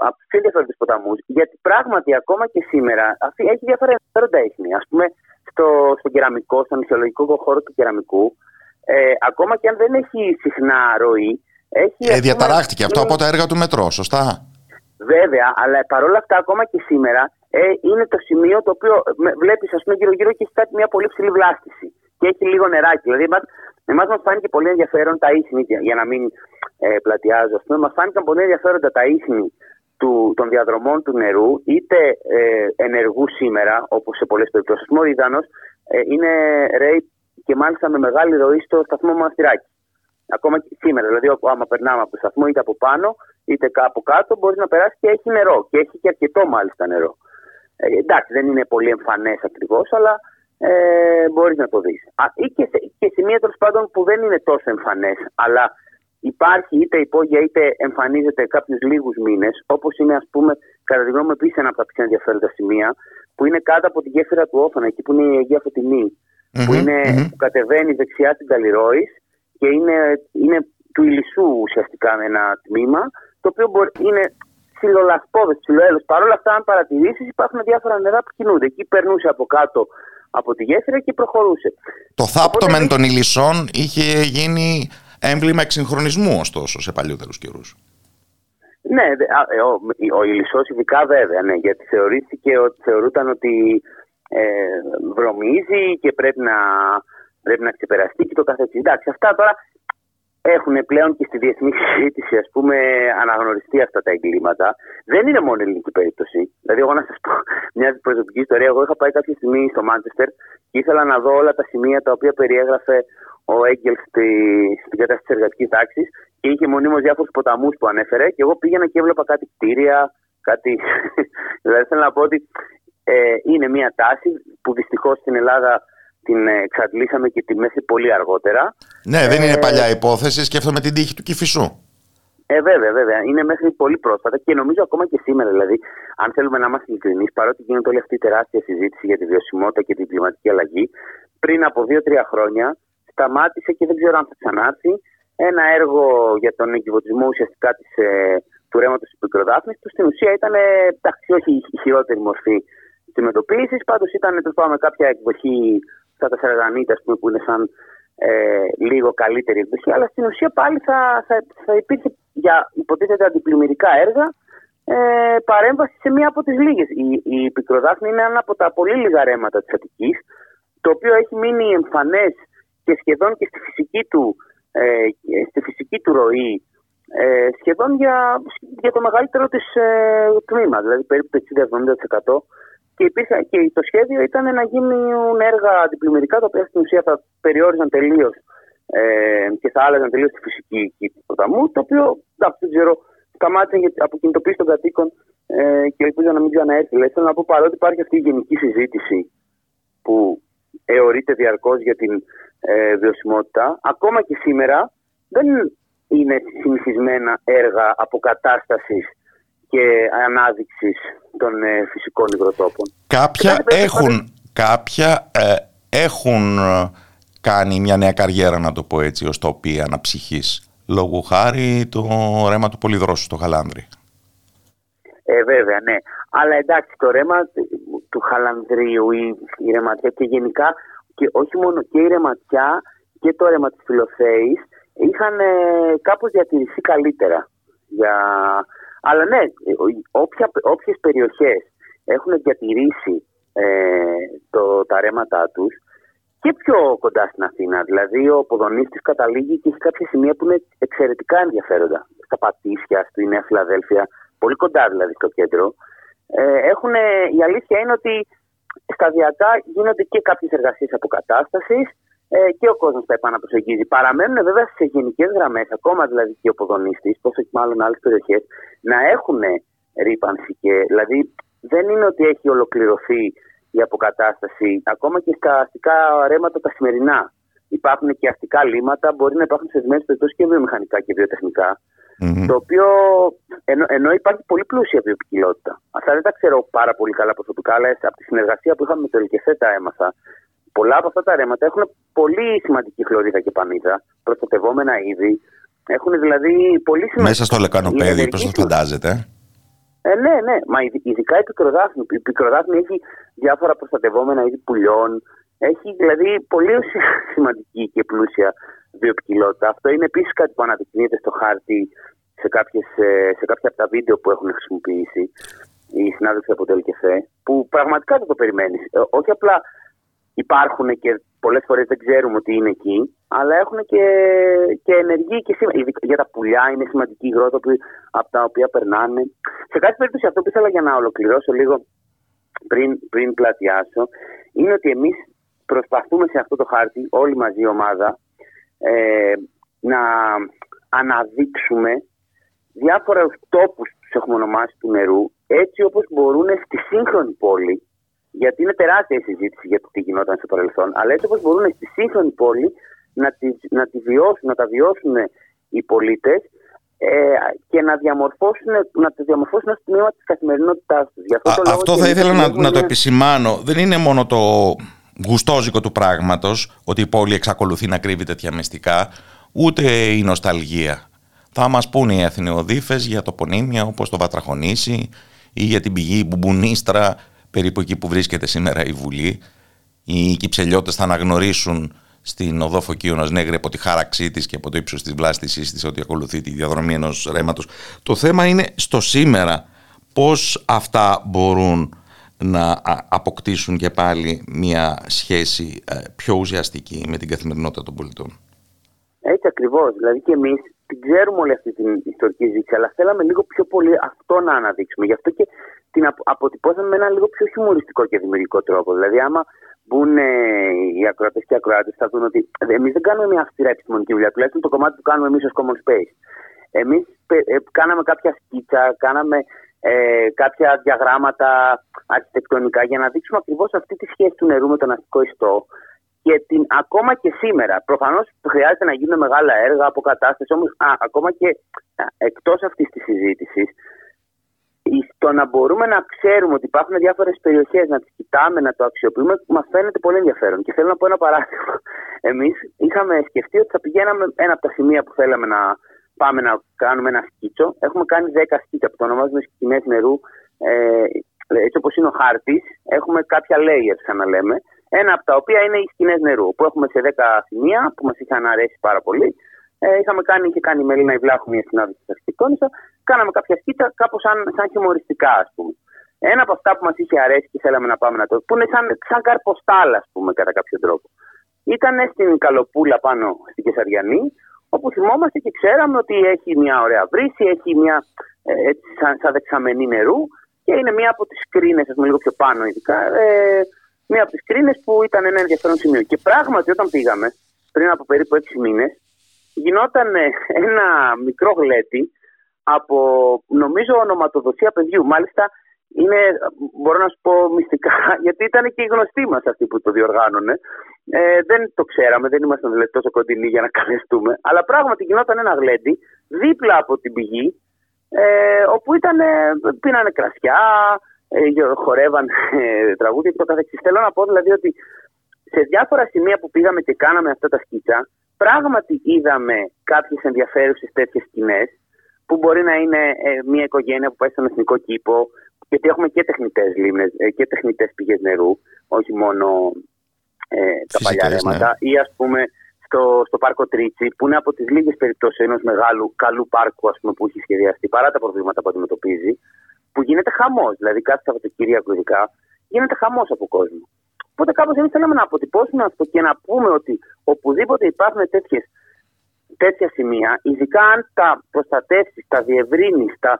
από τους πιο ενδιαφέροντες ποταμούς, γιατί πράγματι ακόμα και σήμερα αυτή, έχει διάφορα ενδιαφέροντα ίχνη. Ας πούμε στο, στο κεραμικό, στον νησιολογικό χώρο του κεραμικού, ε, ακόμα και αν δεν έχει συχνά ροή, έχει, ε, διαταράχτηκε αυτό είναι... από τα έργα του μετρό, σωστά. Βέβαια, αλλά παρόλα αυτά, ακόμα και σήμερα ε, είναι το σημείο το οποίο βλέπει, α πούμε, γύρω-γύρω και έχει κάτι μια πολύ ψηλή βλάστηση. Και έχει λίγο νεράκι. Δηλαδή, εμάς μας φάνηκε πολύ ενδιαφέρον τα ίχνη, για να μην ε, πλατιάζω, α πούμε, μας φάνηκαν πολύ ενδιαφέροντα τα ίχνη του, των διαδρομών του νερού, είτε ε, ενεργού σήμερα, όπως σε πολλές περιπτώσεις. Ο Ιριδανός ε, είναι ρέι και μάλιστα με μεγάλη ροή στο σταθμό Μοναστηράκι. Ακόμα και σήμερα, δηλαδή, άμα περνάμε από το σταθμό, είτε από πάνω, είτε κάπου κάτω, μπορεί να περάσει και έχει νερό. Και έχει και αρκετό, μάλιστα, νερό. Ε, εντάξει, δεν είναι πολύ εμφανές ακριβώς, αλλά ε, μπορεί να το δει. Ή και, και σημεία τέλος πάντων που δεν είναι τόσο εμφανές, αλλά υπάρχει είτε υπόγεια είτε εμφανίζεται κάποιους λίγους μήνες, όπως είναι, ας πούμε, κατά τη γνώμη μου, επίσης ένα από τα πιο ενδιαφέροντα σημεία, που είναι κάτω από τη γέφυρα του Όφανα, εκεί που είναι η Αγία Φωτεινή, mm-hmm, που, είναι, mm-hmm. που κατεβαίνει δεξιά την Καλλιρόης. Και είναι, είναι του Ηλισσού ουσιαστικά ένα τμήμα, το οποίο μπορεί, είναι ψιλολασπόδες, ψιλοέλος. Παρ' όλα αυτά, αν παρατηρήσεις, υπάρχουν διάφορα νερά που κινούνται. Εκεί περνούσε από κάτω από τη γέφυρα και προχωρούσε. Το θάπτωμεν των Ηλισσών είχε γίνει έμβλημα εξυγχρονισμού, ωστόσο, σε παλιότερους καιρούς. Ναι, ο, ο Ηλισσός ειδικά βέβαια, ναι, γιατί θεωρήθηκε ότι θεωρούταν ότι ε, βρωμίζει και πρέπει να, πρέπει να ξεπεραστεί και το καθεξής. Εντάξει, αυτά τώρα έχουν πλέον και στη διεθνή συζήτηση, ας πούμε, αναγνωριστεί αυτά τα εγκλήματα. Δεν είναι μόνο ελληνική περίπτωση. Δηλαδή, εγώ να σας πω μια προσωπική ιστορία. Εγώ είχα πάει κάποια στιγμή στο Μάντσεστερ και ήθελα να δω όλα τα σημεία τα οποία περιέγραφε ο Έγκελ στη, στην κατάσταση της εργατικής τάξης και είχε μονίμως διάφορους ποταμούς που ανέφερε και εγώ πήγαινα και έβλεπα κάτι κτίρια, κάτι... δηλαδή θέλω να πω ότι ε, είναι μια τάση που δυστυχώς στην Ελλάδα την εξαντλήσαμε και τη μέση πολύ αργότερα. Ναι, δεν είναι ε, παλιά υπόθεση, σκέφτομαι την τύχη του Κηφισού. Ε, βέβαια, βέβαια. Είναι μέχρι πολύ πρόσφατα και νομίζω ακόμα και σήμερα. Δηλαδή, αν θέλουμε να είμαστε ειλικρινείς, παρότι γίνεται όλη αυτή η τεράστια συζήτηση για τη βιωσιμότητα και την κλιματική αλλαγή, πριν από δύο τρία χρόνια σταμάτησε και δεν ξέρω αν θα ξανάρθει ένα έργο για τον εγκυβωτισμό ουσιαστικά της, του ρέματος της Πικροδάφνης, που στην ουσία ήταν εντάξει, όχι η χειρότερη μορφή συμμετοποίηση, πάντως ήταν με κάποια εκδοχή στα Τεσσαρδανίτα, ας πούμε, που είναι σαν ε, λίγο καλύτερη εκδοχή, αλλά στην ουσία πάλι θα, θα, θα υπήρχε για υποτίθεται αντιπλημμυρικά έργα ε, παρέμβαση σε μία από τις λίγες. Η, η Πικροδάφνη είναι ένα από τα πολύ λίγα ρέματα της Αττικής, το οποίο έχει μείνει εμφανές και σχεδόν και στη φυσική του, ε, στη φυσική του ροή ε, σχεδόν για, για το μεγαλύτερο της ε, τμήμα, δηλαδή περίπου εξήντα με εβδομήντα τοις εκατό, και, υπήρχε, και το σχέδιο ήταν να γίνουν έργα αντιπλημμυρικά τα οποία στην ουσία θα περιόριζαν τελείως ε, και θα άλλαζαν τελείως τη φυσική του ποταμού, το οποίο δεν ξέρω, σταμάτησε από κινητοποίηση των κατοίκων ε, και ελπίζω να μην ξαναέρθει. Δηλαδή, θέλω να πω, παρότι υπάρχει αυτή η γενική συζήτηση που αιωρείται διαρκώς για την ε, βιωσιμότητα, ακόμα και σήμερα δεν είναι συνηθισμένα έργα αποκατάστασης και ανάδειξης των ε, φυσικών υγροτόπων. Κάποια έχουν, κάποια, ε, έχουν κάνει μια νέα καριέρα, να το πω έτσι, ως το οποίο αναψυχής, λόγου χάρη το ρέμα του Πολυδρόσου στο Χαλάνδρι. Ε, βέβαια, ναι. Αλλά εντάξει, το ρέμα του Χαλανδρίου ή η ρεματιά και γενικά, και όχι μόνο και η ρεματιά και το ρέμα της Φιλοθέης είχαν ε, κάπως διατηρηθεί καλύτερα. Για... Αλλά ναι, όποια, όποιες περιοχές έχουν διατηρήσει ε, το, τα ρέματά τους και πιο κοντά στην Αθήνα, δηλαδή ο Ποδονίστης καταλήγει και έχει κάποια σημεία που είναι εξαιρετικά ενδιαφέροντα. Στα Πατήσια, στη Νέα Φιλαδέλφια, πολύ κοντά δηλαδή στο κέντρο, ε, έχουν, η αλήθεια είναι ότι σταδιακά γίνονται και κάποιες εργασίες αποκατάστασης ε, και ο κόσμος τα επαναπροσεγγίζει. Παραμένουν βέβαια σε γενικές γραμμές, ακόμα δηλαδή και ο Ποδονίστης, πόσο και μάλλον άλλες περιοχές, να έχουν ρήπανση. Και, δηλαδή δεν είναι ότι έχει ολοκληρωθεί η αποκατάσταση, ακόμα και στα αστικά ρέματα τα σημερινά. Υπάρχουν και αστικά λύματα, μπορεί να υπάρχουν σε ορισμένες περιπτώσεις και βιομηχανικά και βιοτεχνικά. Mm-hmm. Το οποίο ενώ, ενώ υπάρχει πολύ πλούσια βιοποικιλότητα. Αυτά δεν τα ξέρω πάρα πολύ καλά προσωπικά, αλλά από τη συνεργασία που είχαμε με το ΕΛΚΕΦΕ τα έμαθα. Πολλά από αυτά τα ρέματα έχουν πολύ σημαντική χλωρίδα και πανίδα, προστατευόμενα είδη. Έχουν δηλαδή πολύ σημαντική. Μέσα στο λεκανοπέδι, όπως το φαντάζεται. Ε, ναι, ναι. Μα ειδικά η Πικροδάφνη. Η Πικροδάφνη έχει διάφορα προστατευόμενα είδη πουλιών. Έχει δηλαδή πολύ σημαντική και πλούσια βιοποικιλότητα. Αυτό είναι επίσης κάτι που αναδεικνύεται στο χάρτη σε, κάποιες, σε κάποια από τα βίντεο που έχουν χρησιμοποιήσει οι συνάδελφοι από το ΕΛΚΕΦΕ, που πραγματικά δεν το περιμένεις. Όχι απλά υπάρχουν και πολλές φορές δεν ξέρουμε ότι είναι εκεί, αλλά έχουν και, και ενεργή και σημασία. Για τα πουλιά είναι σημαντική υγρότοπη από τα οποία περνάνε. Σε κάθε περίπτωση, αυτό που ήθελα για να ολοκληρώσω λίγο πριν, πριν πλατιάσω, είναι ότι εμείς προσπαθούμε σε αυτό το χάρτη, όλη μαζί η ομάδα, Ε, να αναδείξουμε διάφορα τόπους που τους έχουμε ονομάσει του νερού, έτσι όπως μπορούν στη σύγχρονη πόλη, γιατί είναι τεράστια η συζήτηση για το τι γινόταν στο παρελθόν, αλλά έτσι όπως μπορούν στη σύγχρονη πόλη να, τη, να, τη βιώσουν, να τα βιώσουν οι πολίτες ε, και να, διαμορφώσουν, να το διαμορφώσουν ως τμήμα της καθημερινότητάς τους. Αυτό, Α, το λόγο αυτό θα ήθελα να, να το επισημάνω. Δεν είναι μόνο το γουστόζικο του πράγματος ότι η πόλη εξακολουθεί να κρύβει τέτοια μυστικά, ούτε η νοσταλγία. Θα μας πούν οι αθηνεοδίφες για τοπονύμια όπως το Βατραχονήσι ή για την πηγή Μπουμπουνίστρα, περίπου εκεί που βρίσκεται σήμερα η Βουλή. Οι κυψελιώτες θα αναγνωρίσουν στην οδό Φωκίωνος Νέγρη από τη χάραξή της και από το ύψος της βλάστησής της, ότι ακολουθεί τη διαδρομή ενός ρέματος. Το θέμα είναι στο σήμερα πώς αυτά μπορούν να αποκτήσουν και πάλι μια σχέση πιο ουσιαστική με την καθημερινότητα των πολιτών. Έτσι ακριβώς. Δηλαδή και εμείς την ξέρουμε όλη αυτή την ιστορική ζήτηση, αλλά θέλαμε λίγο πιο πολύ αυτό να αναδείξουμε. Γι' αυτό και την αποτυπώσαμε με ένα λίγο πιο χιουμοριστικό και δημιουργικό τρόπο. Δηλαδή, άμα μπουν ε, οι ακροατές και οι ακροάτες, θα δουν ότι εμείς δεν κάνουμε μια αυστηρά επιστημονική δουλειά, τουλάχιστον το κομμάτι που κάνουμε εμείς ως Common Space. Εμείς ε, ε, κάναμε κάποια σκίτσα, κάναμε ε, κάποια διαγράμματα αρχιτεκτονικά για να δείξουμε ακριβώς αυτή τη σχέση του νερού με τον αστικό ιστό. Και την, ακόμα και σήμερα, προφανώς χρειάζεται να γίνουν μεγάλα έργα, αποκατάσταση, όμως α, ακόμα και α, εκτός αυτής της συζήτησης, το να μπορούμε να ξέρουμε ότι υπάρχουν διάφορες περιοχές, να τις κοιτάμε, να το αξιοποιούμε, μας φαίνεται πολύ ενδιαφέρον. Και θέλω να πω ένα παράδειγμα. Εμείς είχαμε σκεφτεί ότι θα πηγαίναμε ένα από τα σημεία που θέλαμε να πάμε να κάνουμε ένα σκίτσο. Έχουμε κάνει δέκα σκίτσα που το ονομάζουμε σκηνές νερού, ε, έτσι όπως είναι ο χάρτης. Έχουμε κάποια layers, ξαναλέμε. Ένα από τα οποία είναι οι σκηνές νερού, που έχουμε σε δέκα σημεία που μας είχαν αρέσει πάρα πολύ. Ε, είχαμε κάνει, είχε κάνει η Μελίνα Ιβλάχου μια συνάδελφη στην Αρχιτεκτόνισσα. Κάναμε κάποια σκίτσα, κάπως σαν, σαν χιουμοριστικά, ας πούμε. Ένα από αυτά που μας είχε αρέσει και θέλαμε να πάμε να το πούμε, σαν, σαν καρποστάλα, ας πούμε, κατά κάποιο τρόπο. Ήταν στην Καλοπούλα πάνω στην Κεσαριανή, όπου θυμόμαστε και ξέραμε ότι έχει μια ωραία βρύση, έχει μια ε, έτσι, σαν, σαν δεξαμενή νερού και είναι μια από τις κρίνες, ας πούμε, λίγο πιο πάνω ειδικά. Ε, Μία από τις κρίνες που ήταν ένα ενδιαφέρον σημείο. Και πράγματι, όταν πήγαμε πριν από περίπου έξι μήνες, γινόταν ένα μικρό γλέτη από, νομίζω, ονοματοδοσία παιδιού. Μάλιστα, είναι, μπορώ να σου πω μυστικά, γιατί ήταν και οι γνωστοί μας αυτοί που το διοργάνωνε. Ε, δεν το ξέραμε, δεν ήμασταν δηλαδή τόσο κοντινοί για να καλεστούμε. Αλλά πράγματι, γινόταν ένα γλέτη δίπλα από την πηγή, ε, όπου ήταν, πίνανε κρασιά, χορεύαν ε, τραγούδια και το καθεξής. Θέλω να πω δηλαδή ότι σε διάφορα σημεία που πήγαμε και κάναμε αυτά τα σκίτσα, πράγματι είδαμε κάποιες ενδιαφέρουσες τέτοιες σκηνές, που μπορεί να είναι ε, μια οικογένεια που πάει στον εθνικό κήπο, γιατί έχουμε και τεχνητές λίμνες ε, και τεχνητές πηγές νερού, όχι μόνο ε, τα φυσικές, παλιά ρέματα, ναι. Ή ας πούμε στο, στο πάρκο Τρίτσι, που είναι από τις λίγες περιπτώσεις ενός μεγάλου καλού πάρκου, ας πούμε, που έχει σχεδιαστεί παρά τα προβλήματα που αντιμετωπίζει. Που γίνεται χαμός, δηλαδή κάθε Σαββατοκύριακο ειδικά, γίνεται χαμός από κόσμο. Οπότε κάπως εμείς θέλαμε να αποτυπώσουμε αυτό και να πούμε ότι οπουδήποτε υπάρχουν τέτοιες, τέτοια σημεία, ειδικά αν τα προστατεύσεις, τα διευρύνεις, τα,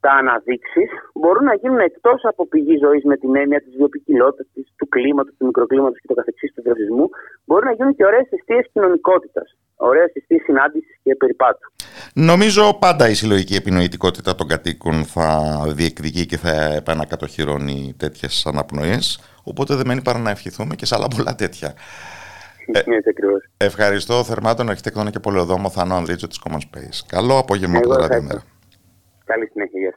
τα αναδείξεις, μπορούν να γίνουν εκτός από πηγή ζωής με την έννοια της βιοποικιλότητας, του κλίματος, του μικροκλίματος και το καθεξής του τροφισμού, μπορούν να γίνουν και ωραίες αιστείες κοινωνικότητας. Ωραία συστή συνάντηση και περιπάτου. Νομίζω πάντα η συλλογική επινοητικότητα των κατοίκων θα διεκδικεί και θα επανακατοχυρώνει τέτοιες αναπνοές. Οπότε δεν μένει παρά να ευχηθούμε και σε άλλα πολλά τέτοια. ε, ε, ευχαριστώ θερμά τον αρχιτέκτονα και πολεοδόμο Θάνο Ανδρίτσο της Common Space. Καλό απόγευμα από το Ραδιομέρα. Καλή συνέχεια.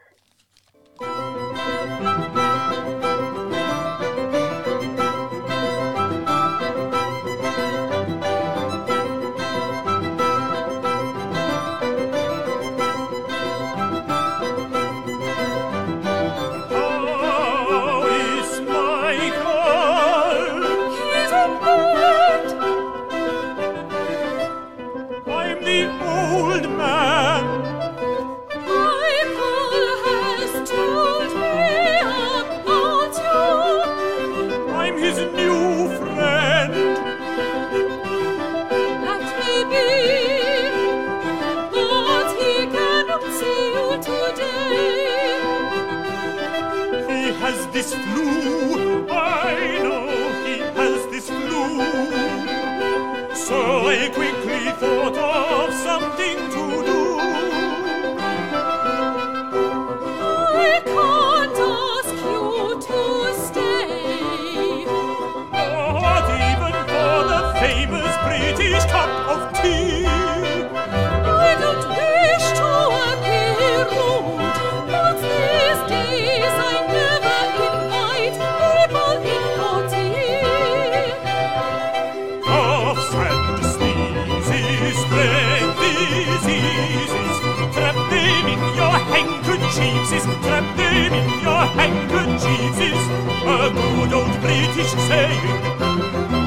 A good old British saying,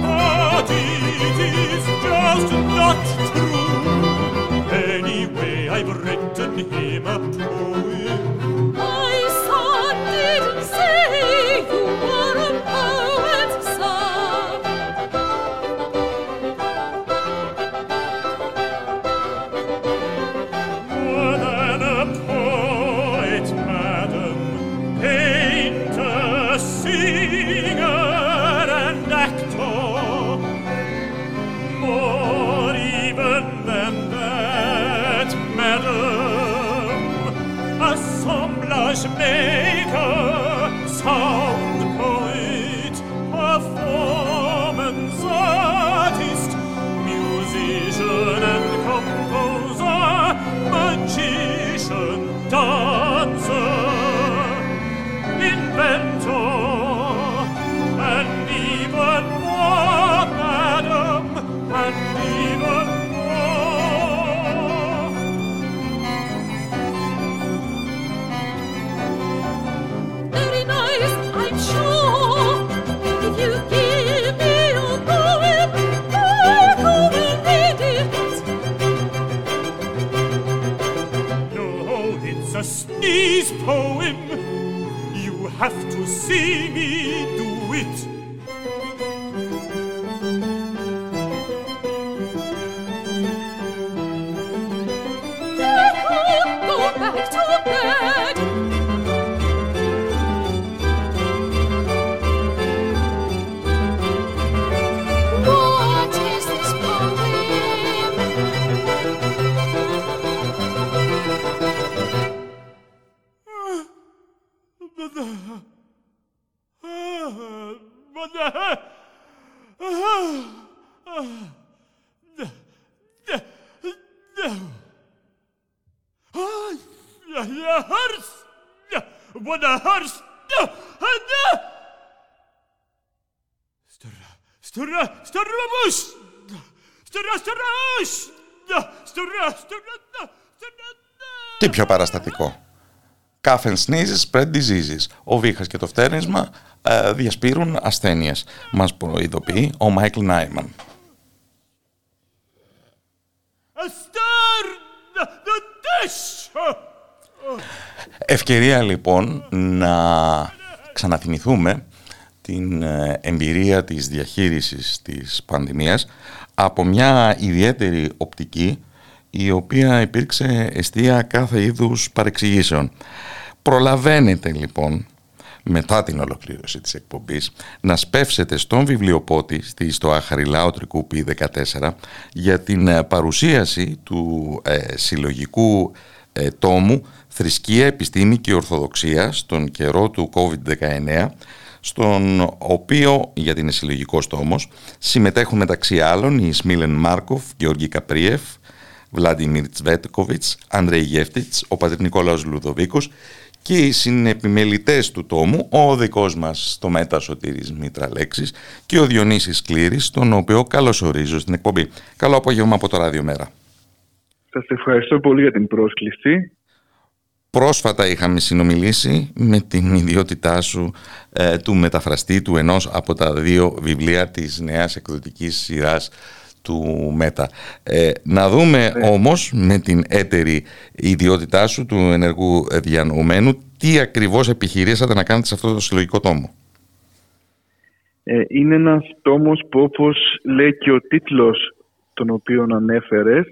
but it is Τι πιο παραστατικό. Cough and sneeze spread diseases. Ο βήχας και το φτέρνισμα ε, διασπείρουν ασθένειες. Μας προειδοποιεί ο Μάικλ Νάιμαν. Ευκαιρία λοιπόν να ξαναθυμηθούμε την εμπειρία της διαχείρισης της πανδημίας από μια ιδιαίτερη οπτική, η οποία υπήρξε εστία κάθε είδους παρεξηγήσεων. Προλαβαίνετε λοιπόν, μετά την ολοκλήρωση της εκπομπής, να σπεύσετε στον βιβλιοπότη στο Αχαριλάο Τρικούπι δεκατέσσερα για την παρουσίαση του ε, συλλογικού ε, τόμου «Θρησκεία, Επιστήμη και Ορθοδοξία» στον καιρό του κόβιντ δεκαεννέα, στον οποίο, γιατί είναι συλλογικός τόμος, συμμετέχουν μεταξύ άλλων οι Σμίλεν Μάρκοφ, Γεώργη Καπρίεφ, Βλάντιμιρ Τσβέτκοβιτς, Άντρεϊ Γεύτιτς, ο πατήρ Νικόλαος Λουδοβίκος και οι συνεπιμελητές του τόμου, ο δικός μας στο Μέτα Σωτήρης Μητραλέξης και ο Διονύσης Κλήρης, τον οποίο καλωσορίζω στην εκπομπή. Καλό απόγευμα από το Ραδιομέρα. Σας ευχαριστώ πολύ για την πρόσκληση. Πρόσφατα είχαμε συνομιλήσει με την ιδιότητά σου ε, του μεταφραστή του ενός από τα δύο βιβλία της νέας εκδοτικής σειράς του ΜΕΤΑ. Ε, να δούμε yeah. όμως με την έτερη ιδιότητά σου του ενεργού διανοουμένου τι ακριβώς επιχειρήσατε να κάνετε σε αυτό το συλλογικό τόμο. Ε, είναι ένας τόμος που, όπως λέει και ο τίτλος τον οποίο ανέφερες,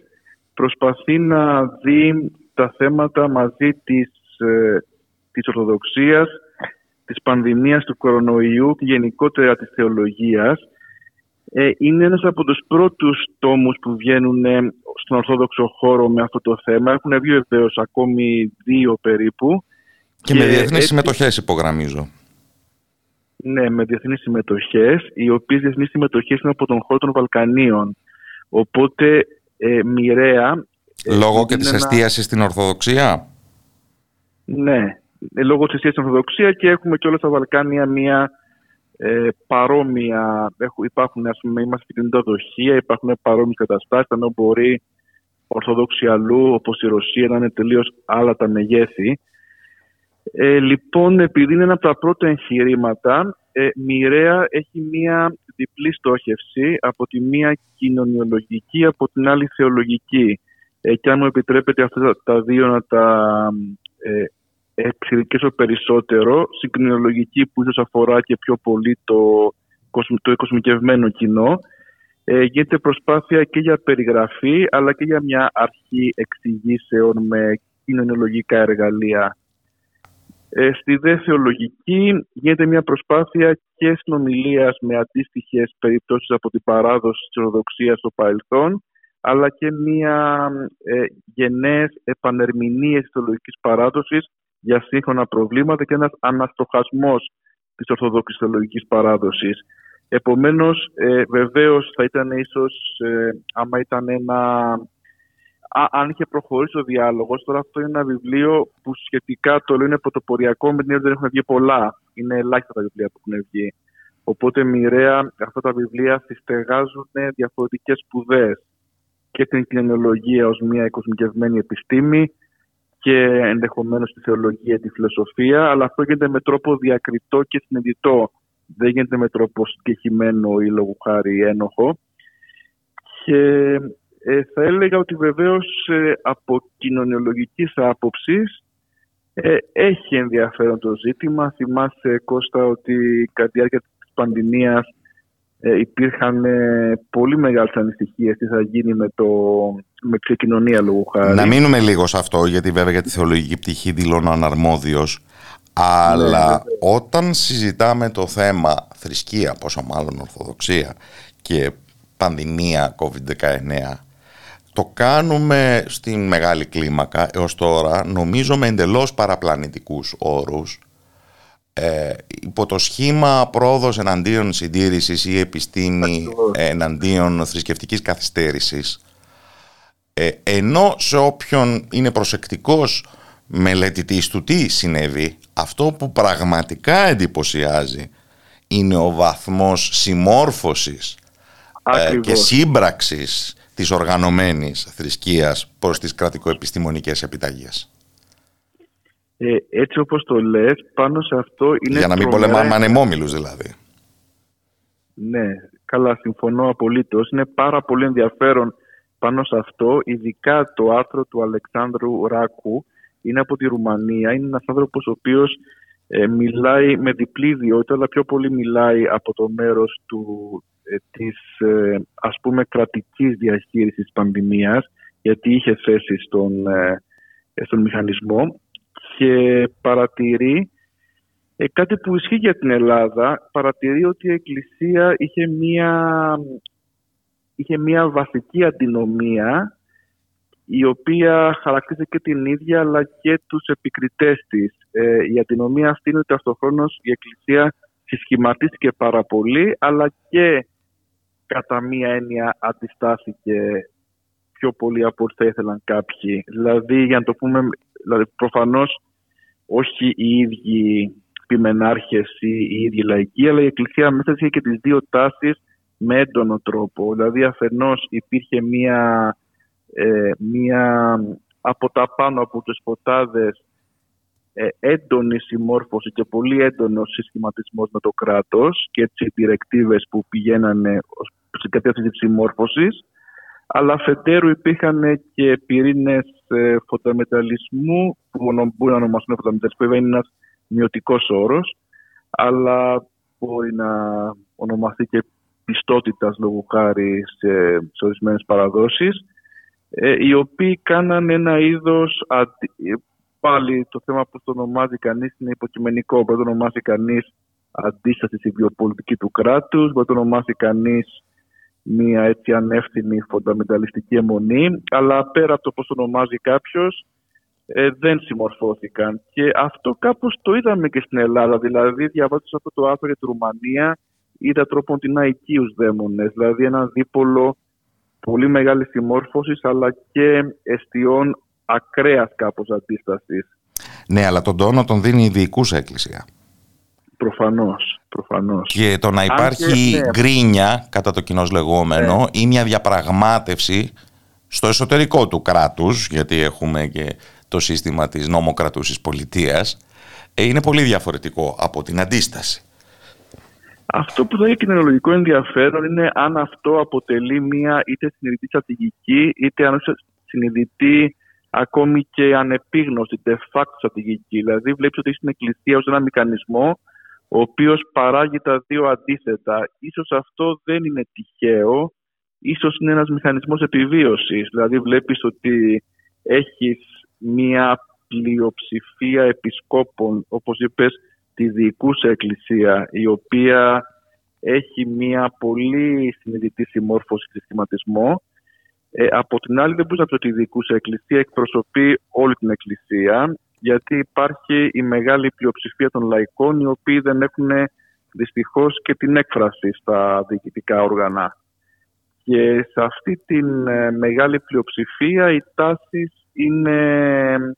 προσπαθεί να δει τα θέματα μαζί της, ε, της Ορθοδοξίας, της πανδημίας του κορονοϊού και γενικότερα της θεολογίας. Είναι ένας από τους πρώτους τόμους που βγαίνουν στον ορθόδοξο χώρο με αυτό το θέμα. Έχουν βγει βεβαίως ακόμη δύο περίπου. Και, και με διεθνείς έτσι... συμμετοχές υπογραμμίζω. Ναι, με διεθνείς συμμετοχές, οι οποίες διεθνείς συμμετοχές είναι από τον χώρο των Βαλκανίων. Οπότε ε, μοιραία... Λόγω και της ένα... εστίασης στην Ορθοδοξία. Ναι, λόγω της εστίασης στην Ορθοδοξία και έχουμε και όλα στα Βαλκάνια μία... Ε, παρόμοια, υπάρχουν, ας πούμε, είμαστε στην δοχεία, υπάρχουν παρόμοιες καταστάσεις, ενώ μπορεί ορθοδόξη αλλού, όπως η Ρωσία, να είναι τελείως άλλα τα μεγέθη. Ε, λοιπόν, επειδή είναι ένα από τα πρώτα εγχειρήματα, ε, μοιραία έχει μία διπλή στόχευση, από τη μία κοινωνιολογική, από την άλλη θεολογική. Ε, και αν μου επιτρέπετε αυτά τα δύο να τα... Ε, εξειδικεύσω περισσότερο, στην κοινωνιολογική που ίσως αφορά και πιο πολύ το, το κοσμικευμένο κοινό, ε, γίνεται προσπάθεια και για περιγραφή αλλά και για μια αρχή εξηγήσεων με κοινωνιολογικά εργαλεία. Ε, στη δε θεολογική γίνεται μια προσπάθεια και συνομιλίας με αντίστοιχες περιπτώσεις από την παράδοση της Ορθοδοξίας στο παρελθόν, αλλά και μια ε, γενναίες επανερμηνίες της θεολογικής παράδοσης για σύγχρονα προβλήματα και ένας αναστοχασμός της ορθοδοξιστολογικής παράδοσης. Επομένως, ε, βεβαίως θα ήταν ίσως, ε, άμα ήταν ένα... Α, αν είχε προχωρήσει ο διάλογος, τώρα αυτό είναι ένα βιβλίο που σχετικά το λένε πρωτοποριακό, με την έννοια δεν έχουν βγει πολλά. Είναι ελάχιστα τα βιβλία που έχουν βγει. Οπότε μοιραία αυτά τα βιβλία συστεγάζουν διαφορετικές σπουδές και την κοινωνιολογία ως μια εκοσμικευμένη επιστήμη και ενδεχομένως τη θεολογία, τη φιλοσοφία, αλλά αυτό γίνεται με τρόπο διακριτό και συνειδητό. Δεν γίνεται με τρόπο συγκεχημένο ή λόγου χάρη ένοχο. Και ε, θα έλεγα ότι βεβαίως ε, από κοινωνιολογικής άποψης ε, έχει ενδιαφέρον το ζήτημα. Θυμάσαι, Κώστα, ότι κατά τη διάρκεια της πανδημίας ε, υπήρχαν ε, πολύ μεγάλες ανησυχίες τι θα γίνει με, το, με τη κοινωνία λόγου χάρη. Να μείνουμε λίγο σε αυτό, γιατί βέβαια για τη θεολογική πτυχή δηλώνω αναρμόδιος. Αλλά όταν συζητάμε το θέμα θρησκεία, πόσο μάλλον ορθοδοξία και πανδημία κόβιντ δεκαεννέα, το κάνουμε στην μεγάλη κλίμακα έως τώρα, νομίζω με εντελώς παραπλανητικούς όρους, ε, υπό το σχήμα πρόοδος εναντίον συντήρησης ή επιστήμη εναντίον θρησκευτικής καθυστέρησης, ε, ενώ σε όποιον είναι προσεκτικός μελετητής του τι συνέβη, αυτό που πραγματικά εντυπωσιάζει είναι ο βαθμός συμμόρφωσης ε, και σύμπραξης της οργανωμένης θρησκείας προς τις κρατικοεπιστημονικές επιταγές. Ε, έτσι όπως το λες, πάνω σε αυτό είναι... Για να μην τρομερά... πολεμάμε ανεμόμυλους δηλαδή. Ναι, καλά, συμφωνώ απολύτως. Είναι πάρα πολύ ενδιαφέρον πάνω σε αυτό, ειδικά το άρθρο του Αλεξάνδρου Ράκου. Είναι από τη Ρουμανία, είναι ένας άνθρωπος ο οποίος ε, μιλάει με διπλή ιδιότητα, αλλά πιο πολύ μιλάει από το μέρος του, ε, της ε, ας πούμε κρατικής διαχείρισης πανδημίας, γιατί είχε θέση στον, ε, στον μηχανισμό και παρατηρεί ε, κάτι που ισχύει για την Ελλάδα, παρατηρεί ότι η Εκκλησία είχε μία, είχε μία βασική αντινομία, η οποία χαρακτήριζε και την ίδια αλλά και τους επικριτές της. Ε, η αντινομία αυτή είναι ότι αυτοχρόνως η Εκκλησία συσχηματίστηκε πάρα πολύ, αλλά και κατά μία έννοια αντιστάθηκε πιο πολύ από ό,τι θα ήθελαν κάποιοι. Δηλαδή, για να το πούμε, δηλαδή, προφανώς όχι οι ίδιοι ποιμενάρχες ή οι ίδιοι λαϊκοί, αλλά η Εκκλησία μέσα είχε και τις δύο τάσεις με έντονο τρόπο. Δηλαδή, αφενός υπήρχε μία... Ε, μία από τα πάνω από τους ποτάδες ε, έντονη συμμόρφωση και πολύ έντονος συσχηματισμός με το κράτος και έτσι οι διρεκτίβες που πηγαίνανε στην κατεύθυνση της συμμόρφωσης, αλλά αφετέρου υπήρχαν και πυρήνες ε, φονταμεταλισμού που μπορούν να ονομαστούν φονταμεταλισμού, βέβαια είναι ένας μειωτικός όρος, αλλά μπορεί να ονομαστεί και πιστότητας λόγου χάρη σε, σε ορισμένες παραδόσεις, οι οποίοι κάνανε ένα είδος, πάλι το θέμα που το ονομάζει κανείς είναι υποκειμενικό, μπορεί να το ονομάσει κανείς αντίσταση στη βιοπολιτική του κράτους, μπορεί να το ονομάσει κανείς μια έτσι ανεύθυνη φονταμενταλιστική αιμονή, αλλά πέρα από το πώς το ονομάζει κάποιος, ε, δεν συμμορφώθηκαν. Και αυτό κάπως το είδαμε και στην Ελλάδα, δηλαδή διαβάζοντας αυτό το άρθρο για τη Ρουμανία, είδα τρόπον την αικίους δαίμονες, δηλαδή ένα δίπολο πολύ μεγάλη συμμόρφωση, αλλά και αισθειών ακραίας κάπως αντίστασης. Ναι, αλλά τον τόνο τον δίνει η διοικούσα Εκκλησία. Προφανώς, προφανώς. Και το να υπάρχει και... γκρίνια, κατά το κοινώς λεγόμενο, ναι, ή μια διαπραγμάτευση στο εσωτερικό του κράτους, γιατί έχουμε και το σύστημα της νομοκρατούσης πολιτείας, είναι πολύ διαφορετικό από την αντίσταση. Αυτό που θα έχει κοινωνιολογικό ενδιαφέρον είναι αν αυτό αποτελεί μία είτε συνειδητή στρατηγική, είτε αν συνειδητή ακόμη και ανεπίγνωστη, de facto στρατηγική. Δηλαδή, βλέπεις ότι έχει την Εκκλησία ως ένα μηχανισμό ο οποίος παράγει τα δύο αντίθετα. Ίσως αυτό δεν είναι τυχαίο, ίσως είναι ένας μηχανισμός επιβίωσης. Δηλαδή, βλέπεις ότι έχεις μία πλειοψηφία επισκόπων, όπως είπες, τη διοικούσα Εκκλησία, η οποία έχει μια πολύ συνειδητή συμμόρφωση και σχηματισμό. Ε, από την άλλη, δεν μπορούσα να πει ότι η διοικούσα Εκκλησία εκπροσωπεί όλη την Εκκλησία. γιατί υπάρχει η μεγάλη πλειοψηφία των λαϊκών, οι οποίοι δεν έχουν δυστυχώς και την έκφραση στα διοικητικά όργανα. Και σε αυτή τη μεγάλη πλειοψηφία οι τάσεις είναι,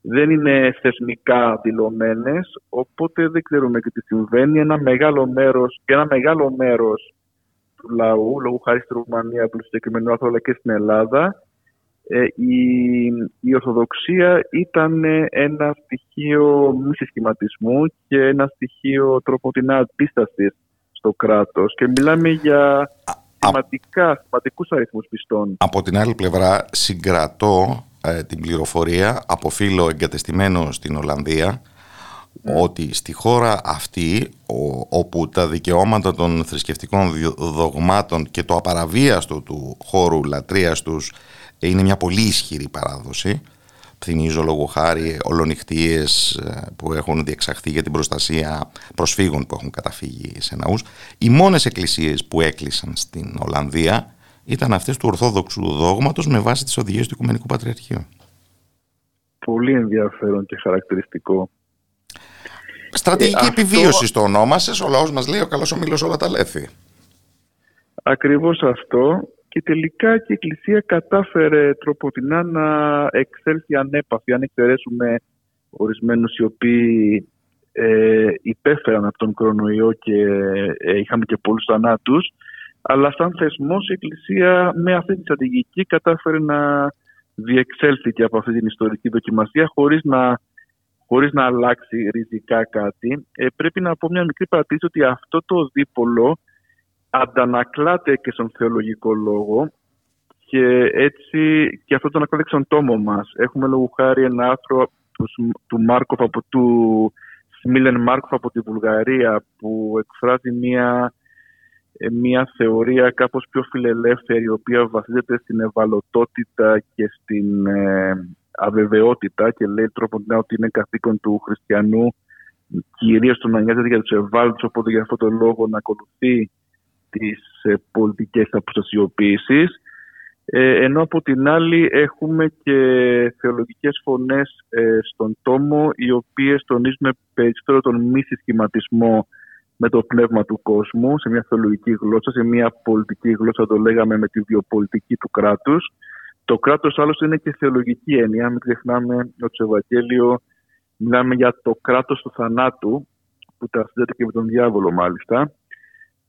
δεν είναι θεσμικά δηλωμένες, οπότε δεν ξέρουμε και τι συμβαίνει. Ένα μεγάλο μέρος, και ένα μεγάλο μέρος του λαού, λόγω χάρη στη Ρουμανία, του συγκεκριμένου άνθρωπου, αλλά και στην Ελλάδα, Ε, η, η Ορθοδοξία ήταν ένα στοιχείο μη συσχηματισμού και ένα στοιχείο τροποτινά αντίστασης στο κράτος. Και μιλάμε για σημαντικά, σημαντικούς αριθμούς πιστών. Από την άλλη πλευρά συγκρατώ ε, την πληροφορία από φίλο εγκατεστημένο στην Ολλανδία, mm. ότι στη χώρα αυτή ο, όπου τα δικαιώματα των θρησκευτικών δογμάτων και το απαραβίαστο του χώρου λατρείας τους είναι μια πολύ ισχυρή παράδοση. Θυμίζω λόγω χάρη ολονυχτίες που έχουν διεξαχθεί για την προστασία προσφύγων που έχουν καταφύγει σε ναούς. Οι μόνες εκκλησίες που έκλεισαν στην Ολλανδία ήταν αυτές του Ορθόδοξου δόγματος με βάση τις οδηγίες του Οικουμενικού Πατριαρχείου. Πολύ ενδιαφέρον και χαρακτηριστικό. Στρατηγική ε, επιβίωση αυτό... το ονόμασες. Ο λαός μας λέει ο καλός ομιλός όλα τα λέφη. Ακριβώς αυτό. Και τελικά και η Εκκλησία κατάφερε τροποτινά να εξέλθει ανέπαφη, αν εξαιρέσουμε ορισμένους οι οποίοι ε, υπέφεραν από τον κορονοϊό και ε, είχαμε και πολλούς θανάτους. Αλλά σαν θεσμός η Εκκλησία με αυτή τη στρατηγική κατάφερε να διεξέλθει και από αυτή την ιστορική δοκιμασία χωρίς να, χωρίς να αλλάξει ριζικά κάτι. Ε, πρέπει να πω μια μικρή παρατήρηση ότι αυτό το δίπολο αντανακλάται και στον θεολογικό λόγο και έτσι και αυτό το ανακλάται στον τόμο μας. Έχουμε λόγου χάρη ένα άρθρο του Μάρκοφ από του Σμίλεν Μάρκοφ από τη Βουλγαρία που εκφράζει μια, μια θεωρία κάπως πιο φιλελεύθερη η οποία βασίζεται στην ευαλωτότητα και στην ε, αβεβαιότητα και λέει τροποντινά ότι είναι καθήκον του χριστιανού κυρίως του να νοιάζεται για τους ευάλωτους, οπότε για αυτόν τον λόγο να ακολουθεί τις ε, πολιτικές αποστασιοποίησεις, ε, ενώ από την άλλη έχουμε και θεολογικές φωνές ε, στον τόμο, οι οποίες τονίζουν περισσότερο τον μη συσχηματισμό με το πνεύμα του κόσμου, σε μια θεολογική γλώσσα, σε μια πολιτική γλώσσα, το λέγαμε με τη βιοπολιτική του κράτους. Το κράτος άλλωστε είναι και θεολογική έννοια, μην ξεχνάμε ότι στο Ευαγγέλιο μιλάμε για το κράτος του θανάτου, που ταυτίζεται και με τον διάβολο μάλιστα.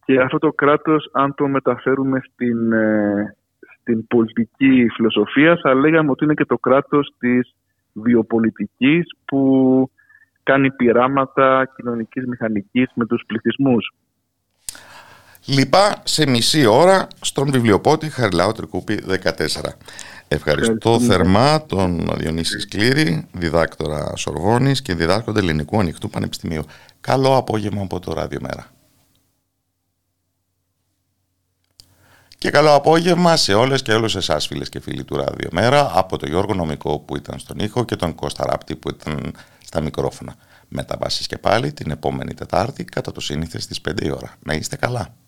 Και αυτό το κράτος, αν το μεταφέρουμε στην, ε, στην πολιτική φιλοσοφία, θα λέγαμε ότι είναι και το κράτος της βιοπολιτικής που κάνει πειράματα κοινωνικής μηχανικής με τους πληθυσμούς. Λοιπά σε μισή ώρα στον βιβλιοπότη Χαριλάου Τρικούπη δεκατέσσερα. Ευχαριστώ θερμά τον Διονύση Σκλήρη, διδάκτορα Σορβόνης και διδάσκοντα Ελληνικού Ανοιχτού Πανεπιστημίου. Καλό απόγευμα από το Ραδιομέρα. Και καλό απόγευμα σε όλες και όλους εσάς φίλες και φίλοι του Ραδιομέρα, από τον Γιώργο Νομικό που ήταν στον ήχο και τον Κώστα Ράπτη που ήταν στα μικρόφωνα. Μεταβάσεις και πάλι την επόμενη Τετάρτη κατά το σύνηθες στις πέντε η ώρα. Να είστε καλά.